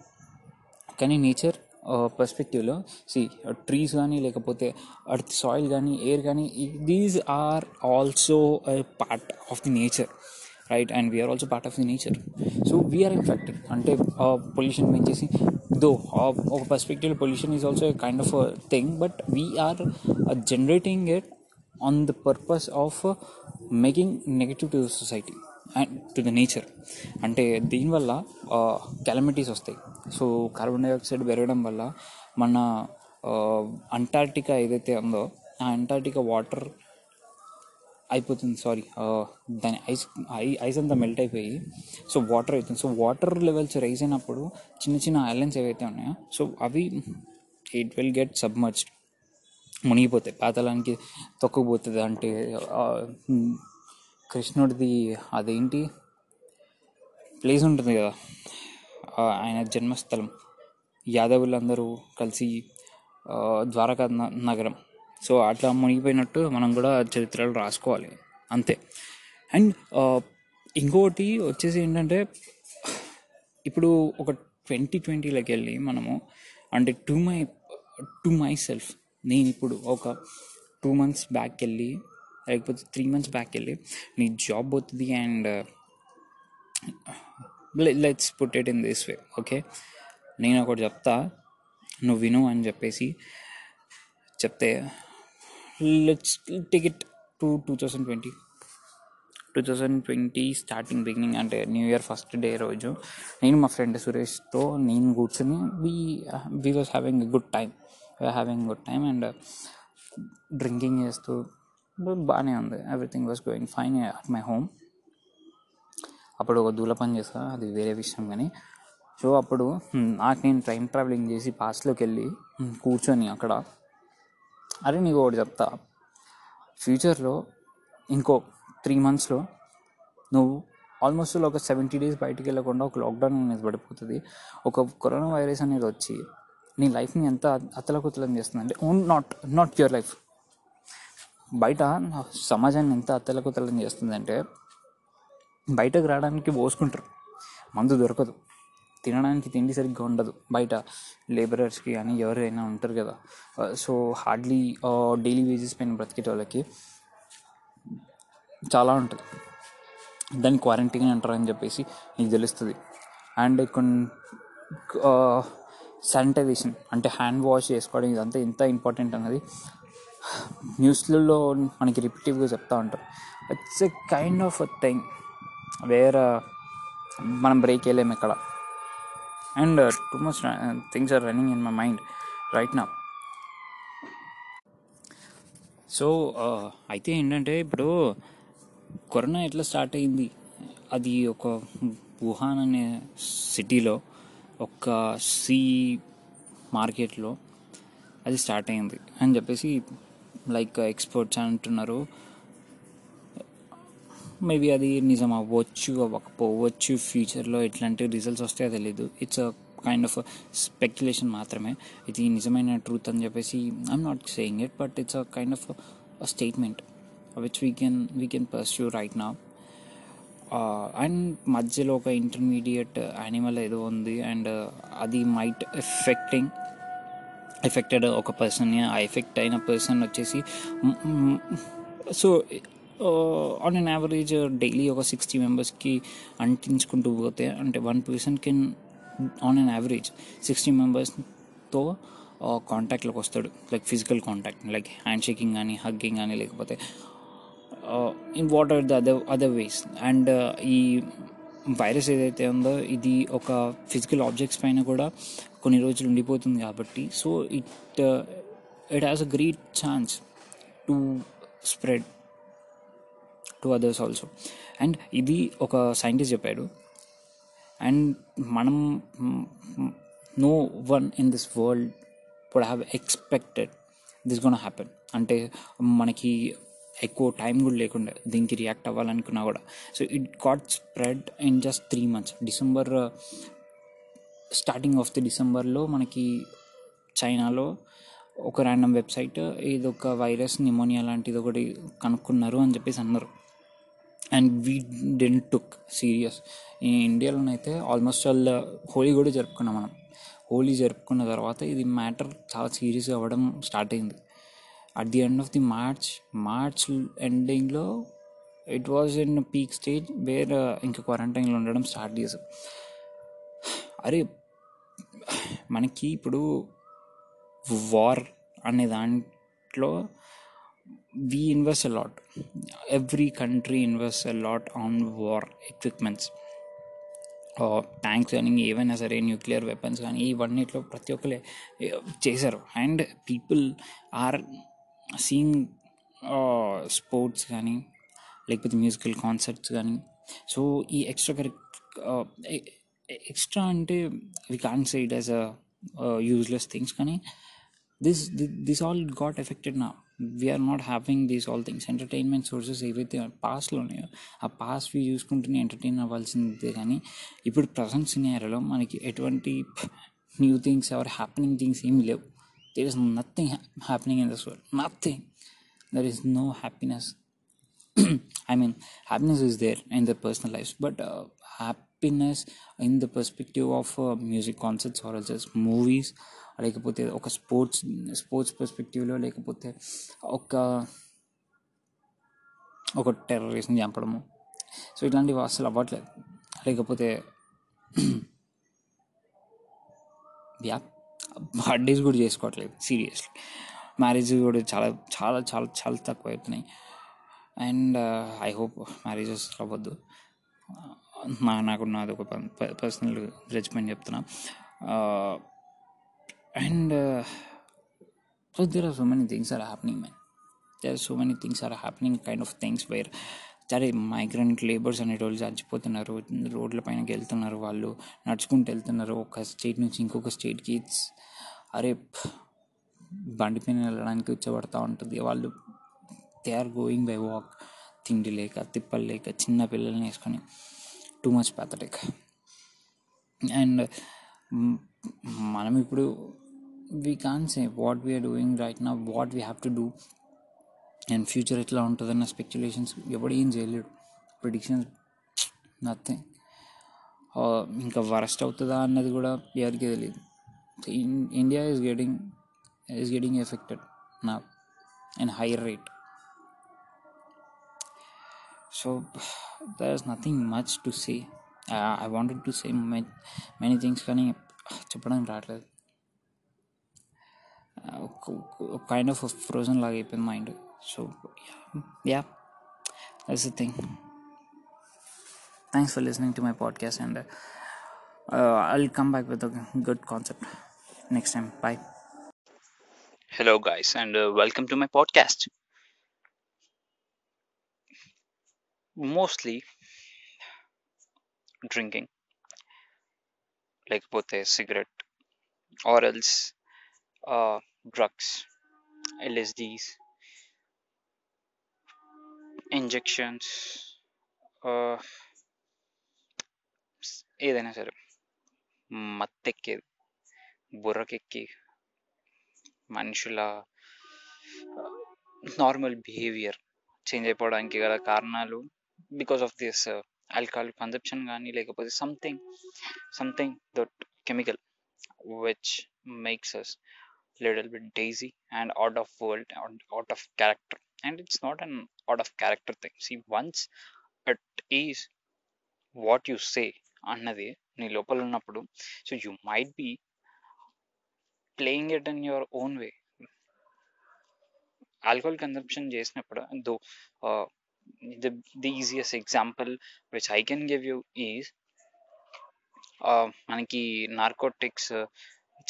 kani nature uh, perspective lo see uh, trees gani lekapothe earth soil gani air gani, these are also a part of the nature, right? And we are also part of the nature, so we are infected. Ante uh, pollution menchesi though uh, our perspective pollution is also a kind of a thing, but we are uh, generating it on the purpose of uh, making negative to the society and to the nature. Ante deen valla uh, calamities vastayi. So carbon dioxide beradam valla mana uh, Antarctica edaithe undo aa Antarctica water అయిపోతుంది, sorry దాని ice I ice అంతా melt అయిపోయి so water అవుతుంది. So water levels rise అయినప్పుడు చిన్న చిన్న islands ఏవైతే ఉన్నాయో సో అవి ఇట్ విల్ గెట్ సబ్మర్జ్డ్, మునిగిపోతాయి, పాతాళానికి తొక్కుపోతుంది. అంటే కృష్ణుడిది అదేంటి ప్లేస్ ఉంటుంది కదా ఆయన జన్మస్థలం, యాదవులందరూ కలిసి ద్వారకా నగరం, సో అట్లా మునిగిపోయినట్టు మనం కూడా చరిత్రలు రాసుకోవాలి అంతే. అండ్ ఇంకోటి వచ్చేసి ఏంటంటే ఇప్పుడు ఒక ట్వంటీ ట్వంటీలోకి వెళ్ళి మనము అంటే to my to myself నేను ఇప్పుడు ఒక టూ మంత్స్ బ్యాక్ వెళ్ళి లేకపోతే త్రీ మంత్స్ బ్యాక్ వెళ్ళి నీ జాబ్ పోతుంది and let's put it in this way, okay నేను ఒకటి చెప్తా నువ్వు విను అని చెప్పేసి చెప్తే let's take it to two thousand twenty two thousand twenty starting beginning అంటే న్యూ ఇయర్ ఫస్ట్ డే రోజు నేను మా ఫ్రెండ్ సురేష్తో నేను కూర్చొని we we was having good time we are having good time and drinking చేస్తూ బాగానే ఉంది, everything was going fine at my home. అప్పుడు ఒక దూల పని చేస్తా అది వేరే విషయం కానీ, సో అప్పుడు నాకు నేను టైం ట్రావెలింగ్ చేసి పాస్ట్లోకి వెళ్ళి కూర్చొని అక్కడ అరే నీకు ఒకటి చెప్తా ఫ్యూచర్లో ఇంకో త్రీ మంత్స్లో నువ్వు ఆల్మోస్ట్ ఒక సెవెంటీ డేస్ బయటికి వెళ్ళకుండా ఒక లాక్డౌన్ అనేది పడిపోతుంది, ఒక కరోనా వైరస్ అనేది వచ్చి నీ లైఫ్ని ఎంత అతలకుతలం చేస్తుంది అంటే own not not your life బయట సమాజాన్ని ఎంత అతలకుతలం చేస్తుందంటే బయటకు రావడానికి పోసుకుంటారు, మందు దొరకదు, తినడానికి తిండి సరిగ్గా ఉండదు, బయట లేబరర్స్కి కానీ ఎవరైనా ఉంటారు కదా సో హార్డ్లీ డైలీ వేజెస్ పైన బ్రతికేట వాళ్ళకి చాలా ఉంటుంది, దాన్ని క్వారంటైన్ అంటారని చెప్పేసి నీకు తెలుస్తుంది. అండ్ కొన్ని శానిటైజేషన్ అంటే హ్యాండ్ వాష్ చేసుకోవడం ఇదంతా ఎంత ఇంపార్టెంట్ అన్నది న్యూస్లలో మనకి రిపీటివ్గా చెప్తూ ఉంటారు. It's a kind of a thing where మనం బ్రేక్ వేయలేము ఇక్కడ and uh, too much uh, things are running in my mind right now. So అయితే ఏంటంటే ఇప్పుడు కరోనా ఎట్లా స్టార్ట్ అయింది, అది ఒక వుహాన్ అనే సిటీలో ఒక సీ మార్కెట్లో అది స్టార్ట్ అయింది అని చెప్పేసి లైక్ ఎక్స్పర్ట్స్ అంటున్నారు. మేబీ అది నిజం అవ్వచ్చు అవ్వకపోవచ్చు, ఫ్యూచర్లో ఎట్లాంటి రిజల్ట్స్ వస్తాయో తెలీదు, it's a kind of speculation మాత్రమే, ఇది నిజమైన ట్రూత్ అని చెప్పేసి I'm not saying it but it's a kind of a statement which we can we can pursue right now. And మధ్యలో ఒక ఇంటర్మీడియట్ యానిమల్ ఏదో ఉంది అండ్ అది మైట్ ఎఫెక్టింగ్ ఎఫెక్టెడ్ ఒక పర్సన్, ఆ ఎఫెక్ట్ అయిన పర్సన్ వచ్చేసి so on an average daily ఒక సిక్స్టీ మెంబర్స్కి అంటించుకుంటూ పోతే అంటే one person can on an average sixty మెంబర్స్తో కాంటాక్ట్లోకి వస్తాడు, like physical contact like hand shaking కానీ హగ్గింగ్ కానీ లేకపోతే in what are the other other ways. And ఈ వైరస్ ఏదైతే ఉందో ఇది ఒక ఫిజికల్ ఆబ్జెక్ట్స్ పైన కూడా కొన్ని రోజులు ఉండిపోతుంది కాబట్టి so it it has a great chance to spread to others also. And ఇది ఒక సైంటిస్ట్ చెప్పాడు. అండ్ మనం no one in this world would have expected this gonna happen. అంటే మనకి ఎక్కువ టైం కూడా లేకుండా దీనికి రియాక్ట్ అవ్వాలనుకున్నా కూడా. So it got spread in just three months December starting of the డిసెంబర్లో మనకి చైనాలో ఒక ర్యాండమ్ వెబ్సైట్ ఇదొక వైరస్ న్యూమోనియా లాంటిది ఒకటి కనుక్కున్నారు అని చెప్పేసి అన్నారు. And we didn't took serious. ఈ ఇండియాలోనైతే ఆల్మోస్ట్ ఆల్ హోలీ కూడా జరుపుకున్నాం మనం. హోలీ జరుపుకున్న తర్వాత ఇది మ్యాటర్ చాలా సీరియస్ అవ్వడం స్టార్ట్ అయింది. At the end of the March March ఎండింగ్లో it was in peak stage where ఇంకా క్వారంటైన్లో ఉండడం స్టార్ట్ చేసాం. అరే మనకి ఇప్పుడు వార్ అనే దాంట్లో we invest a lot, every country invests a lot on war equipments or tanks and even as a nuclear weapons and ఇవన్నిట్లో ప్రతి ఒక్కరు చేశారు. And people are seeing sports కానీ లేకపోతే మ్యూజికల్ కాన్సర్ట్స్ కానీ. సో ఈ ఎక్స్ట్రా కరెక్ట్ ఎక్స్ట్రా అంటే we can't say it as a uh, useless things కానీ this this all got affected now. We are not having these all things. Entertainment sources ఏవైతే పాస్ట్లో ఉన్నాయో ఆ పాస్వి చూసుకుంటూనే ఎంటర్టైన్ అవ్వాల్సిందే. కానీ ఇప్పుడు ప్రజెంట్ సినారియోలో మనకి ఎటువంటి new things are happening things ఏమి లేవు. There is nothing happening in this world. Nothing. There is no happiness. I mean happiness is there in their personal life but happiness in the perspective of music concerts are also movies లేకపోతే ఒక sports sports పర్స్పెక్టివ్లో లేకపోతే ఒక ఒక టెర్రరిస్ట్ని చంపడము. So ఇట్లాంటివి అసలు అవ్వట్లేదు. లేకపోతే yeah birthdays కూడా చేసుకోవట్లేదు సీరియస్లీ. మ్యారేజ్ కూడా చాలా చాలా చాలా చాలా తక్కువ అవుతున్నాయి. అండ్ ఐ హోప్ మ్యారేజెస్ అవ్వద్దు. నా నాకున్న అదొక పర్సనల్ జడ్జ్మెంట్ చెప్తున్నా. And uh, so there are so many things are happening, man. There are so many things are happening, kind of things where there are migrant laborers and it all చచ్చిపోతున్నారు. రోడ్ల పైనకి వెళ్తున్నారు, వాళ్ళు నడుచుకుంటూ వెళ్తున్నారు ఒక state నుంచి ఇంకొక స్టేట్కి. ఇట్స్ అరే బండి పైన వెళ్ళడానికి వచ్చబడతా ఉంటుంది. వాళ్ళు they are going by walk, తిండి లేక తిప్పలు లేక చిన్న పిల్లల్ని వేసుకొని. Too much pathetic. అండ్ మనం ఇప్పుడు we can't say what we are doing right now, what we have to do and future etla untadana speculations evadu em cheyaledu, predictions nothing. Inka worst avutadha annadi kuda yariki teliyadu. India is getting is getting affected now in higher rate. So there is nothing much to say. uh, I wanted to say my, many things kani చెప్పడానికి రావట్లేదు. Kind of frozen లాగా అయిపోయింది mind. So yeah that's the thing. Thanks for listening to my podcast and I will come back with a good concept next time. Bye. Hello guys and welcome to my podcast. Mostly drinking లేకపోతే cigarette or else drugs, LSDs, injections, ఏదైనా సరే మత్తెక్కేది, బుర్రకెక్కి మనుషుల normal behaviour change అయిపోవడానికి గల కారణాలు because of this alcohol conception కానీ లేకపోతే something something that chemical which makes us little bit dizzy and out of world, out of character. And it's not an out of character thing. See once it is what you say అన్నది నీ లోపల ఉన్నప్పుడు so you might be playing it in your own way. Alcohol consumption చేసినప్పుడు though The, the easiest example which I can give you is uh, manaki narcotics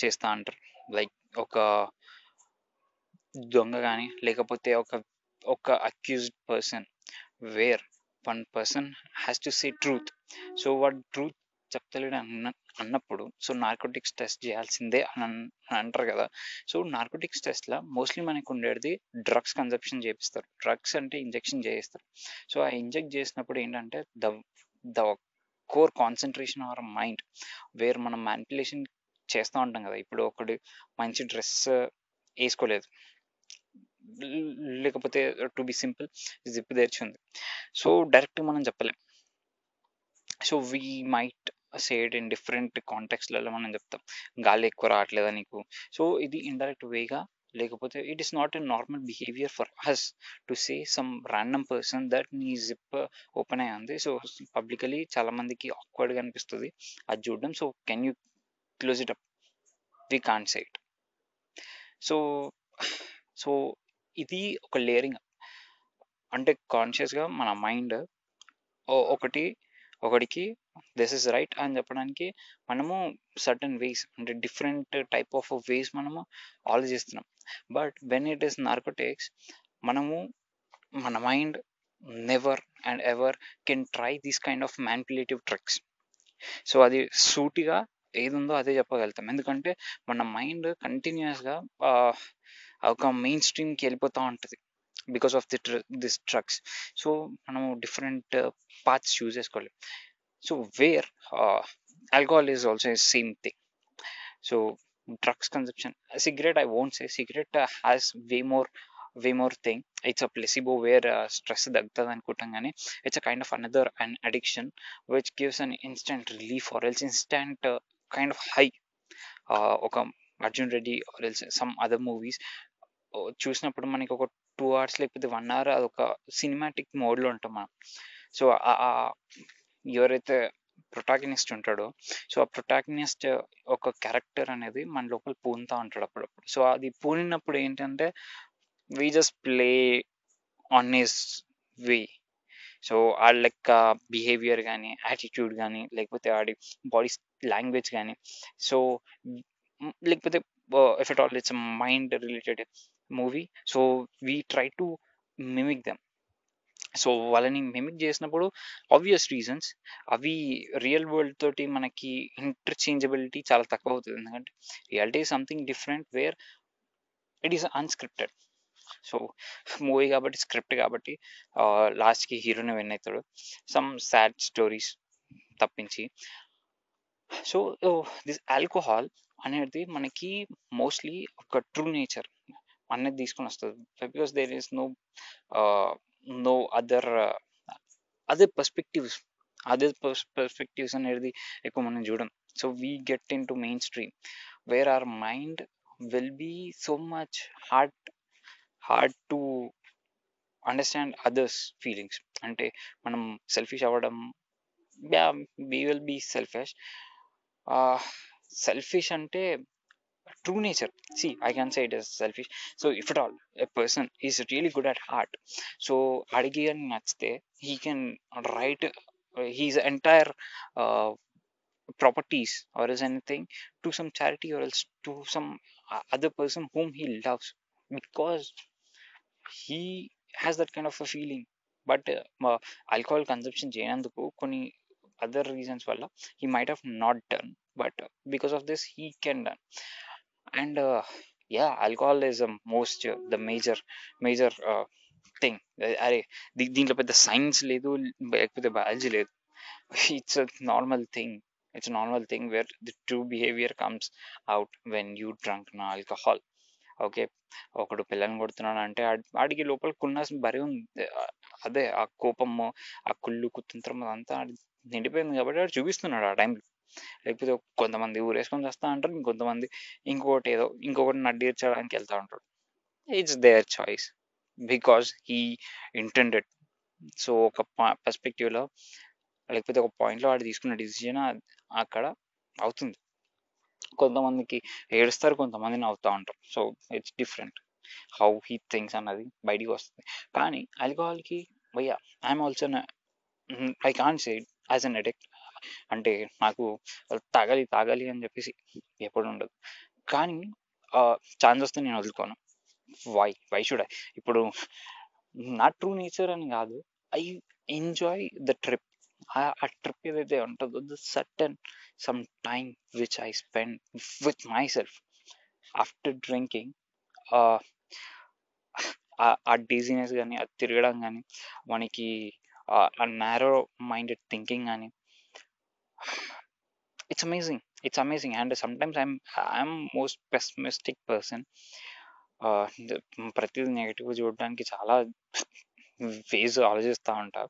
chestha antaru like oka donga gaani lekapothe oka ఒక accused person where one person has to say truth. So వాడు truth చెప్తలేడు అన్న అన్నప్పుడు so narcotics test చేయాల్సిందే అని అంటారు కదా. So narcotics టెస్ట్లో మోస్ట్లీ మనకు ఉండేది డ్రగ్స్ కన్సప్షన్ చేపిస్తారు. డ్రగ్స్ అంటే ఇంజెక్షన్ చేయిస్తారు. సో ఆ ఇంజెక్ట్ చేసినప్పుడు ఏంటంటే the the core concentration or mind where మనం మ్యానిపులేషన్ చేస్తూ ఉంటాం కదా. ఇప్పుడు ఒకడు మంచి డ్రెస్ వేసుకోలేదు, లేకపోతే టు బి సింపుల్ జిప్పు తెరిచింది, సో డైరెక్ట్ మనం చెప్పలేం. So we might said in different కాంటాక్ట్స్లలో మనం చెప్తాం గాలి ఎక్కువ రావట్లేదా నీకు. సో ఇది ఇండైరెక్ట్ వేగా, లేకపోతే it is not a normal behaviour for us to say some random person that నీ జిప్ ఓపెన్ అయ్యి ఉంది. సో పబ్లికలీ చాలా మందికి ఆక్వర్డ్గా అనిపిస్తుంది అది చూడడం. So can you close it up, we can't say it. So so ఇది ఒక లేయరింగ్ అంటే కాన్షియస్గా మన మైండ్ ఒకటి ఒకడికి దిస్ ఇస్ రైట్ అని చెప్పడానికి మనము సర్టన్ వేస్ అంటే డిఫరెంట్ టైప్ ఆఫ్ వేస్ మనము ఆలోచిస్తున్నాం. But when it is narcotics మనము మన mind never and ever can try these kind of manipulative tricks. So అది సూటిగా ఏది ఉందో అదే చెప్పగలుగుతాం, ఎందుకంటే మన మైండ్ కంటిన్యూస్గా ఒక మెయిన్ స్ట్రీమ్కి వెళ్ళిపోతూ ఉంటుంది because of the this drugs. So మనము డిఫరెంట్ పాత్స్ యూజ్ చేసుకోవాలి. So where alcohol is also same thing. So drugs consumption, cigarette I won't say, cigarette has way more way more thing. It's a placebo where stress తగ్గుతుంది అనుకుంటాం, కానీ it's a kind of another and addiction which gives an instant relief or else instant kind of high. ఒక అర్జున్ రెడ్డి or else some other movies చూసినప్పుడు మనకి ఒక two hours లేకపోతే one hour అదొక cinematic మోడ్లో ఉంటాం మనం. సో ఎవరైతే ప్రొటాగనిస్ట్ ఉంటాడో సో ఆ ప్రొటాగనిస్ట్ ఒక క్యారెక్టర్ అనేది మన లోపల పూనుతూ ఉంటాడు అప్పుడప్పుడు. సో అది పూనినప్పుడు ఏంటంటే we just play on his way. So వాళ్ళ లెక్క బిహేవియర్ కానీ యాటిట్యూడ్ కానీ లేకపోతే వాడి బాడీ లాంగ్వేజ్ కానీ, సో లేకపోతే if it all it's mind related movie so we try to mimic them. So వాళ్ళని మిమిక్ చేసినప్పుడు ఆబ్వియస్ రీజన్స్ అవి రియల్ వరల్డ్ తోటి మనకి ఇంటర్చేంజబిలిటీ చాలా తక్కువ అవుతుంది, ఎందుకంటే reality is something different where it is unscripted. So movie కాబట్టి స్క్రిప్ట్ కాబట్టి లాస్ట్కి హీరోని విన్ అవుతాడు సమ్ సాడ్ స్టోరీస్ తప్పించి. సో దిస్ ఆల్కహాల్ అనేది మనకి మోస్ట్లీ ఒక ట్రూ నేచర్ అనేది తీసుకొని వస్తుంది because there is no no other other perspectives other perspectives అనేది ఎక్కువ మనం చూడం. So we get in to mainstream where our mind will be so much hard hard to understand others feelings. అంటే మనం selfish అవ్వడం, we will be selfish. Selfish అంటే true nature, see I can say it is selfish. So if at all a person is really good at art, so adigani nachte he can write uh, his entire uh, properties or is anything to some charity or else to some other person whom he loves because he has that kind of a feeling. But uh, alcohol consumption cheyanduku koni other reasons valla he might have not done, but because of this he can done. And uh, yeah, alcohol is the most uh, the major major uh, thing. Are deenlo pedda science ledu lekapothe biology ledu, it's a normal thing it's a normal thing where the true behavior comes out when you drunk na alcohol. Okay, ఒకడు పిల్లల్ని కొడుతున్నాడు అంటే వాడికి లోపల కున్న బరి ఉంది, అదే ఆ కోపము ఆ కుళ్ళు కుతంత్రం అదంతా నిండిపోయింది కాబట్టి వాడు చూపిస్తున్నాడు ఆ టైంలో. లేకపోతే కొంతమంది ఊరేసుకొని వస్తా అంటారు, ఇంకొంతమంది ఇంకొకటి ఏదో ఇంకొకటి నడ్డీర్చడానికి వెళ్తూ ఉంటాడు. It's their choice because he intended. So ఒక పర్స్పెక్టివ్లో లేకపోతే ఒక పాయింట్లో వాడు తీసుకున్న డిసిజన్ అక్కడ అవుతుంది. కొంతమందికి ఏడుస్తారు, కొంతమంది నవ్వుతూ ఉంటారు. So it's different how he things అన్నది బయటికి వస్తుంది. కానీ ఆల్కహాల్కి భయ్యా I'm also I can't say it as an addict, అంటే నాకు తాగాలి తాగాలి అని చెప్పేసి ఎప్పుడు ఉండదు, కానీ ఛాన్స్ వస్తే నేను వదులుకోను. Why why should I? ఇప్పుడు నా ట్రూ నేచర్ అని కాదు, ఐ ఎంజాయ్ ద ట్రిప్. ఆ ట్రిప్ ఏదైతే ఉంటుందో the certain some time which I spend with my self after drinking, ఆ డిజీనెస్ కానీ, అది తిరగడం కానీ, మనకి ఆ నారో మైండెడ్ థింకింగ్ కానీ, it's amazing it's amazing and sometimes I'm I'm most pessimistic person. ప్రతిదీ నెగిటివ్ చూడడానికి చాలా వేస్ ఆలోచిస్తూ ఉంటా.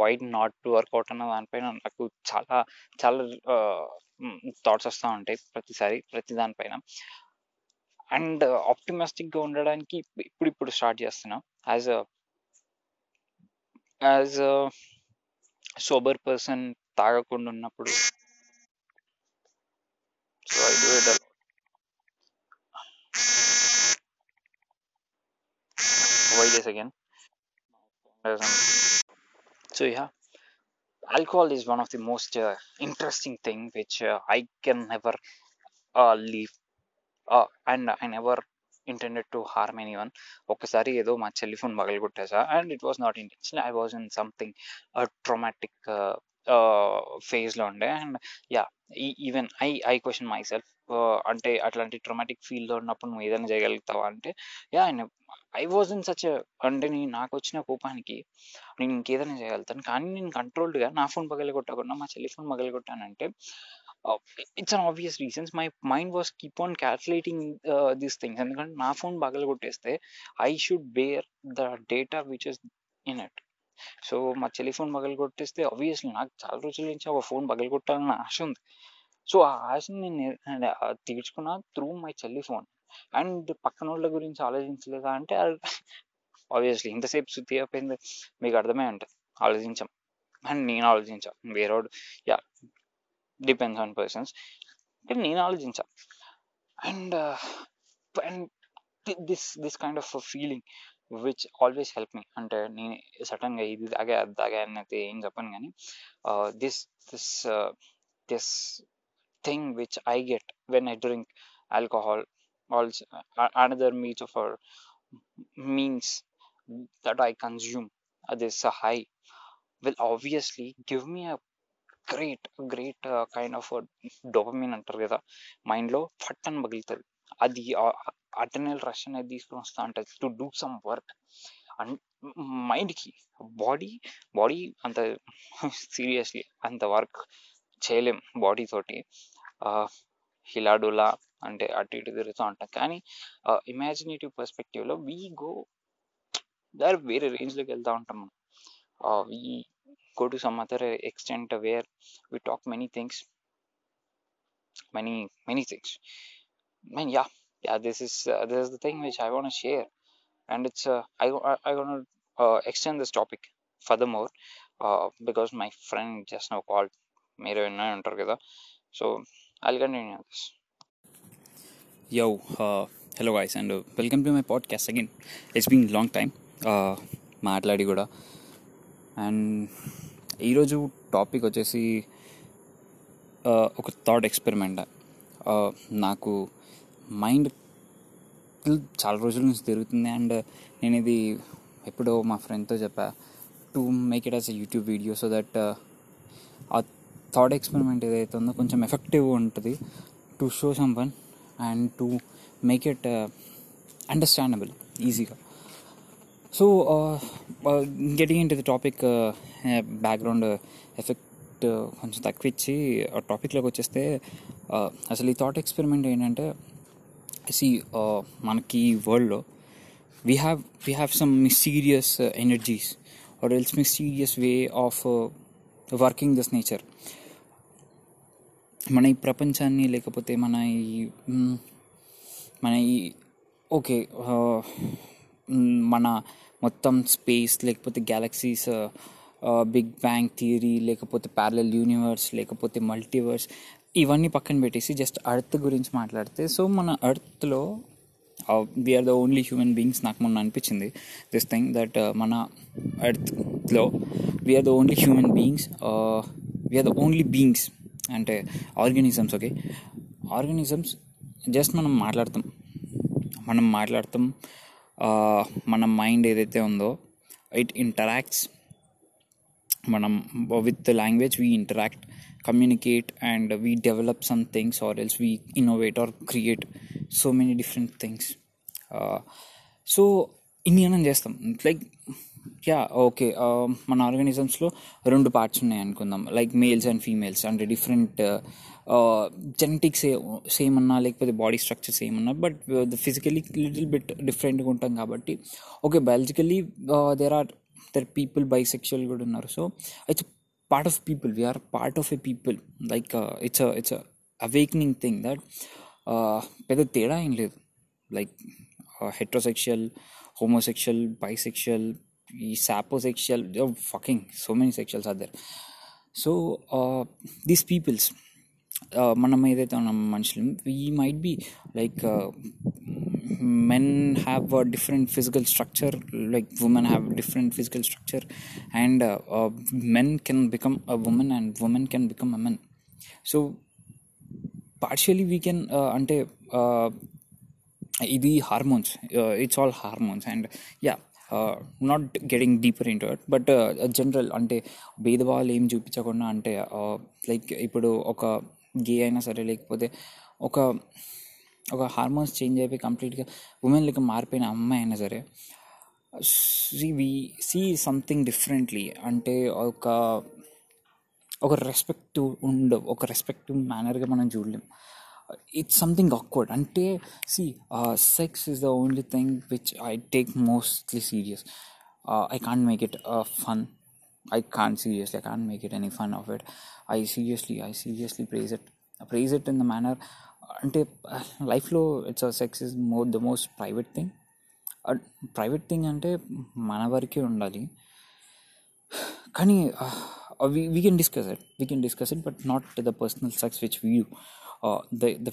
వైట్ నాట్ టు వర్కౌట్ అన్న దానిపైన నాకు చాలా చాలా థాట్స్ వస్తూ ఉంటాయి ప్రతిసారి, ప్రతి దానిపైన. అండ్ ఆప్టిమిస్టిక్గా ఉండడానికి ఇప్పుడు ఇప్పుడు స్టార్ట్ చేస్తున్నా యాజ్ యాజ్ సోబర్ పర్సన్. తాగకుండా ఉన్నప్పుడు so I do it a lot. Wait a second. So yeah, alcohol is one of the most uh, interesting thing which uh, I can never uh, leave, uh, and I never intended to harm anyone. Okasari edo ma telephone magalgotta sa, and it was not intentional. I was in something a uh, traumatic uh, uh, phase lo unde, and yeah, e- even I I question myself. అంటే అట్లాంటి traumatic ఫీల్డ్లో ఉన్నప్పుడు నువ్వు ఏదైనా చేయగలుగుతావా అంటే, yeah I was in such. అంటే నేను నాకు వచ్చిన కోపానికి నేను ఇంకేదైనా చేయగలుగుతాను, కానీ నేను కంట్రోల్డ్గా నా ఫోన్ పగలగొట్టకుండా మా చెల్లి ఫోన్ పగలగొట్టానంటే it's an obvious reasons. My mind was keep on calculating these things. ఎందుకంటే నా ఫోన్ పగలగొట్టేస్తే I should bear the data which is in it. So మా చెల్లి ఫోన్ పగలగొట్టేస్తే ఆబ్వియస్లీ నాకు చాలా రోజుల నుంచి ఒక ఫోన్ పగలగొట్టాలన్న ఆశ ఉంది. సో ఆ ఆశని నేను తీర్చుకున్న త్రూ మై చెల్లి ఫోన్. అండ్ పక్కన వాళ్ళ గురించి ఆలోచించలేదా అంటే, ఆబ్వియస్లీ ఇంతసేపు శుద్ధి అయిపోయింది మీకు అర్థమే ఉంటుంది, ఆలోచించాం. అండ్ నేను ఆలోచించాను, వేరే యా డిపెండ్స్ ఆన్ పర్సన్స్, అంటే నేను ఆలోచించాను. And and this this kind of feeling which always help me. అంటే నేను సడన్గా ఇది తాగా అది తాగా అని అయితే ఏం చెప్పను, కానీ this this this thing which I get when I drink alcohol, also another means of our means that I consume this high will obviously give me a great great uh, kind of a dopamine antar kada mind lo fattan bagiltadi adi adrenal rush anedi తీసుకొని వస్తా ఉంటది to do some work. And మైండ్కి body body అంత seriously అంత work చేయలేం body తోటి, హిలాడులా అంటే అటు ఇటు తిరుగుతూ ఉంటాం. కానీ ఇమాజినేటివ్ పర్స్పెక్టివ్లో వీ గో దారి వేరే రేంజ్లోకి వెళ్తూ ఉంటాం. We go to some other extent where we talk many things many many things men yeah yeah this is this is the thing which I want share and it's I I want extend this topic furthermore because my friend just now called. మీరు విన్నా ఉంటారు కదా, so I'll continue this. Yo hello guys and welcome to my podcast again. It's been long time మాట్లాడి కూడా. And ఈరోజు topic వచ్చేసి ఒక thought experiment. నాకు మైండ్ చాలా రోజుల నుంచి తిరుగుతుంది, అండ్ నేను ఇది ఎప్పుడో మా ఫ్రెండ్తో చెప్పా to make it as a యూట్యూబ్ video so that ఆ థాట్ ఎక్స్పెరిమెంట్ ఏదైతే ఉందో కొంచెం ఎఫెక్టివ్గా ఉంటుంది to show some one and to make it understandable ఈజీగా. So getting into the topic, background effect కొంచెం తక్కువచ్చి ఆ టాపిక్లోకి వచ్చేస్తే, అసలు ఈ థాట్ ఎక్స్పెరిమెంట్ ఏంటంటే, సి మనకి ఈ వరల్డ్లో we have we have some mysterious energies or else mysterious way of working this nature. మన ఈ ప్రపంచాన్ని లేకపోతే మన ఈ మన ఈ ఓకే మన మొత్తం స్పేస్ లేకపోతే గ్యాలక్సీస్, బిగ్ బ్యాంగ్ థియరీ లేకపోతే ప్యారలల్ యూనివర్స్ లేకపోతే మల్టీవర్స్, ఇవన్నీ పక్కన పెట్టేసి జస్ట్ అర్త్ గురించి మాట్లాడితే, సో మన అర్త్లో we are the only human beings. నాకు మొన్న అనిపించింది దిస్ థింగ్ దట్ మన అర్త్లో we are the only human beings, we are the only beings అంటే ఆర్గానిజమ్స్. ఓకే, ఆర్గానిజమ్స్ జస్ట్ మనం మాట్లాడతాం మనం మాట్లాడతాం మన మైండ్ ఏదైతే ఉందో ఇట్ ఇంటరాక్ట్స్ మనం with language, we interact, communicate and we develop some things or else we innovate or create so many different things. So ఇన్ని మనం చేస్తాం. లైక్ యా ఓకే, మన ఆర్గానిజమ్స్లో రెండు పార్ట్స్ ఉన్నాయి అనుకుందాం, లైక్ మేల్స్ అండ్ ఫీమేల్స్, అంటే different genetics same అన్నా లేకపోతే బాడీ స్ట్రక్చర్ సేమ్ అన్నా, బట్ ఫిజికలీ లిటిల్ బిట్ డిఫరెంట్గా ఉంటాం కాబట్టి okay. Biologically there are there people bisexual కూడా ఉన్నారు. So it's part of people, we are part of a people, like it's it's awakening thing that పెద్ద తేడా ఏం లేదు. లైక్ హెట్రోసెక్షువల్, హోమోసెక్షువల్, బైసెక్షువల్, ఈ sapiosexual, fucking so many sexuals are there. So these peoples మనం ఏదైతే ఉన్నాం మనుషులు, we might be like men have a different physical structure, like women have different physical structure, and men can become a women and women can become a men. So partially we can, అంటే ఇది hormones, it's all hormones. And yeah not getting deeper into it, but general అంటే భేదభావాలు ఏం చూపించకుండా, అంటే like ఇప్పుడు ఒక గే అయినా సరే లేకపోతే ఒక ఒక హార్మోన్స్ చేంజ్ అయిపోయి కంప్లీట్గా ఉమెన్ లెక్క మారిపోయిన అమ్మాయి అయినా సరే, see we see something differently, అంటే ఒక ఒక రెస్పెక్ట్ ఉండవు, ఒక రెస్పెక్ట్ మేనర్గా మనం చూడలేం. It's something awkward. Ante see, uh, sex is the only thing which I take mostly serious. Uh, I can't make it uh, fun. I can't seriously. I can't make it any fun of it. I seriously, I seriously praise it. I praise it in the manner. Ante uh, life lo, it's a sex is more the most private thing. Uh, private thing ante manavarike undali. Kani uh, we we can discuss it. We can discuss it, but not the personal sex which we do. Uh, the the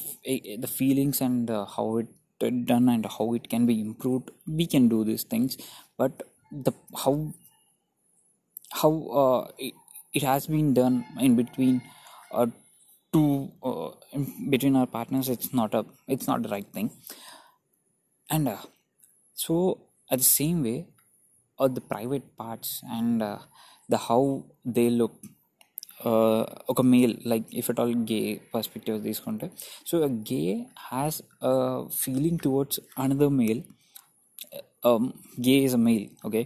the feelings and uh, how it done and how it can be improved, we can do these things, but the how how uh, it, it has been done in between uh, two uh, in between our partners, it's not a it's not the right thing. And uh, so at the same way uh, the private parts and uh, the how they look, ఒక male like if at all gay perspective తీసుకుంటే, so gay has a feeling towards another male. Gay is a male, okay.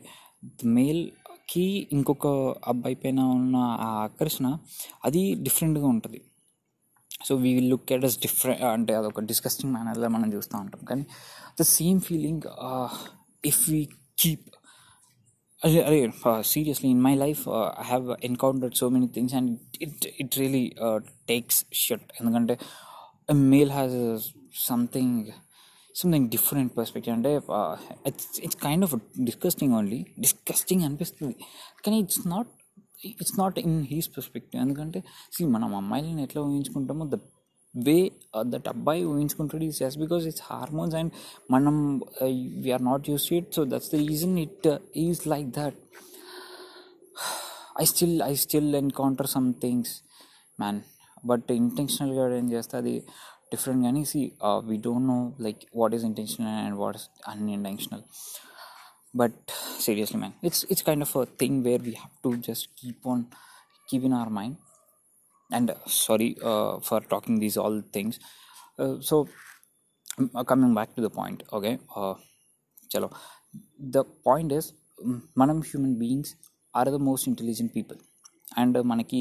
మేల్కి ఇంకొక అబ్బాయి పైన ఉన్న ఆ ఆకర్షణ అది డిఫరెంట్గా ఉంటుంది. So we will look at us different, అంటే అదొక డిస్కస్టింగ్ మేనర్లో మనం చూస్తూ ఉంటాం. కానీ the same feeling if we keep, I uh, seriously in my life uh, I have encountered so many things and it it really uh, takes shit. Endukante a male has a something something different perspective, and uh, it's it's kind of disgusting only disgusting అనిపిస్తుంది. కానీ it's not it's not in his perspective. Endukante see మనం అమ్మాయిలను ఎట్లా ఊహించుకుంటామో the way uh, that అబ్బాయి ఊహించుకుంటాడు is just because it's hormones and మనం uh, we are not used to it, so that's the reason it uh, is like that. I still I still encounter some things man, but intentionally ఏం చేస్తా అది different. కానీ see uh, we don't know like what is intentional and what is unintentional, but seriously man, it's it's kind of a thing where we have to just keep on keep in our mind. And uh, sorry uh, for talking these all things. Uh, so uh, coming back to the point, okay. Uh, chalo. The point is, manam human beings are the most intelligent people. And uh, manaki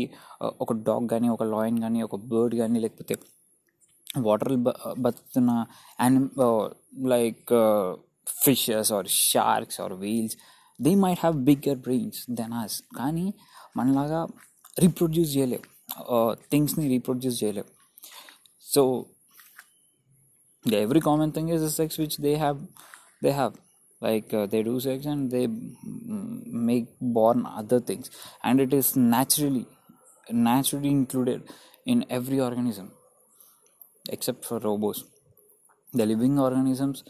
oka dog gaani, oka lion gaani, oka bird gaani, lekapothe water lo bathutuna animal like uh, fishes or sharks or whales, they might have bigger brains than us. Kaani manalaga reproduce cheyalevu. థింగ్స్ని reproduce చేయలేవు. So the every common thing is the sex which they have they have like they do sex and they make born other things and it is naturally naturally included in every organism except for robots. The living organisms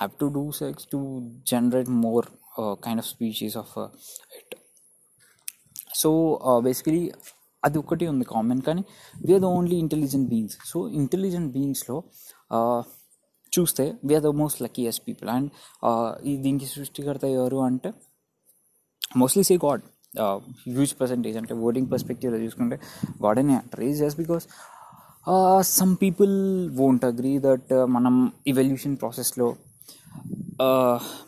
have to do sex to generate more kind of species of it. So basically అది ఒకటి ఉంది common, కానీ we are the only intelligent beings. So intelligent బీయింగ్స్లో చూస్తే we are the most luckiest people. And ఈ దీనికి సృష్టికర్త ఎవరు అంటే mostly see God. Huge percentage అంటే ఓటింగ్ పర్స్పెక్టివ్లో చూసుకుంటే గాడ్ అని అంటారు. Is just because some people won't agree that మనం ఎవల్యూషన్ ప్రాసెస్లో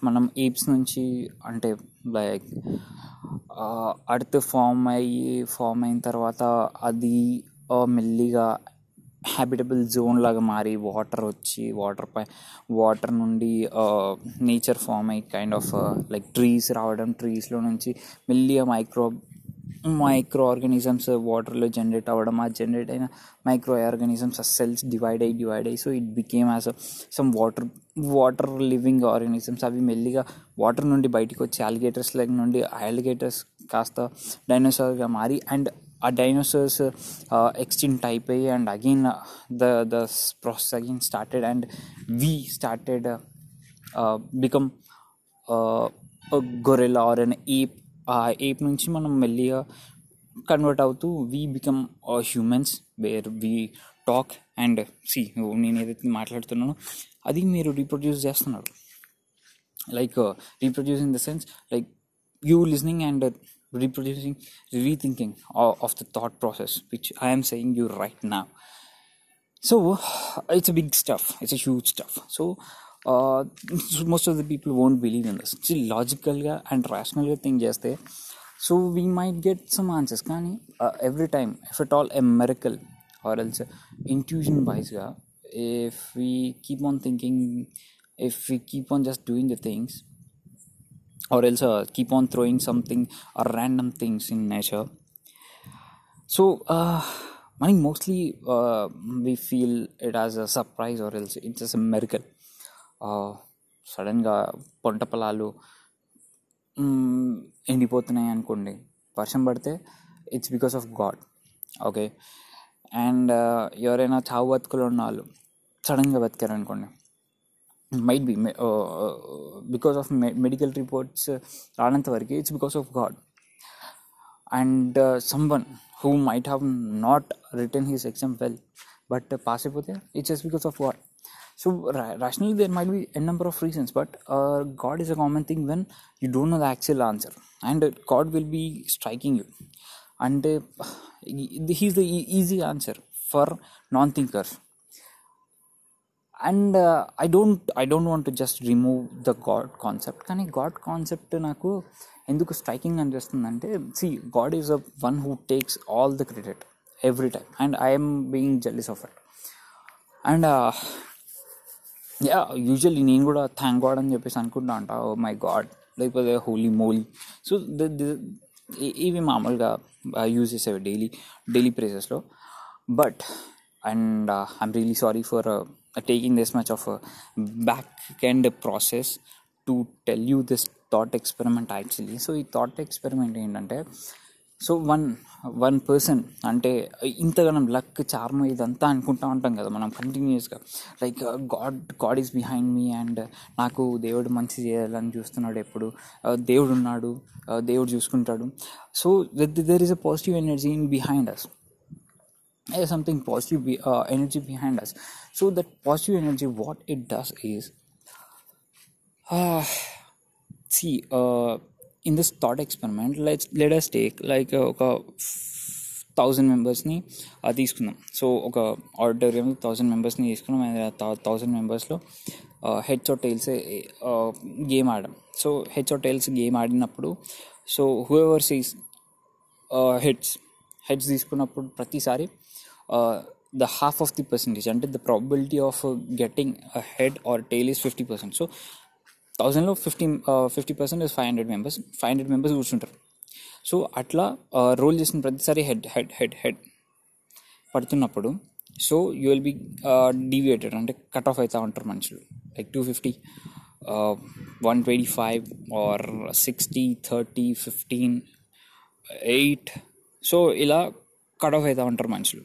మనం ఏప్స్ నుంచి అంటే లైక్ అర్త్ ఫామ్ అయ్యి ఫామ్ అయిన తర్వాత అది మెల్లిగా హ్యాబిటబుల్ జోన్ లాగా మారి వాటర్ వచ్చి వాటర్ పై వాటర్ నుండి నేచర్ ఫామ్ అయ్యి కైండ్ ఆఫ్ లైక్ ట్రీస్ రావడం, ట్రీస్లో నుంచి మెల్లిగా మైక్రో మైక్రో ఆర్గానిజమ్స్ వాటర్లో జనరేట్ అవ్వడం, ఆ జనరేట్ అయిన మైక్రో ఆర్గానిజమ్స్ ఆ సెల్స్ డివైడ్ అయ్యి డివైడ్ అయ్యి so it became as some water water living organisms. అవి మెల్లిగా వాటర్ నుండి బయటకు వచ్చి అలిగేటర్స్ లైక్ నుండి అలిగేటర్స్ కాస్త డైనోసార్గా మారి అండ్ ఆ డైనోసార్స్ ఎక్స్టింక్ట్ అయిపోయి and again the the process again started and we started become gorilla or an ape. ఆ ఏప్ నుంచి మనం మెల్లిగా కన్వర్ట్ అవుతూ we become humans where we talk and see. నేను ఏదైతే మాట్లాడుతున్నానో అది మీరు రీప్రొడ్యూస్ చేస్తున్నారు, like reproduce in the sense like you listening and reproducing, rethinking of the thought process which I am saying you right now. So it's a big stuff, it's a huge stuff. So uh, most of the people won't believe in this. See, logical ga and rational ga think chesthe so we might get some answers kani uh, every time if at all a miracle or else intuition wise ga if we keep on thinking, if we keep on just doing the things or else uh, keep on throwing something or random things in nature. So uh I mean mostly uh, we feel it as a surprise or else it's just a miracle. Uh sudden ga ponta palalu endipothunayi anukondi, varsham padthe it's because of God, okay. And uh, evaraina chavu batkulo unnalu sudden ga batkaru anukondi, might be uh, because of me- medical reports raananta uh, variki it's because of God. And uh, someone who might have not written his exam well but uh, pass ayipothe it's just because of God. So ra- rationally there might be a number of reasons but uh, God is a common thing when you don't know the actual answer and uh, God will be striking you and uh, he is the e- easy answer for non-thinkers. And I don't I don't want to just remove the God concept, కానీ God concept నాకు ఎందుకు striking అనిపిస్తుందంటే see God is a one who takes all the credit every time and I'm being jealous of it. And yeah usually నేను కూడా thank God అని చెప్పేసి అనుకుంటా ఉంటా, ఓ మై గాడ్ లేకపోతే హోలీ మోలీ. సో ఇవి మామూలుగా యూజ్ చేసేవి డైలీ డైలీ ప్రేసెస్లో. But and I'm really sorry for taking this much of a back end process to tell you this thought experiment actually. So ee thought experiment endante so one one person ante intaganam luck charm idantha anukunta untam kada manam continuous ga like uh, god god is behind me and naaku devudu manchi cheyalani chustunnadu, eppudu devudu unnadu, devudu chustuntadu. So there is a positive energy in behind us. There is something positive uh, energy behind us. So that positive energy, what it does is uh, see uh, in this thought experiment let's let us take like uh, oka one thousand members ni తీసుకుందాం. So ఒక auditorium thousand members ని తీసుకున్నాం and thousand members లో heads or tails game ఆడాం. So heads or tails game ఆడినప్పుడు so whoever sees heads heads తీసుకున్నప్పుడు ప్రతిసారి the half of the percentage అంటే the probability of getting head or tail is fifty percent. So థౌజండ్లో fifty fifty percent is five hundred members five hundred members కూర్చుంటారు. So అట్లా roll చేసిన ప్రతిసారి head head head head పడుతున్నప్పుడు so you will be deviated అంటే cut off అవుతూ ఉంటారు మనుషులు like two fifty one twenty five or sixty thirty fifteen eight so ఇలా కట్ ఆఫ్ అవుతూ ఉంటారు మనుషులు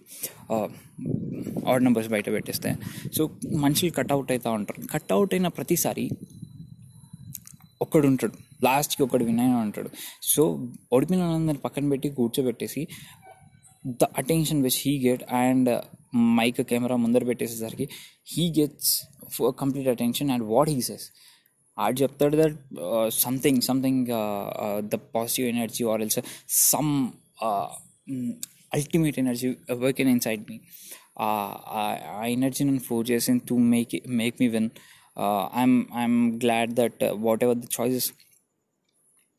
ఆడ్ నెంబర్స్ బయట పెట్టేస్తే. సో మనుషులు కట్అవుట్ అవుతూ ఉంటారు. కట్అవుట్ అయిన ప్రతిసారి ఒక్కడు ఉంటాడు లాస్ట్కి, ఒకడు విన్ అయినా ఉంటాడు. సో ఓడిపోయిన వాళ్ళందరినీ పక్కన పెట్టి కూర్చోబెట్టేసి the attention which he get and mic camera ముందర పెట్టేసేసరికి he gets for complete attention at what he says. Art chapter that uh, something something uh, uh, the positive energy or else some uh, ultimate energy awaken inside me. Uh, I, I energy and forges in to make it, make me win. Uh, I'm I'm glad that uh, whatever the choices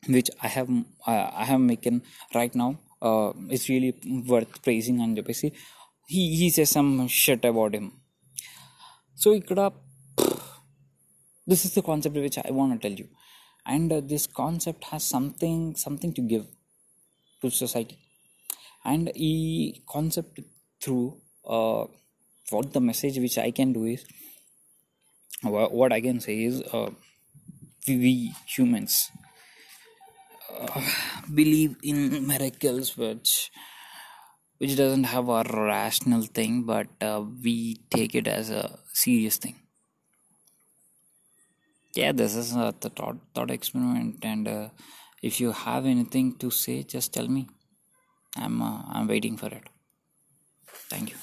which I have uh, I have making right now, uh, it's really worth praising. And basically, he he says some shit about him. So he could have. This is the concept which I want to tell you, and uh, this concept has something something to give to society, and e concept through uh, what the message which I can do is what I can say is uh, we humans uh, believe in miracles which which doesn't have a rational thing, but uh, we take it as a serious thing. Yeah, this is a thought, thought experiment, and uh, if you have anything to say, just tell me. I'm uh, I'm waiting for it. Thank you.